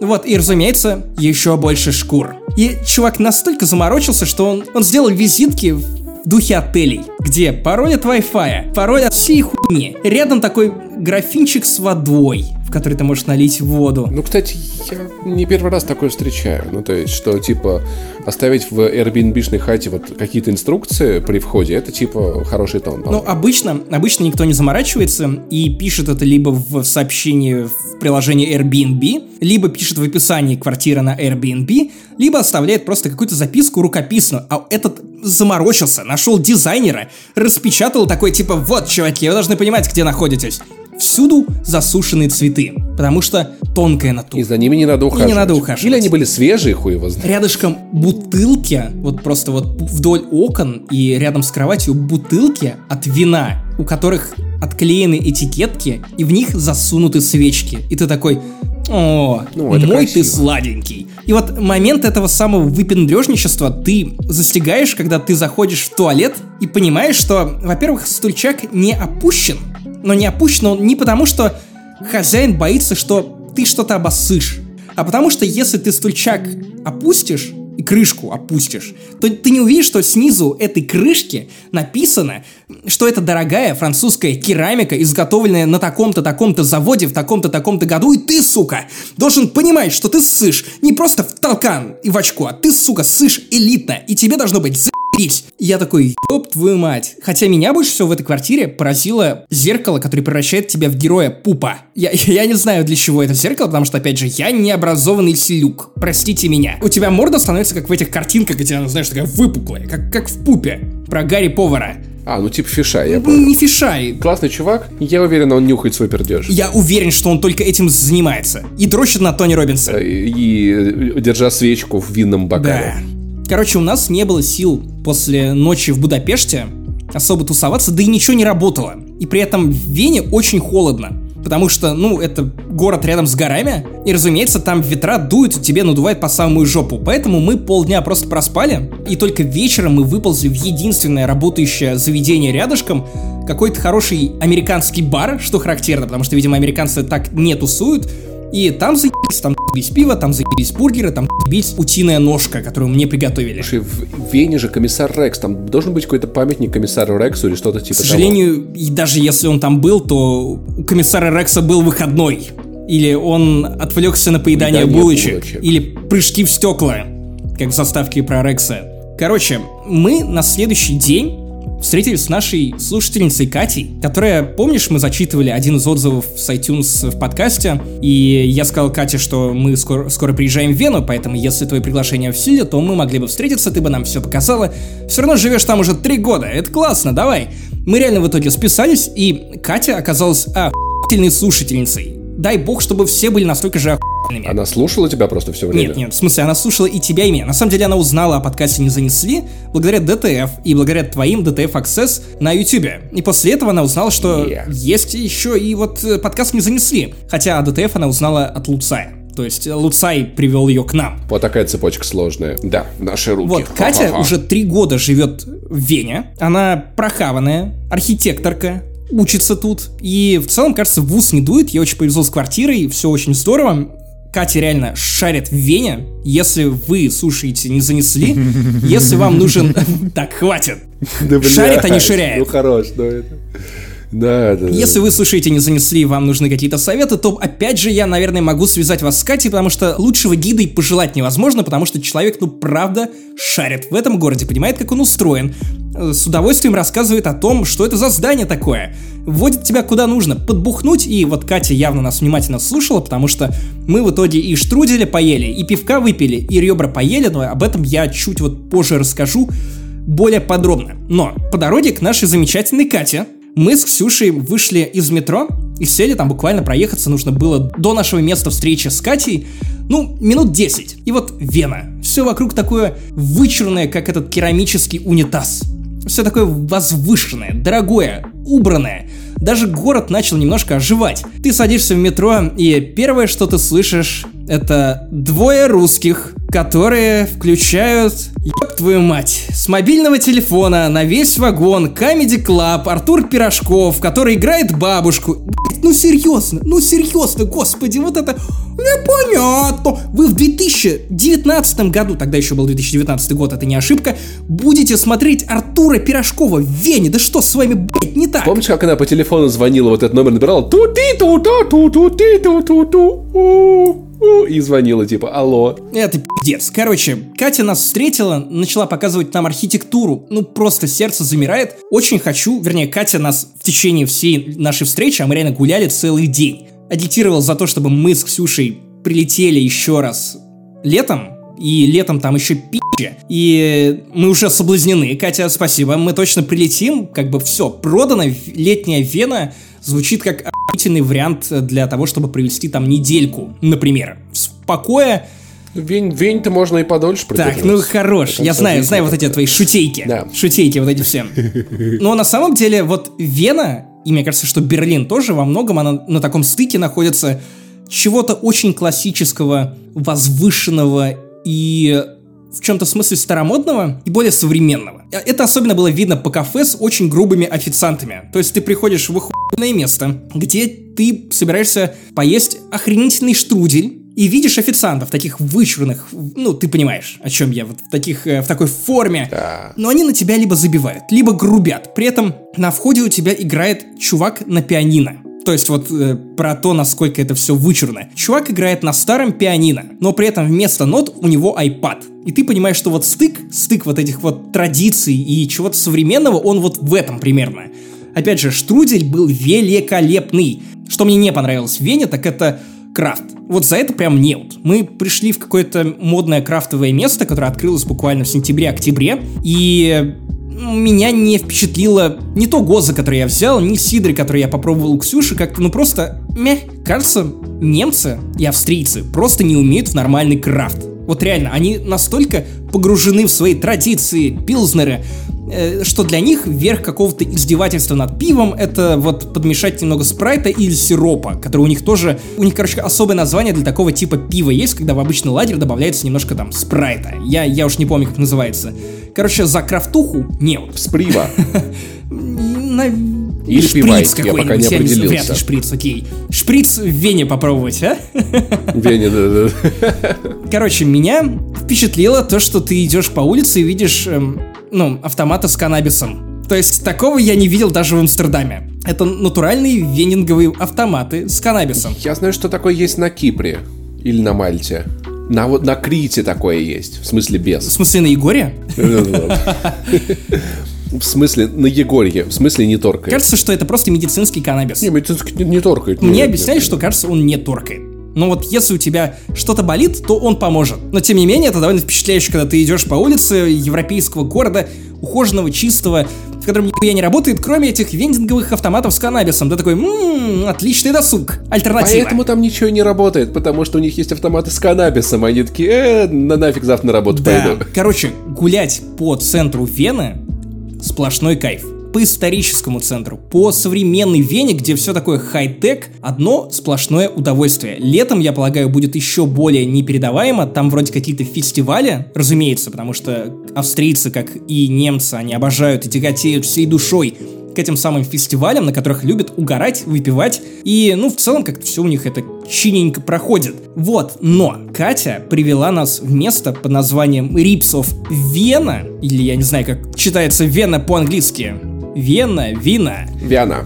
Вот, и, разумеется, еще больше шкур. И чувак настолько заморочился, что он сделал визитки в духе отелей, где пароль от Wi-Fi, пароль от всей хуйни. Рядом такой графинчик с водой, в который ты можешь налить воду. Ну, кстати, я не первый раз такое встречаю. Ну, то есть, что, типа, оставить в Airbnb-шной хате вот какие-то инструкции при входе, это, типа, хороший тон. Ну, обычно никто не заморачивается и пишет это либо в сообщении в приложении Airbnb, либо пишет в описании квартира на Airbnb, либо оставляет просто какую-то записку рукописную. А этот заморочился, нашел дизайнера, распечатал такой, типа, вот, чуваки, вы должны понимать, где находитесь. Всюду засушенные цветы, потому что тонкая натура. И за ними не надо ухаживать. Или они были свежие, хуй его знает. Рядышком бутылки, вот просто вот вдоль окон и рядом с кроватью бутылки от вина, у которых отклеены этикетки, и в них засунуты свечки. И ты такой... О, ну, мой красиво. Ты сладенький. И вот момент этого самого выпендрежничества ты застигаешь, когда ты заходишь в туалет и понимаешь, что, во-первых, стульчак не опущен. Но не опущен он не потому, что хозяин боится, что ты что-то обоссышь, а потому что если ты стульчак опустишь и крышку опустишь, то ты не увидишь, что снизу этой крышки написано, что это дорогая французская керамика, изготовленная на таком-то, таком-то заводе в таком-то, таком-то году, и ты, сука, должен понимать, что ты ссышь не просто в толкан и в очко, а ты, сука, ссышь элитно, и тебе должно быть за***ись. Я такой, ёб твою мать. Хотя меня больше всего в этой квартире поразило зеркало, которое превращает тебя в героя пупа. Я не знаю, для чего это зеркало, потому что, опять же, я необразованный селюк. Простите меня. У тебя морда становится как в этих картинках, где она, знаешь, такая выпуклая, как в пупе. Про Гарри Повара. А, ну типа фишай, я понял. Не фишай. Классный чувак, я уверен, он нюхает свой пердеж. Я уверен, что он только этим занимается. И дрочит на Тони Роббинса. И держа свечку в винном бокале. Да. Короче, у нас не было сил после ночи в Будапеште особо тусоваться, да и ничего не работало. И при этом в Вене очень холодно, потому что, ну, это город рядом с горами, и, разумеется, там ветра дуют и тебе надувает по самую жопу. Поэтому мы полдня просто проспали, и только вечером мы выползли в единственное работающее заведение рядышком, какой-то хороший американский бар, что характерно, потому что, видимо, американцы так не тусуют. И там заебись, там заебись пиво, там заебись бургеры, там заебись утиная ножка, которую мне приготовили. Слушай, в Вене же комиссар Рекс, там должен быть какой-то памятник комиссару Рексу или что-то типа того. К сожалению, и даже если он там был, то у комиссара Рекса был выходной. Или он отвлекся на поедание булочек. Или прыжки в стекла, как в заставке про Рекса. Короче, мы на следующий день встретились с нашей слушательницей Катей, которая, помнишь, мы зачитывали один из отзывов с iTunes в подкасте, и я сказал Кате, что мы скоро приезжаем в Вену, поэтому если твое приглашение в силе, то мы могли бы встретиться, ты бы нам все показала. Все равно живешь там уже 3 года, это классно, давай. Мы реально в итоге списались, и Катя оказалась охуительной слушательницей. Дай бог, чтобы все были настолько же охуенными. Она слушала тебя просто все время? Нет, в смысле, она слушала и тебя, и меня. На самом деле, она узнала о подкасте «Не занесли» благодаря DTF и благодаря твоим DTF Access на Ютубе. И после этого она узнала, что есть еще и вот подкаст «Не занесли». Хотя о DTF она узнала от Луцая. То есть Луцай привел ее к нам. Вот такая цепочка сложная. Да, наши руки. Вот, Катя уже 3 года живет в Вене. Она прохаванная, архитекторка, учится тут. И в целом, кажется, вуз не дует. Я очень повезло с квартирой, все очень здорово. Катя реально шарит в Вене. Если вы слушаете «Не занесли», если вам нужен... Так, хватит. Шарит, а не ширяет. Ну, хорош, но это... Да. Если вы слушаете «Не занесли», вам нужны какие-то советы, то, опять же, я, наверное, могу связать вас с Катей, потому что лучшего гида и пожелать невозможно, потому что человек, ну, правда, шарит в этом городе, понимает, как он устроен, с удовольствием рассказывает о том, что это за здание такое, вводит тебя куда нужно, подбухнуть, и вот Катя явно нас внимательно слушала, потому что мы в итоге и штруделя поели, и пивка выпили, и ребра поели, но об этом я чуть вот позже расскажу. более подробно. Но по дороге к нашей замечательной Кате мы с Ксюшей вышли из метро и сели там буквально проехаться. Нужно было до нашего места встречи с Катей, минут 10. И вот Вена. Все вокруг такое вычурное, как этот керамический унитаз. Все такое возвышенное, дорогое, убранное. Даже город начал немножко оживать. Ты садишься в метро, и первое, что ты слышишь, это двое русских, которые включают, еб твою мать, с мобильного телефона на весь вагон Comedy Club Артур Пирожков, который играет бабушку. Блять, серьезно, господи, вот это непонятно. Вы в 2019 году, тогда еще был 2019 год, это не ошибка, будете смотреть Артура Пирожкова в Вене. Да что с вами, блять, не так? Помнишь, как она по телефону звонила, вот этот номер набирала? И звонила, алло. Это пиздец. Катя нас встретила, начала показывать нам архитектуру. Просто сердце замирает. Очень хочу, Катя нас в течение всей нашей встречи, а мы реально гуляли целый день, агитировала за то, чтобы мы с Ксюшей прилетели еще раз летом. И летом там еще пи***е. И мы уже соблазнены. Катя, спасибо, мы точно прилетим. Все, продано. Летняя Вена звучит как охуительный вариант для того, чтобы провести там недельку, например, в спокое. Вень-то можно и подольше продержаться. Так, хорош, я знаю вот эти твои шутейки. Да. Шутейки вот эти все. Но на самом деле вот Вена, и мне кажется, что Берлин тоже во многом, она на таком стыке находится чего-то очень классического, возвышенного и в чем-то смысле старомодного и более современного. Это особенно было видно по кафе с очень грубыми официантами. То есть ты приходишь в охуенное место, где ты собираешься поесть охренительный штрудель, и видишь официантов таких вычурных, ты понимаешь, о чем я, в такой форме. Да. Но они на тебя либо забивают, либо грубят. При этом на входе у тебя играет чувак на пианино. То есть про то, насколько это все вычурно. Чувак играет на старом пианино, но при этом вместо нот у него iPad. И ты понимаешь, что стык вот этих традиций и чего-то современного, он в этом примерно. Опять же, штрудель был великолепный. Что мне не понравилось в Вене, так это крафт. За это прям неуд. Мы пришли в какое-то модное крафтовое место, которое открылось буквально в сентябре-октябре, и меня не впечатлило ни то гоза, который я взял, ни сидры, который я попробовал у Ксюши, кажется, немцы и австрийцы просто не умеют в нормальный крафт. Реально, они настолько погружены в свои традиции, пилзнеры, что для них верх какого-то издевательства над пивом это подмешать немного спрайта или сиропа, который у них особое название для такого типа пива есть, когда в обычный лагерь добавляется немножко спрайта. Я уж не помню, как называется. За крафтуху нет. Сприва. Или шприц какой-нибудь, я пока не определился. Вряд ли шприц, окей. Шприц в Вене попробовать, а? В Вене, да. Меня впечатлило то, что ты идешь по улице и видишь, автоматы с каннабисом. То есть такого я не видел даже в Амстердаме. Это натуральные венинговые автоматы с каннабисом. Я знаю, что такое есть на Кипре или на Мальте. На Крите такое есть, в смысле без. В смысле на Егоре? В смысле на Егорье, в смысле не торкает. Кажется, что это просто медицинский каннабис. Не, медицинский не торкает. Мне объясняли, что кажется, он не торкает. Но если у тебя что-то болит, то он поможет. Но тем не менее, это довольно впечатляюще, когда ты идешь по улице европейского города, ухоженного, чистого, в котором нихуя не работает, кроме этих вендинговых автоматов с каннабисом. Да такой, отличный досуг, альтернатива. Поэтому там ничего не работает, потому что у них есть автоматы с каннабисом, они такие, нафиг завтра на работу пойду. Гулять по центру Вены сплошной кайф. По историческому центру, по современной Вене, где все такое хай-тек, одно сплошное удовольствие. Летом, я полагаю, будет еще более непередаваемо. Там вроде какие-то фестивали, разумеется, потому что австрийцы, как и немцы, они обожают и тяготеют всей душой к этим самым фестивалям, на которых любят угорать, выпивать. И, в целом, как-то все у них это чиненько проходит. Но Катя привела нас в место под названием Ribs of Vienna, или я не знаю, как читается Вена по-английски. Вена, вина. Вена.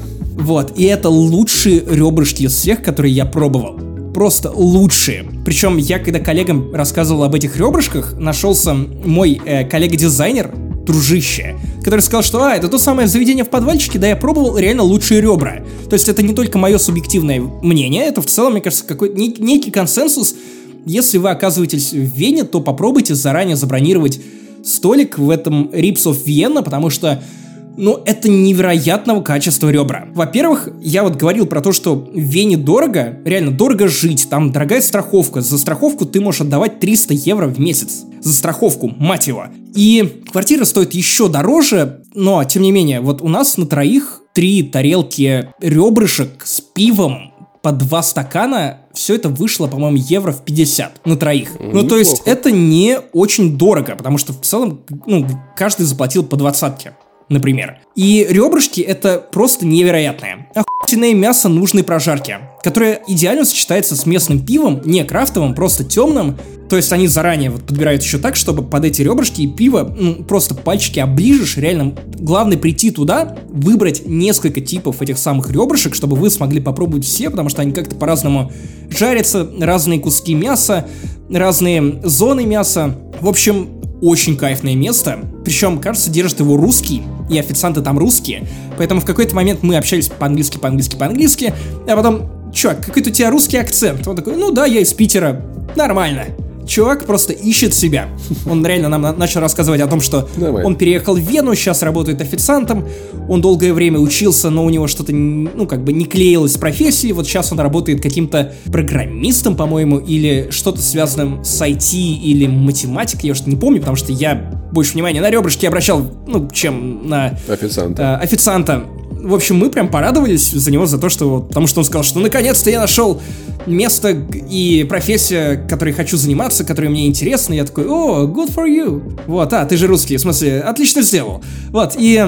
И это лучшие ребрышки из всех, которые я пробовал. Просто лучшие. Причем я, когда коллегам рассказывал об этих ребрышках, нашелся мой коллега-дизайнер, дружище, который сказал, что это то самое заведение в подвальчике, да я пробовал реально лучшие ребра. То есть это не только мое субъективное мнение, это в целом, мне кажется, какой-то некий консенсус. Если вы оказываетесь в Вене, то попробуйте заранее забронировать столик в этом Ribs of Vienna, потому что, ну, это невероятного качества ребра. Во-первых, я вот говорил про то, что в Вене дорого, реально дорого жить, там дорогая страховка. За страховку ты можешь отдавать 300 евро в месяц. За страховку, мать его. И квартира стоит еще дороже, но, тем не менее, вот у нас на троих 3 тарелки ребрышек с пивом по 2 стакана, все это вышло, по-моему, евро в 50 на троих. Неплохо. Ну, то есть, это не очень дорого, потому что в целом, ну, каждый заплатил по 20-ке, например. И ребрышки — это просто невероятное, охуительное мясо нужной прожарки, которое идеально сочетается с местным пивом, не крафтовым, просто темным. То есть они заранее вот подбирают еще так, чтобы под эти ребрышки и пиво, ну, просто пальчики оближешь. Реально, главное прийти туда, выбрать несколько типов этих самых ребрышек, чтобы вы смогли попробовать все, потому что они как-то по-разному жарятся, разные куски мяса, разные зоны мяса. В общем, очень кайфное место. Причем, кажется, держит его русский, и официанты там русские. Поэтому в какой-то момент мы общались по-английски, по-английски, по-английски. А потом: чувак, какой-то у тебя русский акцент. Он такой: ну да, я из Питера. Нормально. Чувак просто ищет себя. Он реально нам начал рассказывать о том, что он переехал в Вену, сейчас работает официантом. Он долгое время учился, но у него что-то, ну, как бы не клеилось с профессией. Вот сейчас он работает каким-то программистом, по-моему, или что-то связанным с IT или математикой. Я уж не помню, потому что я больше внимания на ребрышки обращал, ну, чем на официанта. В общем, мы прям порадовались за него, за то, что... Потому что он сказал, что наконец-то я нашел место и профессия, которой хочу заниматься, которая мне интересна. И я такой: о, good for you. Вот, ты же русский, в смысле, отлично сделал. Вот, и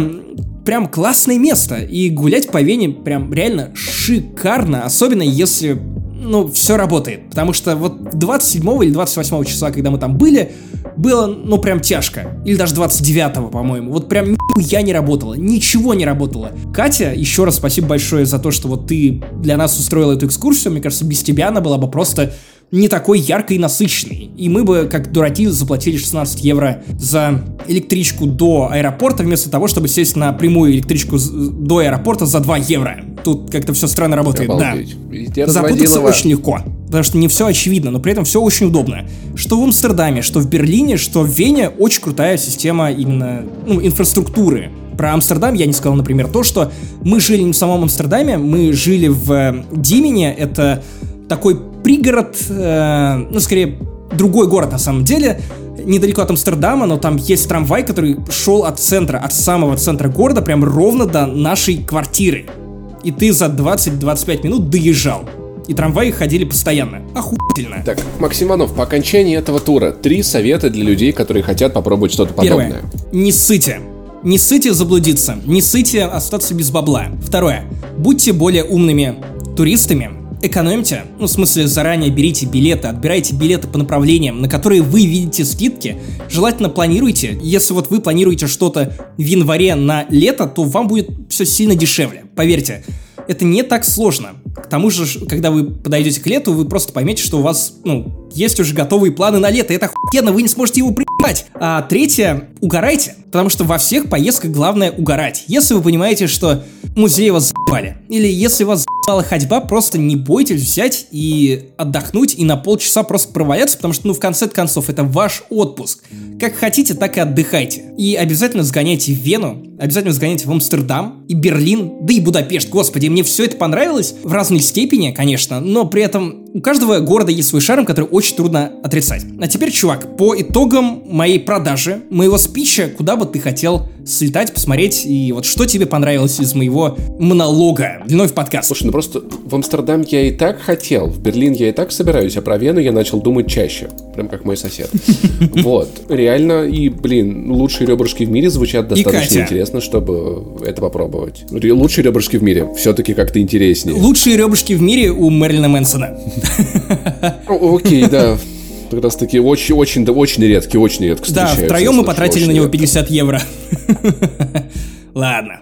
прям классное место. И гулять по Вене прям реально шикарно, особенно если, ну, все работает. Потому что вот 27 или 28 числа, когда мы там были, было, ну, прям тяжко. Или даже 29-го, по-моему. Вот прям нихуя не работало, ничего не работало. Катя, еще раз спасибо большое за то, что вот ты для нас устроила эту экскурсию. Мне кажется, без тебя она была бы просто не такой яркой и насыщенной. И мы бы, как дураки, заплатили 16 евро за электричку до аэропорта, вместо того, чтобы сесть на прямую электричку до аэропорта за 2 евро. Тут как-то все странно работает. Обалдеть. Да. Запутаться очень легко, потому что не все очевидно, но при этом все очень удобно. Что в Амстердаме, что в Берлине, что в Вене очень крутая система именно, ну, инфраструктуры. Про Амстердам я не сказал, например, то, что мы жили не в самом Амстердаме, мы жили в Димине, это такой пригород, ну, скорее, другой город на самом деле, недалеко от Амстердама, но там есть трамвай, который шел от центра, от самого центра города, прям ровно до нашей квартиры. И ты за 20-25 минут доезжал. И трамваи ходили постоянно. Охуительно. Так, Максим Иванов, по окончании этого тура 3 совета для людей, которые хотят попробовать что-то подобное. Первое. Не ссыте. Не ссыте заблудиться. Не ссыте остаться без бабла. Второе. Будьте более умными туристами. Экономьте. Ну, в смысле, заранее берите билеты, отбирайте билеты по направлениям, на которые вы видите скидки. Желательно планируйте. Если вот вы планируете что-то в январе на лето, то вам будет все сильно дешевле. Поверьте, это не так сложно. К тому же, когда вы подойдете к лету, вы просто поймете, что у вас, ну, есть уже готовые планы на лето. Это охуенно, вы не сможете его принимать. А третье, угорайте. Потому что во всех поездках главное угорать. Если вы понимаете, что музеи вас за***ли, или если вас за***ла ходьба, просто не бойтесь взять и отдохнуть, и на полчаса просто проваляться, потому что, ну, в конце концов, это ваш отпуск. Как хотите, так и отдыхайте. И обязательно сгоняйте в Вену, обязательно сгоняйте в Амстердам и Берлин, да и Будапешт. Господи, мне все это понравилось в разной степени, конечно, но при этом у каждого города есть свой шарм, который очень трудно отрицать. А теперь, чувак, по итогам моей продажи, моего спича, куда бы ты хотел слетать, посмотреть, и вот что тебе понравилось из моего монолога длиной в подкаст? Слушай, ну просто в Амстердам я и так хотел, в Берлин я и так собираюсь, а про Вену я начал думать чаще, прям как мой сосед. Вот, реально, и, блин, лучшие ребрышки в мире звучат достаточно интересно, чтобы это попробовать. Лучшие ребрышки в мире, все-таки как-то интереснее. Лучшие ребрышки в мире у Мэрилина Мэнсона. Окей, да. Как раз таки очень-очень-очень редкие, очень редко встречаются. Да, втроем мы потратили на него 50 евро. Ладно.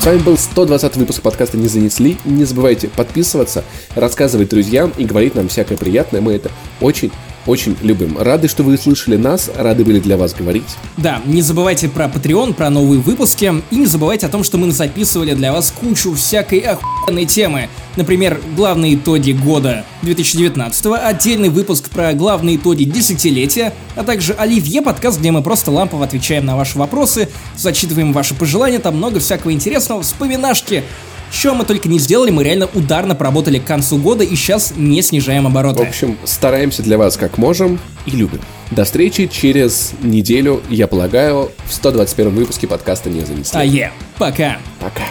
С вами был 120 выпуск подкаста «Не занесли». Не забывайте подписываться, рассказывать друзьям и говорить нам всякое приятное. Мы это очень очень любым. Рады, что вы услышали нас, рады были для вас говорить. Да, не забывайте про Patreon, про новые выпуски, и не забывайте о том, что мы записывали для вас кучу всякой охуенной темы. Например, главные итоги года 2019-го, отдельный выпуск про главные итоги десятилетия, а также Оливье подкаст, где мы просто лампово отвечаем на ваши вопросы, зачитываем ваши пожелания, там много всякого интересного, вспоминашки. Что мы только не сделали, мы реально ударно поработали к концу года и сейчас не снижаем обороты. В общем, стараемся для вас как можем и любим. До встречи через неделю, я полагаю, в 121 выпуске подкаста «Не занесли». Пока. Пока.